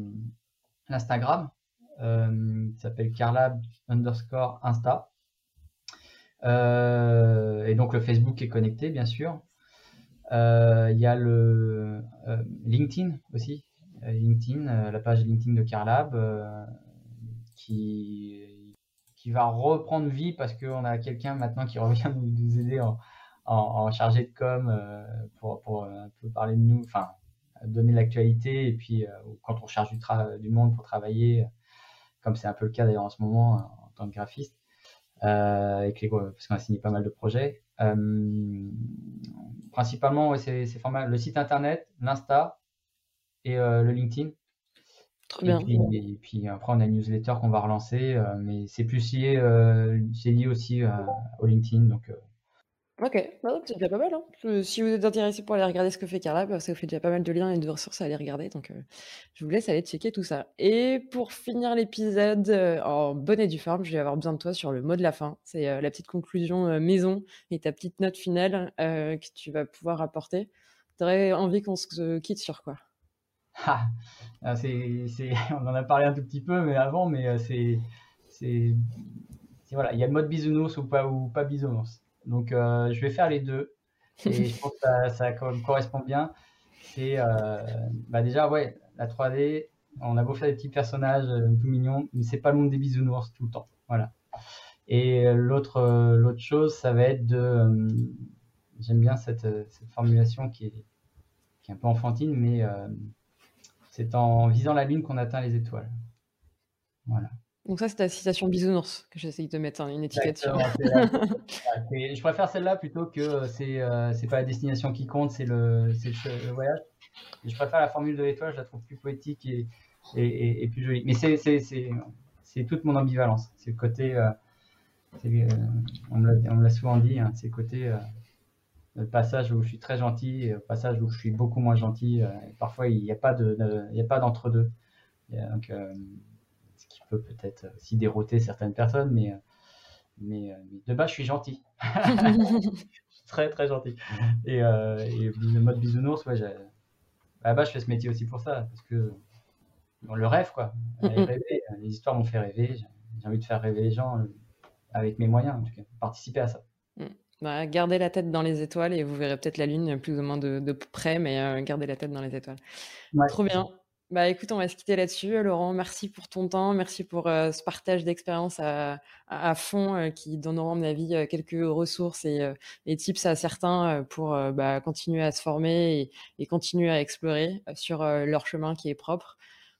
l'Instagram. Euh, qui s'appelle CarLab underscore Insta. Euh, et donc le Facebook est connecté, bien sûr. Il euh, y a le euh, LinkedIn aussi. Euh, LinkedIn, euh, la page LinkedIn de CarLab euh, qui, qui va reprendre vie parce qu'on a quelqu'un maintenant qui revient nous, nous aider en, en, en chargé de com euh, pour, pour un peu parler de nous, enfin donner l'actualité et puis euh, quand on charge du, tra- du monde pour travailler. Comme c'est un peu le cas d'ailleurs en ce moment en tant que graphiste, euh, avec les, parce qu'on a signé pas mal de projets. Euh, principalement, ouais, c'est formats, le site internet, l'Insta et euh, le LinkedIn. Très bien. Et puis, et, et puis après, on a une newsletter qu'on va relancer, euh, mais c'est plus lié, euh, c'est lié aussi euh, au LinkedIn. Donc, euh... ok, bah, c'est déjà pas mal. Hein. Je, si vous êtes intéressé pour aller regarder ce que fait CarLab, ça vous fait déjà pas mal de liens et de ressources à aller regarder. Donc, euh... je vous laisse aller checker tout ça. Et pour finir l'épisode euh, en bonne et due forme, je vais avoir besoin de toi sur le mot de la fin. C'est euh, la petite conclusion euh, maison et ta petite note finale euh, que tu vas pouvoir apporter. Tu aurais envie qu'on se quitte sur quoi? ah, c'est, c'est, On en a parlé un tout petit peu mais avant, mais c'est, c'est, c'est voilà, il y a le mode bisounours ou pas, ou pas bisounours. Donc euh, je vais faire les deux et je pense que ça, ça correspond bien. C'est euh, bah déjà ouais. La trois D, on a beau faire des petits personnages euh, tout mignons, mais c'est pas le monde des bisounours tout le temps. Voilà. Et l'autre euh, l'autre chose, ça va être de... Euh, j'aime bien cette, cette formulation qui est, qui est un peu enfantine, mais euh, c'est en visant la lune qu'on atteint les étoiles. Voilà. Donc ça, c'est ta citation bisounours que j'essaye de mettre hein, une étiquette sur. Je préfère celle-là plutôt que c'est euh, c'est pas la destination qui compte, c'est le, c'est le, le voyage. Je préfère la formule de l'étoile, je la trouve plus poétique et, et, et, et plus jolie. Mais c'est, c'est, c'est, c'est toute mon ambivalence. C'est le côté, euh, c'est, euh, on me l'a souvent dit, hein, c'est le côté, euh, le passage où je suis très gentil et le passage où je suis beaucoup moins gentil. Euh, parfois, il n'y a pas de, de, il y a pas d'entre-deux. Donc, euh, ce qui peut peut-être aussi dérouter certaines personnes, mais, mais, mais de base, je suis gentil. Très, très gentil. Et, euh, et le mode bisounours, ouais, j'ai... Ah bah, je fais ce métier aussi pour ça, parce que on le rêve, quoi. Rêver, les histoires m'ont fait rêver, j'ai envie de faire rêver les gens avec mes moyens, en tout cas, participer à ça. Bah, gardez la tête dans les étoiles et vous verrez peut-être la lune plus ou moins de, de près, mais euh, gardez la tête dans les étoiles. Ouais. Trop bien. Bah écoute, on va se quitter là-dessus. Laurent, merci pour ton temps, merci pour euh, ce partage d'expérience à, à, à fond euh, qui donneront, à mon avis, euh, quelques ressources et, euh, et tips à certains euh, pour euh, bah, continuer à se former et, et continuer à explorer sur euh, leur chemin qui est propre.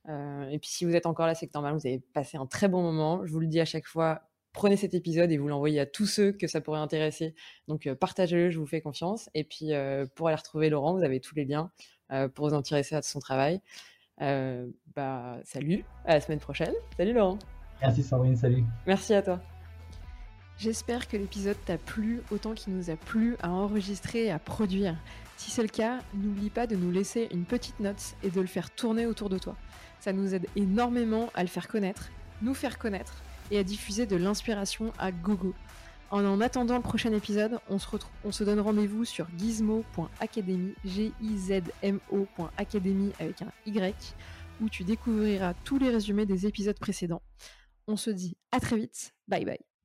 Euh, et puis si vous êtes encore là, c'est que normal, vous avez passé un très bon moment. Je vous le dis à chaque fois, prenez cet épisode et vous l'envoyez à tous ceux que ça pourrait intéresser. Donc, euh, partagez-le, je vous fais confiance. Et puis, euh, pour aller retrouver Laurent, vous avez tous les liens euh, pour vous intéresser à son travail. Euh, bah, salut, à la semaine prochaine. Salut Laurent. Merci Sandrine, salut. Merci à toi. J'espère que l'épisode t'a plu autant qu'il nous a plu à enregistrer et à produire. Si c'est le cas, n'oublie pas de nous laisser une petite note et de le faire tourner autour de toi. Ça nous aide énormément à le faire connaître, nous faire connaître et à diffuser de l'inspiration à gogo. En en attendant le prochain épisode, on se, retrouve, on se donne rendez-vous sur gizmo point academy, G I Z M O point academy avec un Y, où tu découvriras tous les résumés des épisodes précédents. On se dit à très vite, bye bye.